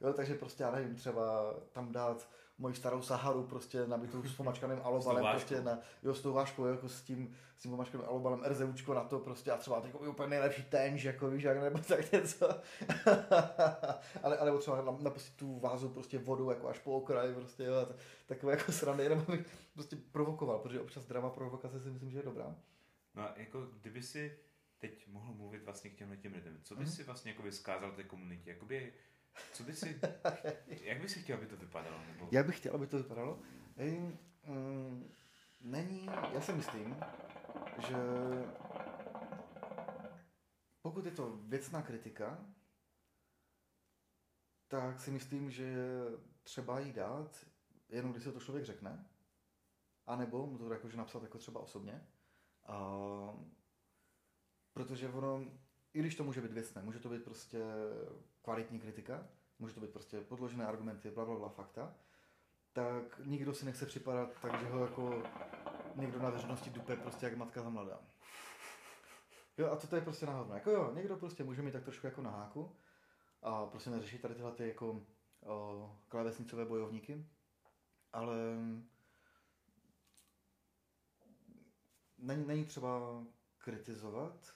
Jo, takže prostě já nevím, třeba tam dát moji starou Saharu prostě nabitou s pomačkaným Alobalem, prostě na, jo, s tou váškou, jako s tím pomačkaným Alobalem RZUčko na to prostě a třeba takový úplně nejlepší tenž, jako víš, jak nebo tak něco. ale třeba na prostě tu vázu prostě vodu, jako až po okraji prostě, jo, takové jako srandy, nebo bych prostě provokoval, protože občas drama provokace si myslím, že je dobrá. No a jako kdyby si teď mohl mluvit vlastně k těm lidem, co by si vlastně jako vyskázal té komunitě, jakoby co by si, jak by si chtěl, aby to vypadalo? Nebo... Já bych chtěl, aby to vypadalo. Není, já si myslím, že pokud je to věcná kritika, tak si myslím, že třeba jí dát, jenom když se to člověk řekne, anebo mu to jakože napsat jako třeba osobně, protože ono, i když to může být věcné, může to být prostě kvalitní kritika, může to být prostě podložené argumenty, blablabla, fakta, tak nikdo si nechce připadat tak, že ho jako někdo na veřejnosti dupe prostě jak matka za mladá. Jo, a to je prostě náhodné. Jako jo, někdo prostě může mít tak trošku jako na háku a prostě neřeší tady tyhle ty jako klávesnicové bojovníky, ale není třeba kritizovat.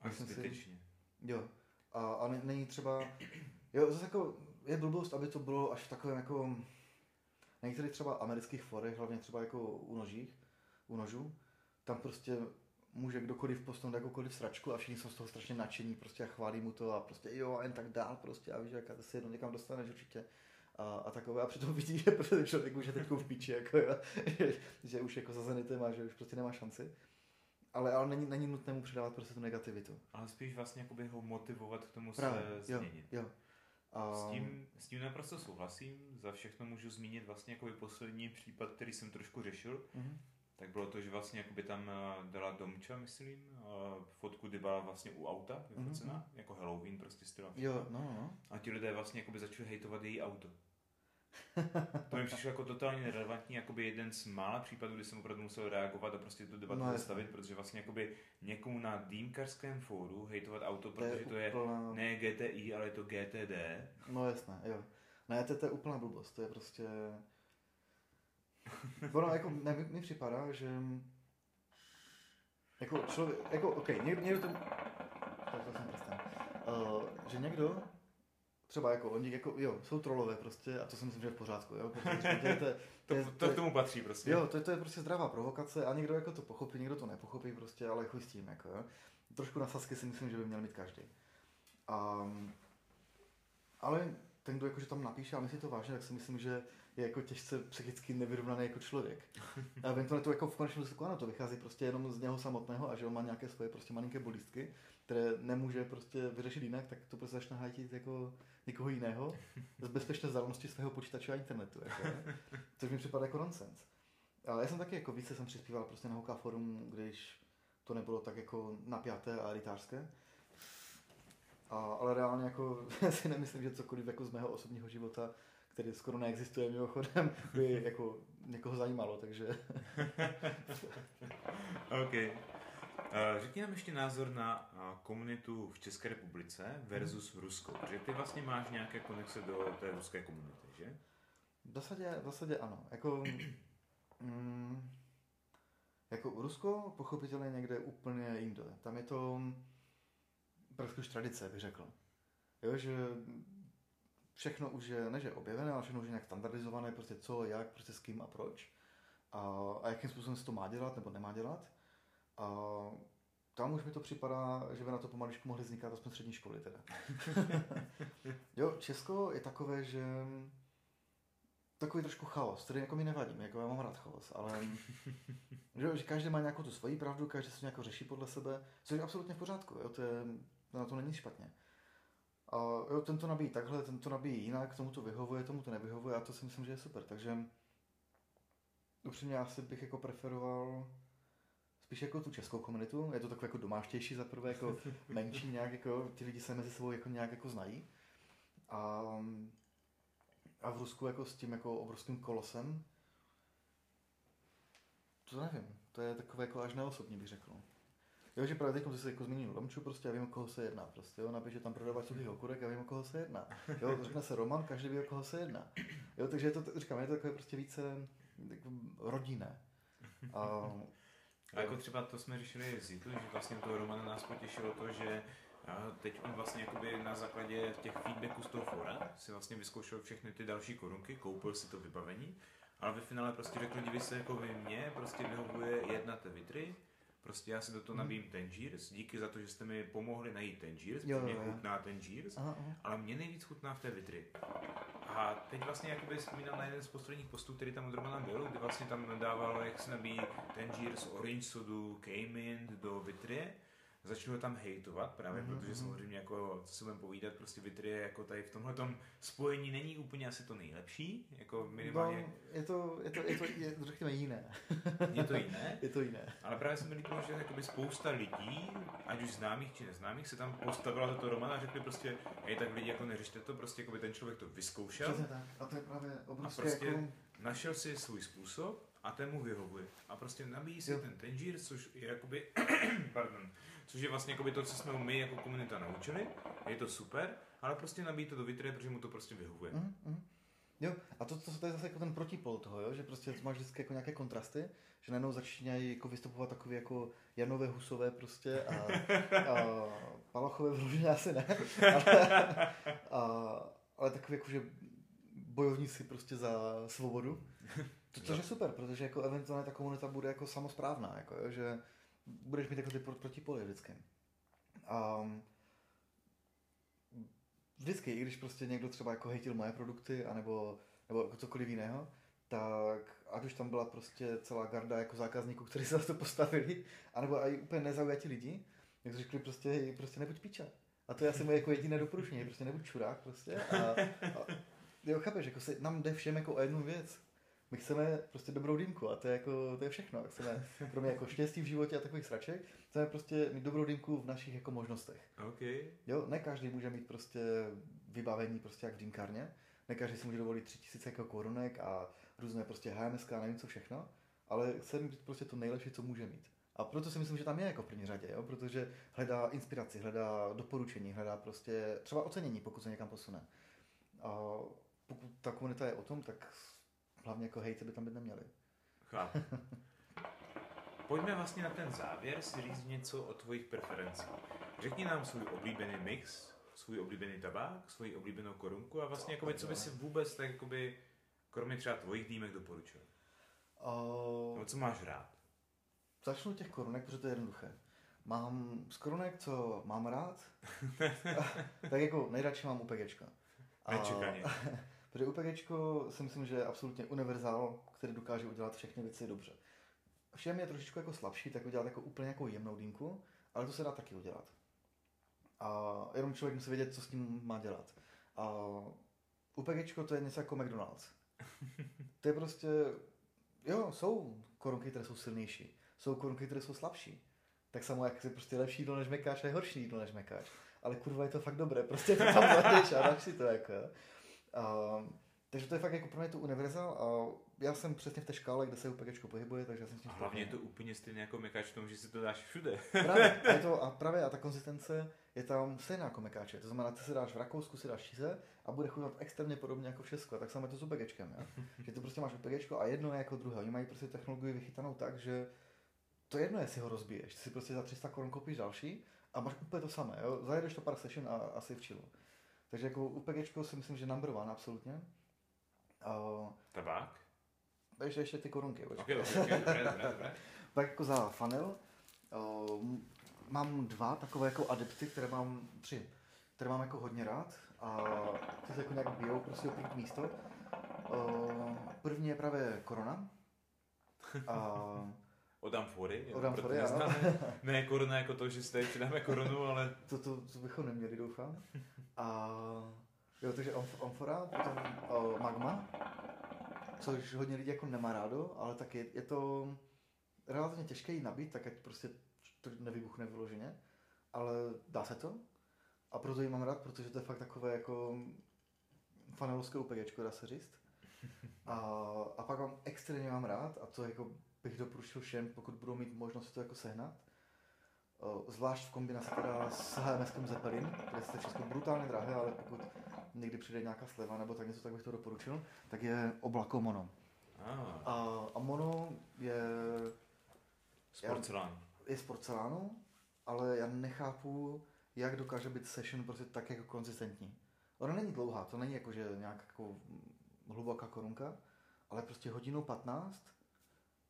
A zbytečně. Jo. A není třeba, jo, zase jako je blbost, aby to bylo až v takovém jako, na některých třeba amerických forech, hlavně třeba jako u nožů, tam prostě může kdokoliv postnout jakoukoliv sračku a všichni jsou z toho strašně nadšení prostě a chválí mu to a prostě jo a jen tak dál prostě a víš, jak a se jednou někam dostaneš určitě a takové a přitom vidí, že prostě člověk už je teď v píči, jako jo, že už jako zazenitý má, že už prostě nemá šanci. Ale není nutné mu předávat prostě tu negativitu. Ale spíš vlastně jakoby ho motivovat k tomu právě, se změnit. Jo. S tím naprosto souhlasím. Za všechno můžu zmínit vlastně jakoby poslední případ, který jsem trošku řešil. Mm-hmm. Tak bylo to, že vlastně jakoby tam dala Domča, myslím, fotku Dybala vlastně u auta, vyfocená, jako Halloween prostě styl. Jo, no. A ti lidé vlastně jakoby začali hejtovat její auto. To mi přišlo jako totálně nerelevantní, jakoby jeden z mála případů, kdy jsem opravdu musel reagovat a prostě tu debatu zastavit, protože vlastně jakoby někomu na dýmkarském fóru hejtovat auto, protože to je ne GTI, ale je to GTD. No jasné, jo. Ne, to je úplná blbost, to je prostě... Ono, jako, mi připadá, že... Jako člověk, jako, okej, někdo to... To jsem prostě... že někdo... Třeba jako oni jako jo, jsou trollové prostě a to si myslím, že je v pořádku, jo, protože to k tomu patří prostě. Jo, to je prostě zdravá provokace a někdo jako to pochopí, někdo to nepochopí prostě, ale chuj s tím jako, jo. Trošku nasazky si myslím, že by měl mít každý. Ale ten, kdo jakože tam napíše a myslí to vážně, tak si myslím, že je jako těžce psychicky nevyrovnaný jako člověk. A vím to na to jako v konečném důsledku, ano, to vychází prostě jenom z něho samotného a že on má nějaké svoje prostě malinké bolístky, které nemůže prostě vyřešit jinak, tak to prostě začne hájit jako někoho jiného z bezpečné vzdálenosti svého počítače a internetu, jako, což mi připadá jako nonsense. Ale já jsem taky jako více jsem přispíval prostě na Hoka forum, když to nebylo tak jako napjaté a elitářské. ale reálně jako si nemyslím, že cokoliv jako z mého osobního života, který skoro neexistuje mimochodem, by jako někoho zajímalo, takže... OK. Řekni nám ještě názor na komunitu v České republice versus v Rusku, protože ty vlastně máš nějaké konexe do té ruské komunity, že? V zásadě ano. Jako, jako Rusko pochopitelně někde úplně jinde. Tam je to prostě už tradice, bych řekl. Jo, že všechno už je, ne že objevené, ale všechno už je nějak standardizované, prostě co, jak, prostě s kým a proč. A jakým způsobem se to má dělat nebo nemá dělat. A tam už mi to připadá, že by na to pomaličku mohly vznikat aspoň střední školy teda. Jo, Česko je takové, že... Takový trošku chaos, který jako mi nevadí, jako já mám rád chaos, ale že každý má nějakou tu svoji pravdu, každý se nějak řeší podle sebe, což je absolutně v pořádku, jo, to je, na to není špatně. A jo, ten to nabíjí takhle, ten to nabíjí jinak, tomu to vyhovuje, tomu to nevyhovuje a to si myslím, že je super, takže upřímně asi bych jako preferoval spíš jako tu českou komunitu, je to takové jako domáštější zaprvé, jako menší nějak, jako ti lidi se mezi sebou jako nějak jako znají. A v Rusku jako s tím jako obrovským kolosem, to nevím, to je takové jako až neosobní, bych řekl. Jo, že právě teď se jako zmíním Romču prostě a vím, o koho se jedná prostě, jo, napíše tam prodavač suchých okurek a vím, o koho se jedná. Jo, řekne se Roman, každý ví, o koho se jedná. Jo, takže je to, říkám, je to takové prostě více jako rodinné. A jako třeba to jsme řešili z Jitu, že vlastně toho Romana nás potěšilo to, že a teď on vlastně na základě těch feedbacků z toho fora si vlastně vyzkoušel všechny ty další korunky, koupil si to vybavení, ale ve finále prostě řekl, dívej se, jako vy mě, prostě vyhovuje jedna té vitry, prostě já si do toho nabíjím Tangiers, díky za to, že jste mi pomohli najít Tangiers, protože mě chutná Tangiers, ale mě nejvíc chutná v té vitry. A teď vlastně jakoby vzpomínám na jeden z posledních postů, který tam od Romana byl, kdy vlastně tam dával, jak se nabíjí Tangiers, orange sodu, Cayman do vitry. Začnu ho tam hejtovat právě, protože samozřejmě jako, co si budeme povídat, prostě vitrie jako tady v tomhletom spojení není úplně asi to nejlepší, jako minimálně... No, je to řekněme jiné. Je to jiné? Je to jiné. Ale právě se mi líbilo, že jakoby spousta lidí, ať už známých či neznámých, se tam postavila toto Romana a řekli prostě, hej, tak lidi, jako neřešte to, prostě jakoby ten člověk to vyzkoušel. Přesně tak. A to je právě obrovské prostě jako... našel si svůj způsob a ten mu vyhovuje. A prostě nabíjí si ten Tangier, což je jakoby... Pardon. Což je vlastně to, co jsme my jako komunita naučili, je to super, ale prostě nabíjí to do vitry, protože mu to prostě vyhovuje. Jo, a to je zase jako ten protipol toho, jo? Že prostě máš vždycky jako nějaké kontrasty, že najednou začínají jako vystupovat takové jako Janové Husové prostě a Palochové vloženě asi ne, ale takové jako, že bojovníci prostě za svobodu, což je super, protože jako eventuálně ta komunita bude jako samosprávná, jako, jo? Že budeš mít jako ty protipoly vždycky. Vždycky, i když prostě někdo třeba jako hejtil moje produkty, anebo jako cokoliv jiného, tak ať už tam byla prostě celá garda jako zákazníků, kteří se to postavili, anebo i úplně nezaujatí lidi, jak to řekli prostě nebuď píča. A to je asi moje jako jediné doporučení, prostě nebuď čurák prostě. A jo, chápeš, jako se nám jde všem jako o jednu věc. My chceme prostě dobrou dýmku a to je všechno. Chceme, kromě jako štěstí v životě a takových sraček, chceme prostě mít dobrou dýmku v našich jako možnostech. Okay. Jo, ne každý může mít prostě vybavení prostě jak v dýmkárně, ne každý si může dovolit 3000 jako korunek a různé prostě HMS a nevím co všechno, ale chceme mít prostě to nejlepší, co může mít. A proto si myslím, že tam je jako v první řadě, jo? Protože hledá inspiraci, hledá doporučení, hledá prostě třeba ocenění, pokud se někam posune. A pokud ta komunita je o tom, tak hlavně jako hejce by tam být neměli. Chápu. Pojďme vlastně na ten závěr si říct něco o tvojich preferencích. Řekni nám svůj oblíbený mix, svůj oblíbený tabák, svůj oblíbenou korunku a vlastně jakoby, co by si vůbec tak jakoby, kromě třeba tvojich dýmek doporučil. Nebo co máš rád? Začnu těch korunek, protože to je jednoduché. Mám z korunek, co mám rád, tak jako nejradši mám Upekáčka. Nečekaně. Protože Upekáčko si myslím, že je absolutně univerzál, který dokáže udělat všechny věci dobře. Všem je trošičku jako slabší, tak udělat jako úplně jako jemnou dýmku, ale to se dá taky udělat. A jenom člověk musí vědět, co s tím má dělat. A Upekáčko to je něco jako McDonald's. To je prostě... Jo, jsou korunky, které jsou silnější. Jsou korunky, které jsou slabší. Tak samo jak je prostě lepší jídlo než mekáč a je horší jídlo než mekáč. ale kurva je to fakt dobré, prostě to tam platíš a dáš si to jako. Takže to je fakt jako pro mě to univerzál a já jsem přesně v té škále, kde se Upekáčko pohybuje, takže já jsem s tím hlavně je to úplně stejné jako mekáč v tom, že si to dáš všude. Právě, je to, a právě a ta konzistence je tam stejná jako mekáče, to znamená, ty si dáš v Rakousku, si dáš šíře a bude chutnat extrémně podobně jako v Česku, a tak samé to s Upekáčkem, jo? Že to prostě máš Upekáčko a jedno je jako druhé, oni mají prostě technologii vychytanou tak, že to jedno je si ho rozbiješ, ty si prostě za 300 korun koupíš další a máš úplně to samé, jo? Zajedeš to pár session a asi v čilu. Takže jako Upekáčko si myslím, že number one absolutně. Tabák? Ještě ty korunky. Okay, dobré. Tak jako za funnel mám dva takové jako adepty, které mám jako hodně rád a ty se jako nějak bijou, prostě opět místo. První je právě korona. Od Amphory, ano. Ne korona jako to, že si tady přidáme korunu, ale... To bychom neměli, doufám. Jo, takže Amphora, potom Magma, což hodně lidí jako nemá rádo, ale tak je to relativně těžké ji nabít, tak ať prostě to nevybuchne vyloženě, ale dá se to a proto ji mám rád, protože to je fakt takové jako fanelovské UPGčko, dá se říct. A pak mám extrémně mám rád a to jako bych doporučil všem, pokud budou mít možnost to jako sehnat, zvlášť v kombinaci teda s HMS-kem Zeppelin, které je všechno brutálně drahé, ale pokud někdy přijde nějaká sleva nebo tak něco, tak bych to doporučil, tak je oblako Mono. A Mono je... Je z porcelánu, ale já nechápu, jak dokáže být session prostě tak jako konzistentní. Ona není dlouhá, to není jako, že nějak jako hluboká korunka, ale prostě hodinou 15,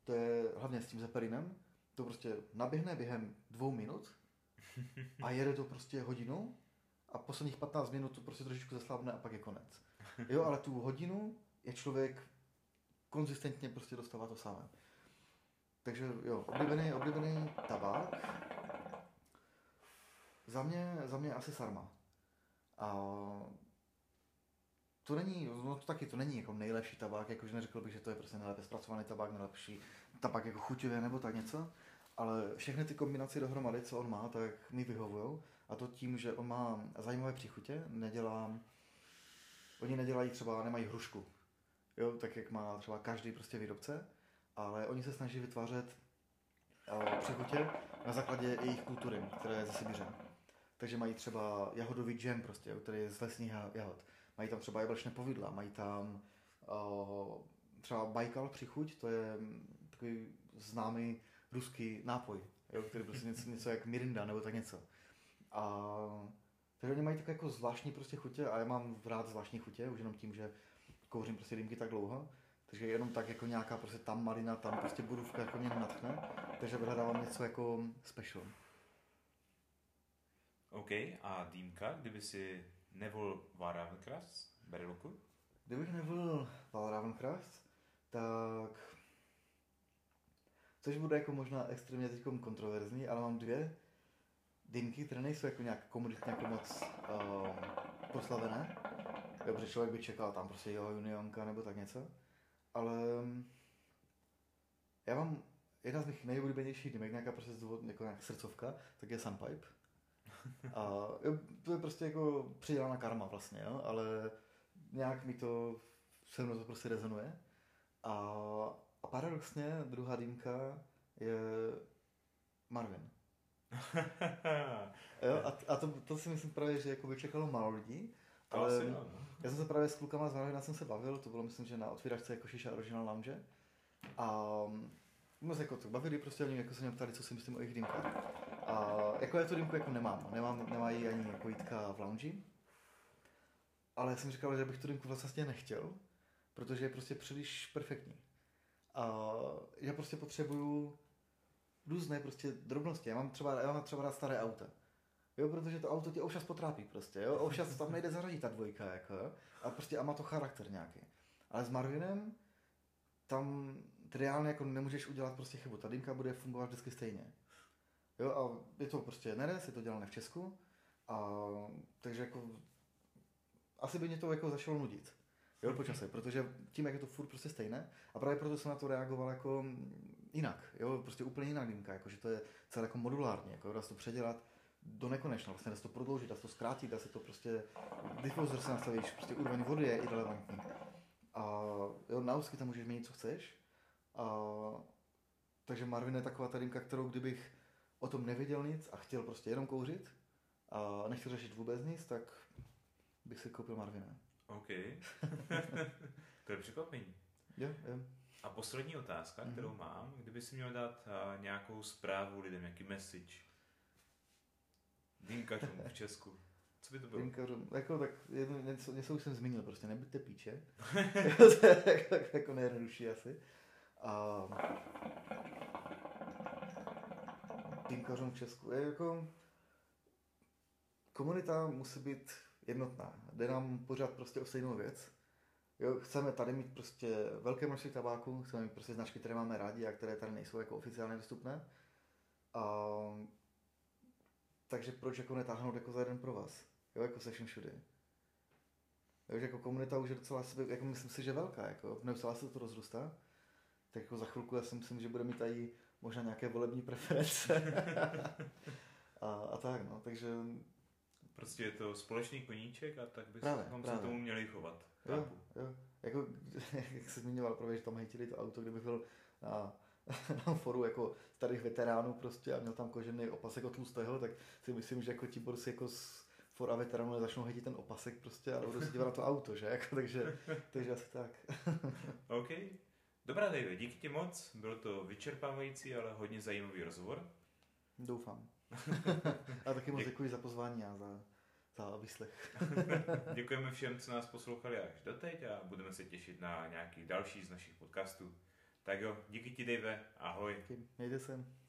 to je hlavně s tím Zeppelinem, to prostě naběhne během 2 minut a jede to prostě hodinu a posledních 15 minut to prostě trošičku zaslábne a pak je konec. Jo, ale tu hodinu je člověk konzistentně prostě dostává to samé. Takže jo, oblíbený tabák. Za mě asi Sarma. A to není, no to taky, to není jako nejlepší tabák, jakože neřekl bych, že to je prostě nejlépe zpracovaný tabák, nejlepší tabák jako chuťově nebo tak něco, ale všechny ty kombinace dohromady, co on má, tak mi vyhovujou a to tím, že on má zajímavé příchutě, oni nedělají třeba, nemají hrušku, jo, tak jak má třeba každý prostě výrobce, ale oni se snaží vytvářet příchutě na základě jejich kultury, které je ze Sibiře. Takže mají třeba jahodový džem prostě, který je z lesních jahod. Mají tam třeba jablečné povidla, mají tam třeba Bajkal příchuť, to je takový známý ruský nápoj, jo, který prostě něco jak Mirinda nebo tak něco. A takže oni mají takové jako zvláštní prostě chutě a já mám rád zvláštní chutě, už jenom tím, že kouřím prostě dýmky tak dlouho, takže jenom tak jako nějaká prostě tam marina, tam prostě budůvka jako mě natchne, takže vyhledávám něco jako special. OK, a dýmka, kdyby si nevolil Valravn Crafts, Beriluku? Kdybych nevolil Valravn Crafts, tak... Což bude jako možná extrémně teď kontroverzní, ale mám dvě dýmky, které nejsou jako nějak komoditně jako moc proslavené. Dobře, člověk by čekal tam prostě jeho Unionka nebo tak něco. Ale já mám jedna z mých nejoblíbenějších dýmek, nějaká prostě jako nějaká srdcovka, tak je Sunpipe. A to je prostě jako přidělána karma vlastně, jo? Ale nějak mi to se mnou to prostě rezonuje. A paradoxně druhá dýmka je Marvin. Jo? A to si myslím právě, že jako by čekalo málo lidí. Ale asi, no. Já jsem se právě s klukama z Marvina jsem se bavil, to bylo myslím, že na otvíračce jako Šiša Original Lounge. A my se jako to bavili, prostě oni jako se mě ptali, co si myslím o jejich dýmkách. A jako já tu dýmku jako nemá ji ani jako Jitka v lounži, ale já jsem říkal, že bych tu dýmku vlastně nechtěl, protože je prostě příliš perfektní. A já prostě potřebuju různé prostě drobnosti, já mám třeba rád staré auta, jo, protože to auto tě občas potrápí prostě, jo, občas tam nejde zařadit ta dvojka, jako, a prostě a má to charakter nějaký. Ale s Marvinem tam reálně jako nemůžeš udělat prostě chybu, ta dýmka bude fungovat vždycky stejně. Jo, a je to prostě nerez, je to dělané v Česku, a takže jako asi by mě to jako začalo nudit, jo, po čase, protože tím, jak je to furt prostě stejné, a právě proto jsem na to reagoval jako jinak, jo, prostě úplně jiná dýmka, jakože to je celé jako modulární, jako dá se to předělat, do nekonečna, vlastně dá se to prodloužit, dá se to zkrátit, dá se to prostě, difuzor se nastavíš, prostě úroveň vody je irelevantní. A jo, na úzky tam můžeš měnit, co chceš. A, takže Marvin je taková ta rýmka, kterou kdybych o tom nevěděl nic a chtěl prostě jenom kouřit a nechtěl řešit vůbec nic, tak bych si koupil Marvina. OK. To je překvapení. Jo. A poslední otázka, kterou mám, kdyby si měl dát nějakou zprávu lidem, nějaký message dýmkařům v Česku, co by to bylo? Dýmkařům, jako tak něco už jsem zmínil, prostě nebuďte píče. To je jako nejjednodušší asi. A dýmkařům v Česku je jako komunita musí být jednotná, jde nám pořád prostě o stejnou věc. Jo, chceme tady mít prostě velké množství tabáku, chceme mít prostě značky, které máme rádi a které tady nejsou jako oficiálně dostupné. A, takže proč jako netáhnout jako za jeden pro vás, jo, jako se všem všude. Takže jako komunita už je docela, jako myslím si, že velká, jako neustále se to rozrůstá. Tak jako za chvilku já si myslím, že bude mít tady možná nějaké volební preference. a tak no, takže... Prostě je to společný koníček a tak bychom se tomu měli chovat. Jo. Jako, jak jsi zmiňoval, že tam hejtili to auto, kdybych byl na foru jako starých veteránů prostě a měl tam kožený opasek od tlustého, tak si myslím, že jako ti borci jako z fora veteránů začnou hejtit ten opasek prostě a budou se dívat na to auto, že? Jako, takže asi tak. OK. Dobrá, Dave, díky ti moc. Bylo to vyčerpávající, ale hodně zajímavý rozhovor. Doufám. A taky moc děkuji za pozvání a za výslech. Děkujeme všem, co nás poslouchali až doteď a budeme se těšit na nějaký další z našich podcastů. Tak jo, díky ti, Dave, ahoj. Mějte se.